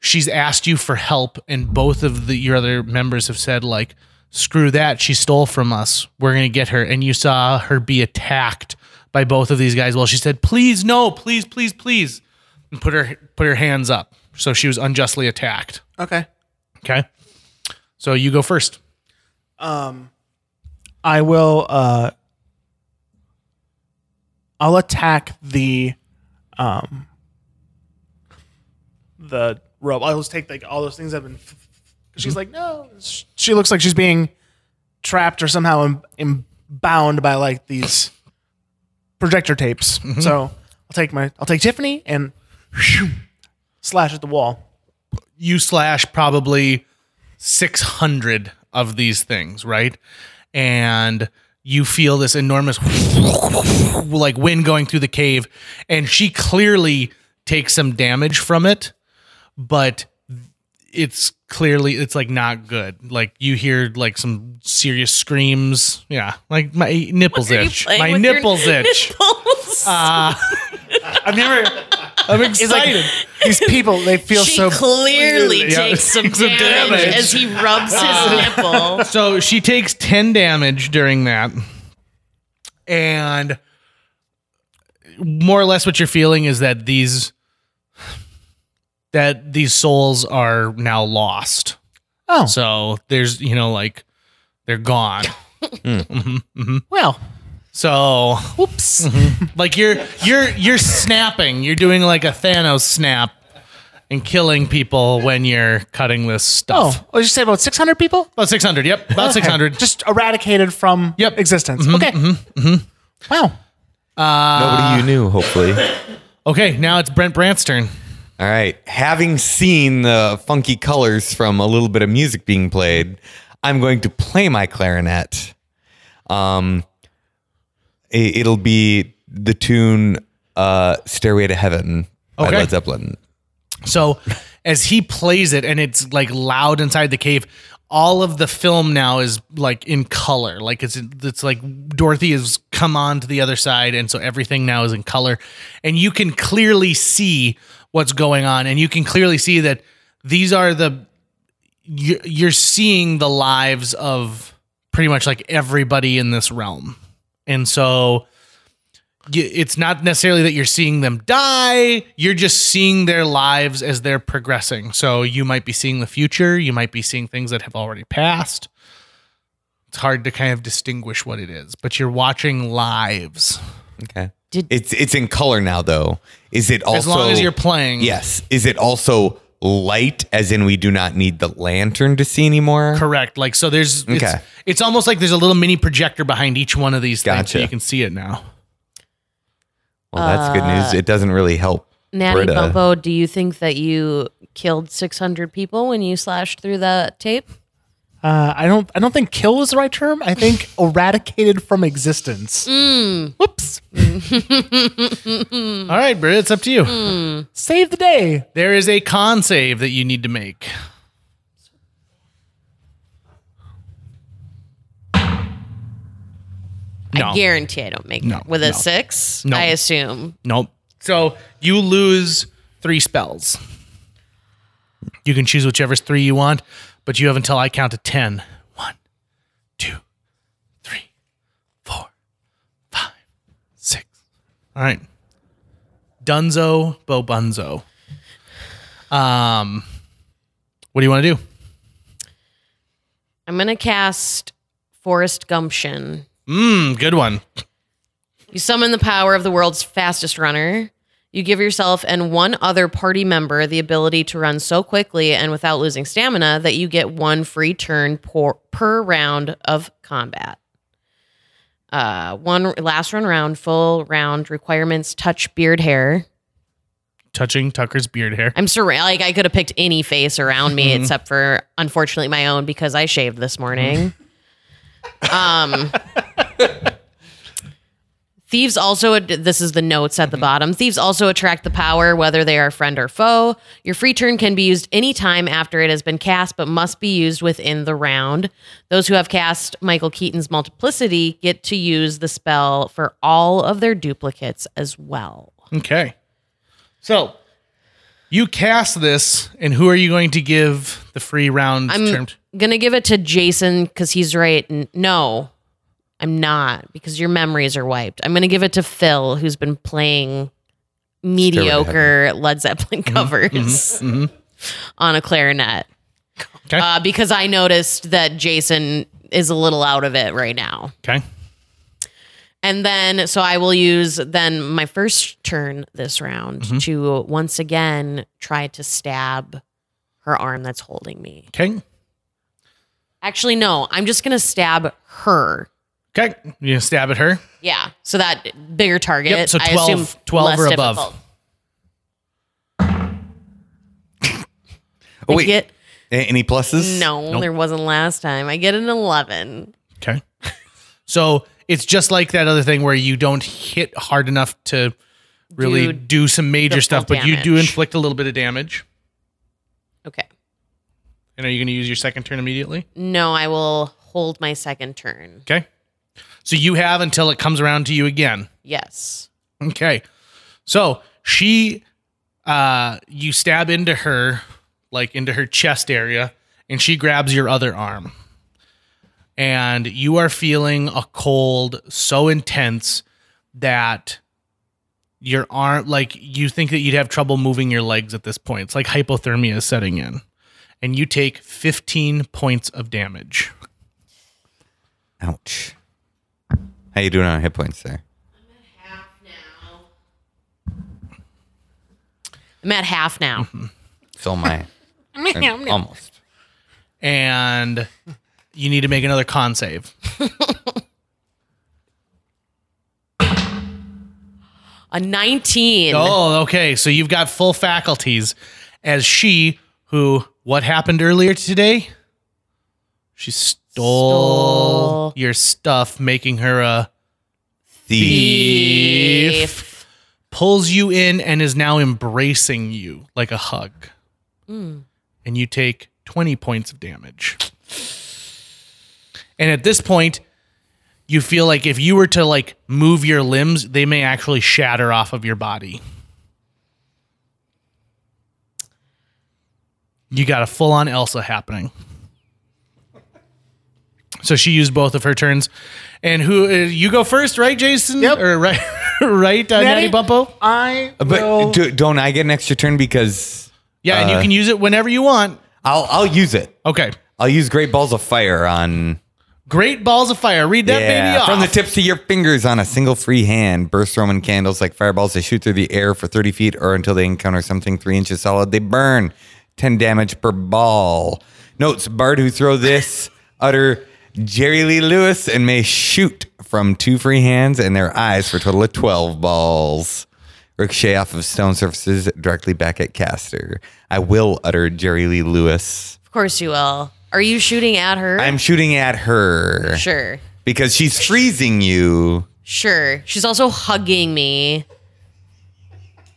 she's asked you for help, and both of your other members have said, like, screw that, she stole from us, we're gonna get her. And you saw her be attacked by both of these guys. Well, she said, please, no, please, please, please, and put her hands up. So she was unjustly attacked. Okay. So you go first. I will I'll attack the rope. I'll just take like all those things I've been she's like, no. She looks like she's being trapped or somehow bound by like these projector tapes. Mm-hmm. So I'll take Tiffany and slash at the wall. You slash probably 600 of these things, right? And you feel this enormous like wind going through the cave, and she clearly takes some damage from it, but it's like not good. Like you hear like some serious screams. Yeah, like my nipples itch. My nipples itch. Nipples? I've never. I'm excited. Like, these people, they feel so... She clearly takes some damage as he rubs his nipple. So she takes 10 damage during that. And more or less what you're feeling is that these souls are now lost. Oh. So there's, they're gone. Mm-hmm, mm-hmm. Well... So, whoops! Mm-hmm. Like you're snapping. You're doing like a Thanos snap and killing people when you're cutting this stuff. Oh, you said about 600 people? About 600. Yep, about 600. Just eradicated from existence. Mm-hmm, okay. Mm-hmm, mm-hmm. Wow. Nobody you knew, hopefully. Okay, now it's Brent Brandt's turn. All right. Having seen the funky colors from a little bit of music being played, I'm going to play my clarinet. It'll be the tune Stairway to Heaven by Led Zeppelin. So as he plays it, and it's like loud inside the cave, all of the film now is like in color. Like it's like Dorothy has come on to the other side, and so everything now is in color. And you can clearly see what's going on, and you can clearly see that these are you're seeing the lives of pretty much like everybody in this realm. And so it's not necessarily that you're seeing them die. You're just seeing their lives as they're progressing. So you might be seeing the future. You might be seeing things that have already passed. It's hard to kind of distinguish what it is, but you're watching lives. Okay. It's in color now, though. Is it also... As long as you're playing. Yes. Is it also light, as in we do not need the lantern to see anymore? Correct. Like, so there's... Okay. It's almost like there's a little mini projector behind each one of these things, so you can see it now. Well, that's good news. It doesn't really help Natty Britta. Bumpo, do you think that you killed 600 people when you slashed through that tape? I don't think kill was the right term. I think eradicated from existence. Mm. Whoops. All right, Britt, it's up to you. Mm. Save the day. There is a con save that you need to make. No. I guarantee I don't make it. With a 6, I assume. Nope. So you lose 3 spells. You can choose whichever 3 you want. But you have until I count to 10. 1, 2, 3, 4, 5, 6. All right. Dunzo, Bobunzo. What do you want to do? I'm going to cast Forest Gumption. Good one. You summon the power of the world's fastest runner. You give yourself and one other party member the ability to run so quickly and without losing stamina that you get 1 free turn per round of combat. 1 last run round, full round requirements, touch beard hair. Touching Tucker's beard hair. I'm like I could have picked any face around me except for, unfortunately, my own because I shaved this morning. Thieves also, this is the notes at the bottom, thieves also attract the power, whether they are friend or foe. Your free turn can be used any time after it has been cast, but must be used within the round. Those who have cast Michael Keaton's Multiplicity get to use the spell for all of their duplicates as well. Okay. So, you cast this, and who are you going to give the free round? I'm going to give it to Jason, because he's right. No. I'm not, because your memories are wiped. I'm going to give it to Phil, who's been playing mediocre Led Zeppelin covers on a clarinet. Okay. Because I noticed that Jason is a little out of it right now. Okay. And then, so I will use then my first turn this round to once again try to stab her arm that's holding me. Okay. Actually, no, I'm just going to stab her. Okay. You stab at her. Yeah. So that bigger target. Yep. So 12 or above. Difficult. Oh, wait. Any pluses? No, nope. There wasn't last time. I get an 11. Okay. So it's just like that other thing where you don't hit hard enough to really do some major stuff, but damage. You do inflict a little bit of damage. Okay. And are you going to use your second turn immediately? No, I will hold my second turn. Okay. So you have until it comes around to you again. Yes. Okay. So she, you stab into her, like into her chest area, and she grabs your other arm. And you are feeling a cold so intense that your arm, like you think that you'd have trouble moving your legs at this point. It's like hypothermia is setting in. And you take 15 points of damage. Ouch. How you doing on hit points there? I'm at half now. Mm-hmm. So my... almost. And you need to make another con save. A 19. Oh, okay. So you've got full faculties as she... Who, what happened earlier today? She stole your stuff, making her a thief. Pulls you in and is now embracing you like a hug. Mm. And you take 20 points of damage. And at this point, you feel like if you were to like move your limbs, they may actually shatter off of your body. You got a full-on Elsa happening. So she used both of her turns. And who you go first, right, Jason? Yep. Or right, Natty Bumpo? I will. But don't I get an extra turn because... Yeah, and you can use it whenever you want. I'll use it. Okay. I'll use Great Balls of Fire on... Great Balls of Fire. Read that baby off. From the tips of your fingers on a single free hand, burst Roman candles like fireballs. They shoot through the air for 30 feet or until they encounter something 3 inches solid. They burn. 10 damage per ball. Notes, Bard who throw this, utter Jerry Lee Lewis, and may shoot from two free hands and their eyes for a total of 12 balls. Ricochet off of stone surfaces directly back at caster. I will utter Jerry Lee Lewis. Of course you will. Are you shooting at her? I'm shooting at her. Sure. Because she's freezing you. Sure. She's also hugging me.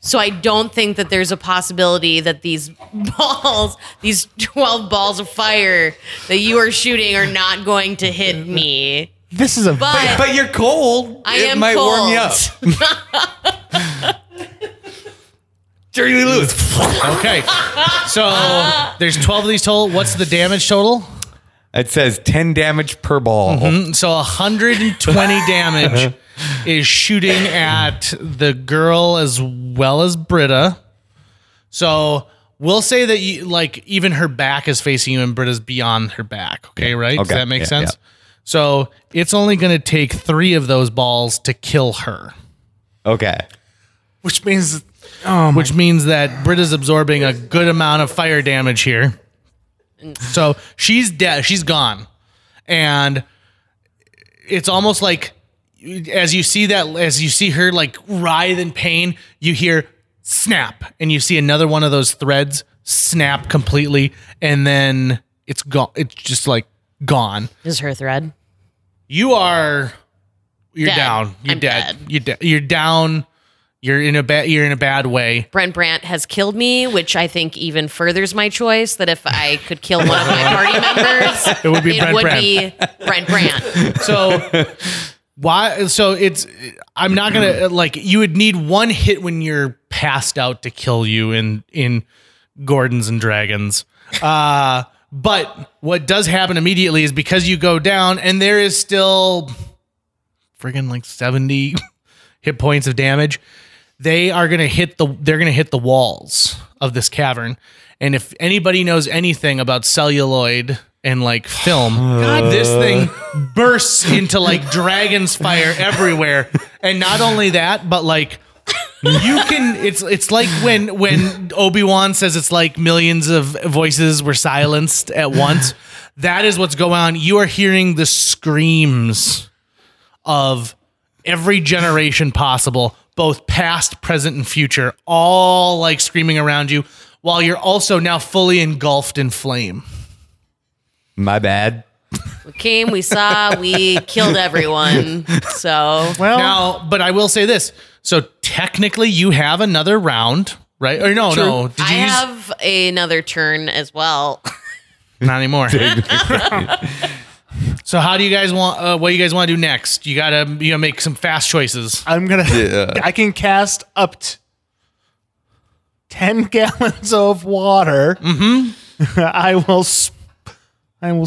So I don't think that there's a possibility that these balls, these 12 balls of fire that you are shooting are not going to hit me. This is a... But you're cold. It might warm you up. Jerry Lee Lewis. Okay. So there's 12 of these total. What's the damage total? It says 10 damage per ball. Mm-hmm. So 120 damage is shooting at the girl as well as Britta. So we'll say that you, like, even her back is facing you and Britta's beyond her back. Okay, right? Okay. Does that make sense? Yeah. So it's only going to take 3 of those balls to kill her. Okay. Which means that Britta's absorbing a good amount of fire damage here. So she's dead. She's gone. And it's almost like as you see her like writhe in pain, you hear snap and you see another one of those threads snap completely. And then it's gone. It's just like gone. Is her thread? You're dead. Down. You're dead. You're down. You're in a bad way. Brent Brandt has killed me, which I think even furthers my choice that if I could kill one of my party members, it would be Brent Brandt. I'm not going to like, you would need one hit when you're passed out to kill you in Gordons and Dragons. But what does happen immediately is because you go down and there is still friggin' like 70 hit points of damage. They are going to hit the walls of this cavern. And if anybody knows anything about celluloid and like film, God, this thing bursts into like dragon's fire everywhere. And not only that, but like it's like when Obi-Wan says it's like millions of voices were silenced at once. That is what's going on. You are hearing the screams of every generation possible, both past, present, and future, all like screaming around you, while you're also now fully engulfed in flame. My bad. We came, we saw, we killed everyone. So well, now, but I will say this. So technically, you have another round, right? Or no, true. No. Did you have another turn as well? Not anymore. So how do you guys want? What do you guys want to do next? You gotta make some fast choices. I'm gonna. Yeah. I can cast up 10 gallons of water. Mm-hmm. I will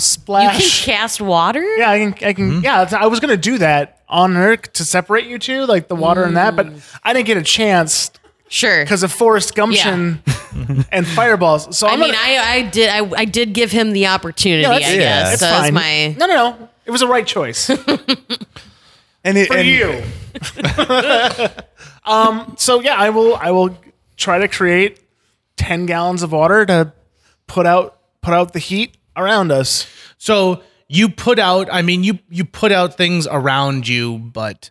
splash. You can cast water. Yeah, I can. Mm-hmm. Yeah, I was gonna do that on Earth to separate you two, like the water and that, but I didn't get a chance. Sure. Because of Forest Gumption and fireballs. So I did give him the opportunity, I guess. It's so fine. No. It was the right choice. For you. So yeah, I will try to create 10 gallons of water to put out the heat around us. So you put out you put out things around you, but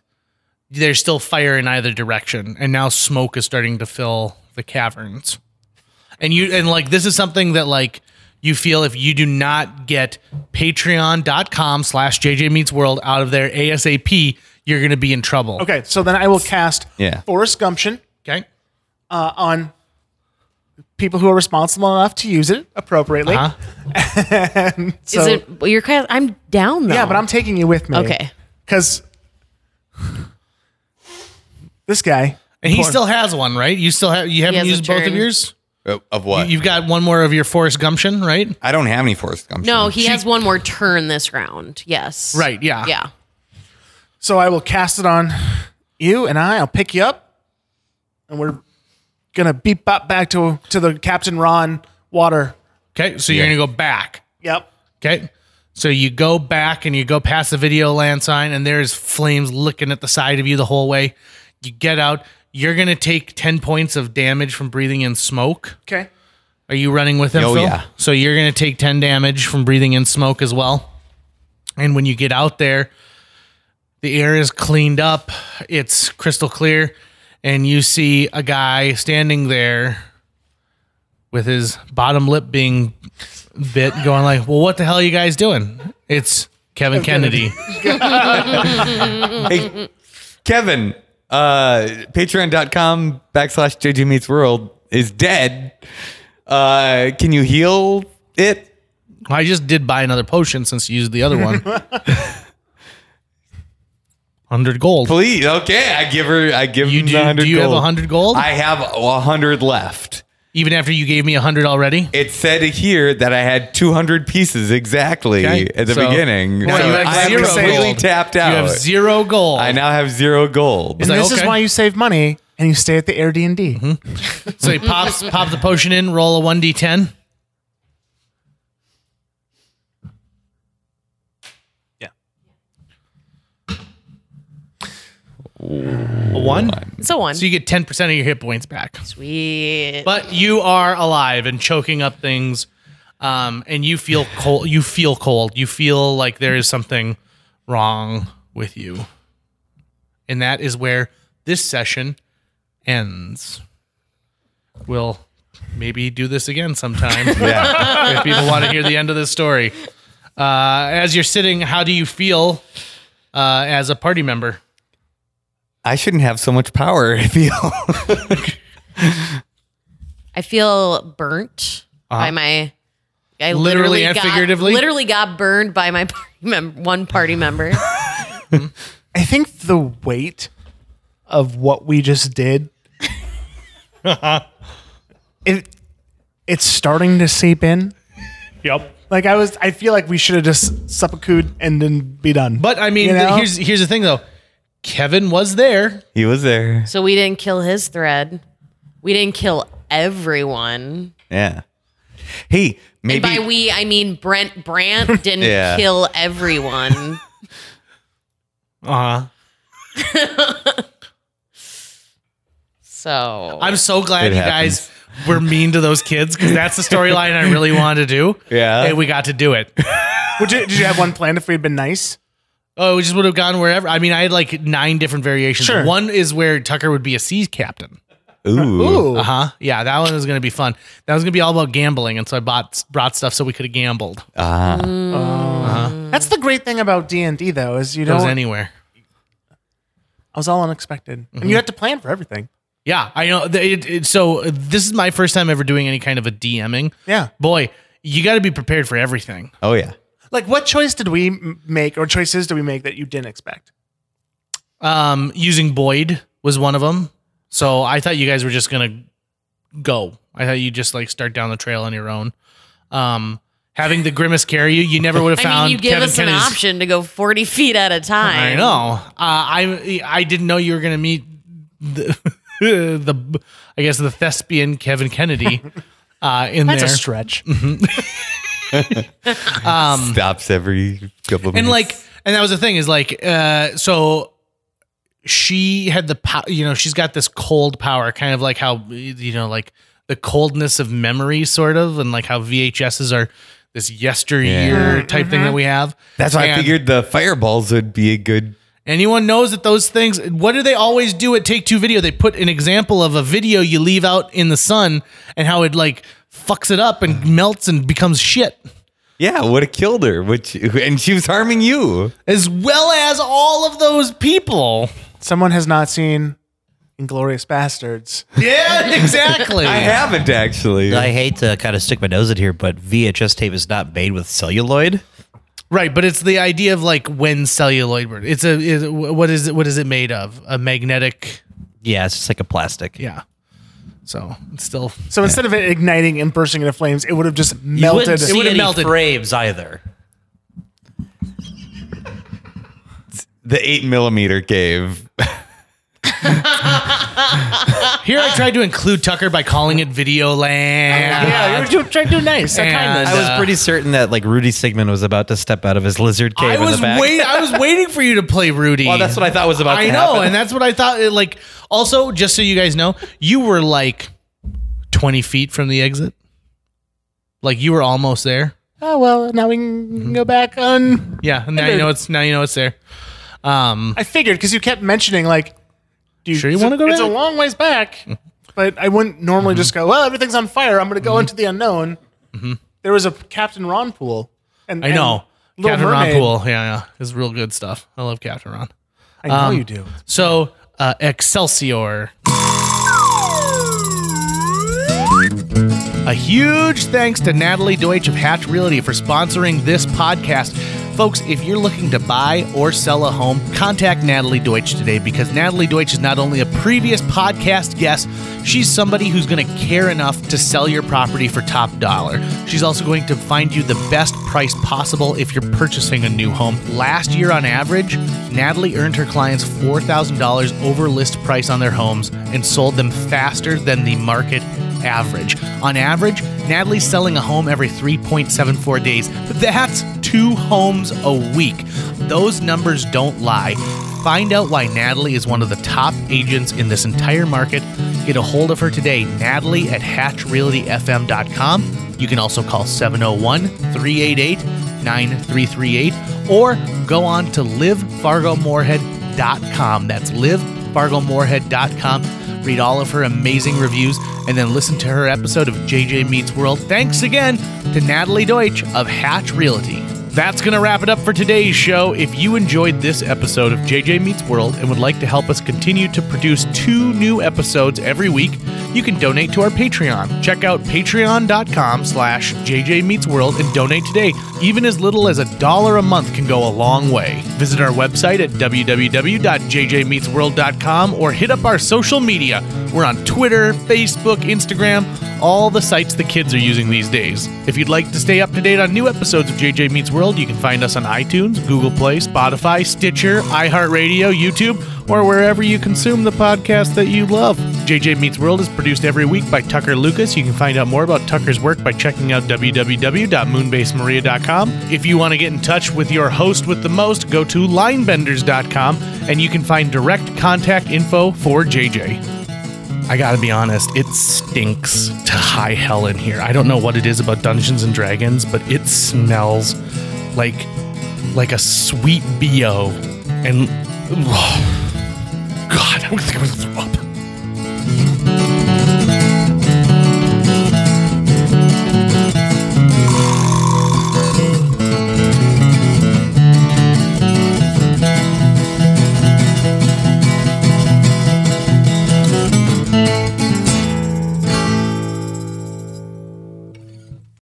there's still fire in either direction, and now smoke is starting to fill the caverns. And this is something that you feel if you do not get patreon.com/JJ Meets World out of there ASAP, you're going to be in trouble. Okay, so then I will cast Forest Gumption. Okay, on people who are responsible enough to use it appropriately. Uh-huh. So, is it your cast? I'm down though. Yeah, but I'm taking you with me. Okay, because. This guy. And he still has one, right? You haven't used both of yours? Of what? You've got one more of your Forest Gumption, right? I don't have any Forest Gumption. No, he has one more turn this round. Yes. Right, yeah. Yeah. So I will cast it on you, and I'll pick you up, and we're going to beep bop back to the Captain Ron water. Okay, so you're going to go back. Yep. Okay. So you go back, and you go past the Video Land sign, and there's flames licking at the side of you the whole way. You get out. You're going to take 10 points of damage from breathing in smoke. Okay. Are you running with him, Phil? Yeah. So you're going to take 10 damage from breathing in smoke as well. And when you get out there, the air is cleaned up. It's crystal clear. And you see a guy standing there with his bottom lip being bit, going like, well, what the hell are you guys doing? It's Kevin Kennedy. Hey, Kevin. Patreon.com/JJ Meets World is dead. Can you heal it? I just did buy another potion since you used the other one. 100 gold. Please. Okay. I give him 100 gold. Do you have 100 gold? I have 100 left. Even after you gave me 100 already? It said here that I had 200 pieces exactly at the beginning. Well, so you have 0 gold. I am completely tapped out. You have 0 gold. I now have 0 gold. And this is why you save money and you stay at the Air D&D. Mm-hmm. So he pops the potion in, roll a 1d10. Yeah. A 1? It's a 1. So you get 10% of your hit points back. Sweet. But you are alive and choking up things, and you feel cold. You feel like there is something wrong with you. And that is where this session ends. We'll maybe do this again sometime. Yeah. If people want to hear the end of this story. As you're sitting, how do you feel as a party member? I shouldn't have so much power, I feel. I feel burnt by my... I literally and figuratively? Literally got burned by my one party member. I think the weight of what we just did, it's starting to seep in. Yep. I feel like we should have just seppuku'd and then be done. But I mean, here's the thing though. Kevin was there. He was there. So we didn't kill his thread. We didn't kill everyone. Yeah. Hey, maybe. And by we, I mean Brent Brandt didn't kill everyone. Uh-huh. So. I'm so glad you guys were mean to those kids because that's the storyline I really wanted to do. Yeah. And we got to do it. Did you have one plan if we had been nice? Oh, it just would have gone wherever. I mean, I had like 9 different variations. Sure. One is where Tucker would be a sea captain. Ooh. Uh-huh. Yeah, that one was going to be fun. That was going to be all about gambling, and so I brought stuff so we could have gambled. Ah. Uh-huh. That's the great thing about D&D, though, is you don't... It was anywhere. I was all unexpected. Mm-hmm. And you had to plan for everything. Yeah, I know. So this is my first time ever doing any kind of a DMing. Yeah. Boy, you got to be prepared for everything. Oh, yeah. Like, what choice did we make, or choices did we make that you didn't expect? Using Boyd was one of them. So I thought you guys were just going to go. I thought you just like start down the trail on your own. Having the Grimace carry you, you never would have found. I mean, you give Kevin us Kennedy's an option to go 40 feet at a time. I know. I didn't know you were going to meet the thespian Kevin Kennedy in That's there. That's a stretch. Mm-hmm. Stops every couple of minutes. And that was the thing is so. She had the power, she's got this cold power, kind of like how, like the coldness of memory sort of, and like how VHSs are this yesteryear type thing that we have. That's why I figured the fireballs would be a good... Anyone knows that those things, what do they always do at Take Two Video? They put an example of a video you leave out in the sun and how it like fucks it up and melts and becomes shit. Yeah, would have killed her, and she was harming you. As well as all of those people. Someone has not seen Inglourious Bastards. Yeah, exactly. I haven't, actually. I hate to kind of stick my nose in here, but VHS tape is not made with celluloid. Right, but it's the idea of like when celluloid... what is it made of? A magnetic... Yeah, it's just like a plastic. Yeah. So it's still. So instead of it igniting and bursting into flames, it would have just melted. It would have melted frames either. The 8mm gave. Here I tried to include Tucker by calling it Video Land. Yeah, you were trying to do nice. I was pretty certain that like Rudy Sigmund was about to step out of his lizard cave in the back. I was waiting for you to play Rudy. Well, that's what I thought was about to happen. I know, and that's what I thought. Also, just so you guys know, you were like 20 feet from the exit. Like you were almost there. Oh, well, now we can go back on. Yeah, now you know it's there. I figured because you kept mentioning like, you want to go back? It's a long ways back, but I wouldn't normally just go, well, everything's on fire. I'm going to go into the unknown. Mm-hmm. There was a Captain Ron pool. And, I know. And Captain Ron pool. Yeah. It's real good stuff. I love Captain Ron. I know you do. So Excelsior. A huge thanks to Natalie Deutsch of Hatch Realty for sponsoring this podcast. Folks, if you're looking to buy or sell a home, contact Natalie Deutsch today because Natalie Deutsch is not only a previous podcast guest, she's somebody who's going to care enough to sell your property for top dollar. She's also going to find you the best price possible if you're purchasing a new home. Last year, on average, Natalie earned her clients $4,000 over list price on their homes and sold them faster than the market average. On average, Natalie's selling a home every 3.74 days. That's 2 homes a week. Those numbers don't lie. Find out why Natalie is one of the top agents in this entire market. Get a hold of her today, Natalie at HatchRealtyFM.com. You can also call 701-388-9338 or go on to LiveFargoMoorhead.com. That's LiveFargoMoorhead.com. Read all of her amazing reviews, and then listen to her episode of JJ Meets World. Thanks again to Natalie Deutsch of Hatch Realty. That's going to wrap it up for today's show. If you enjoyed this episode of JJ Meets World and would like to help us continue to produce 2 new episodes every week, you can donate to our Patreon. Check out patreon.com/JJ Meets World and donate today. Even as little as $1 a month can go a long way. Visit our website at www.jjmeetsworld.com or hit up our social media. We're on Twitter, Facebook, Instagram, all the sites the kids are using these days. If you'd like to stay up to date on new episodes of JJ Meets World, you can find us on iTunes, Google Play, Spotify, Stitcher, iHeartRadio, YouTube, or wherever you consume the podcast that you love. JJ Meets World is produced every week by Tucker Lucas. You can find out more about Tucker's work by checking out www.moonbasemaria.com. If you want to get in touch with your host with the most, go to linebenders.com, and you can find direct contact info for JJ. I gotta be honest, it stinks to high hell in here. I don't know what it is about Dungeons and Dragons, but it smells like like a sweet BO. And, oh, God, I don't think it was up.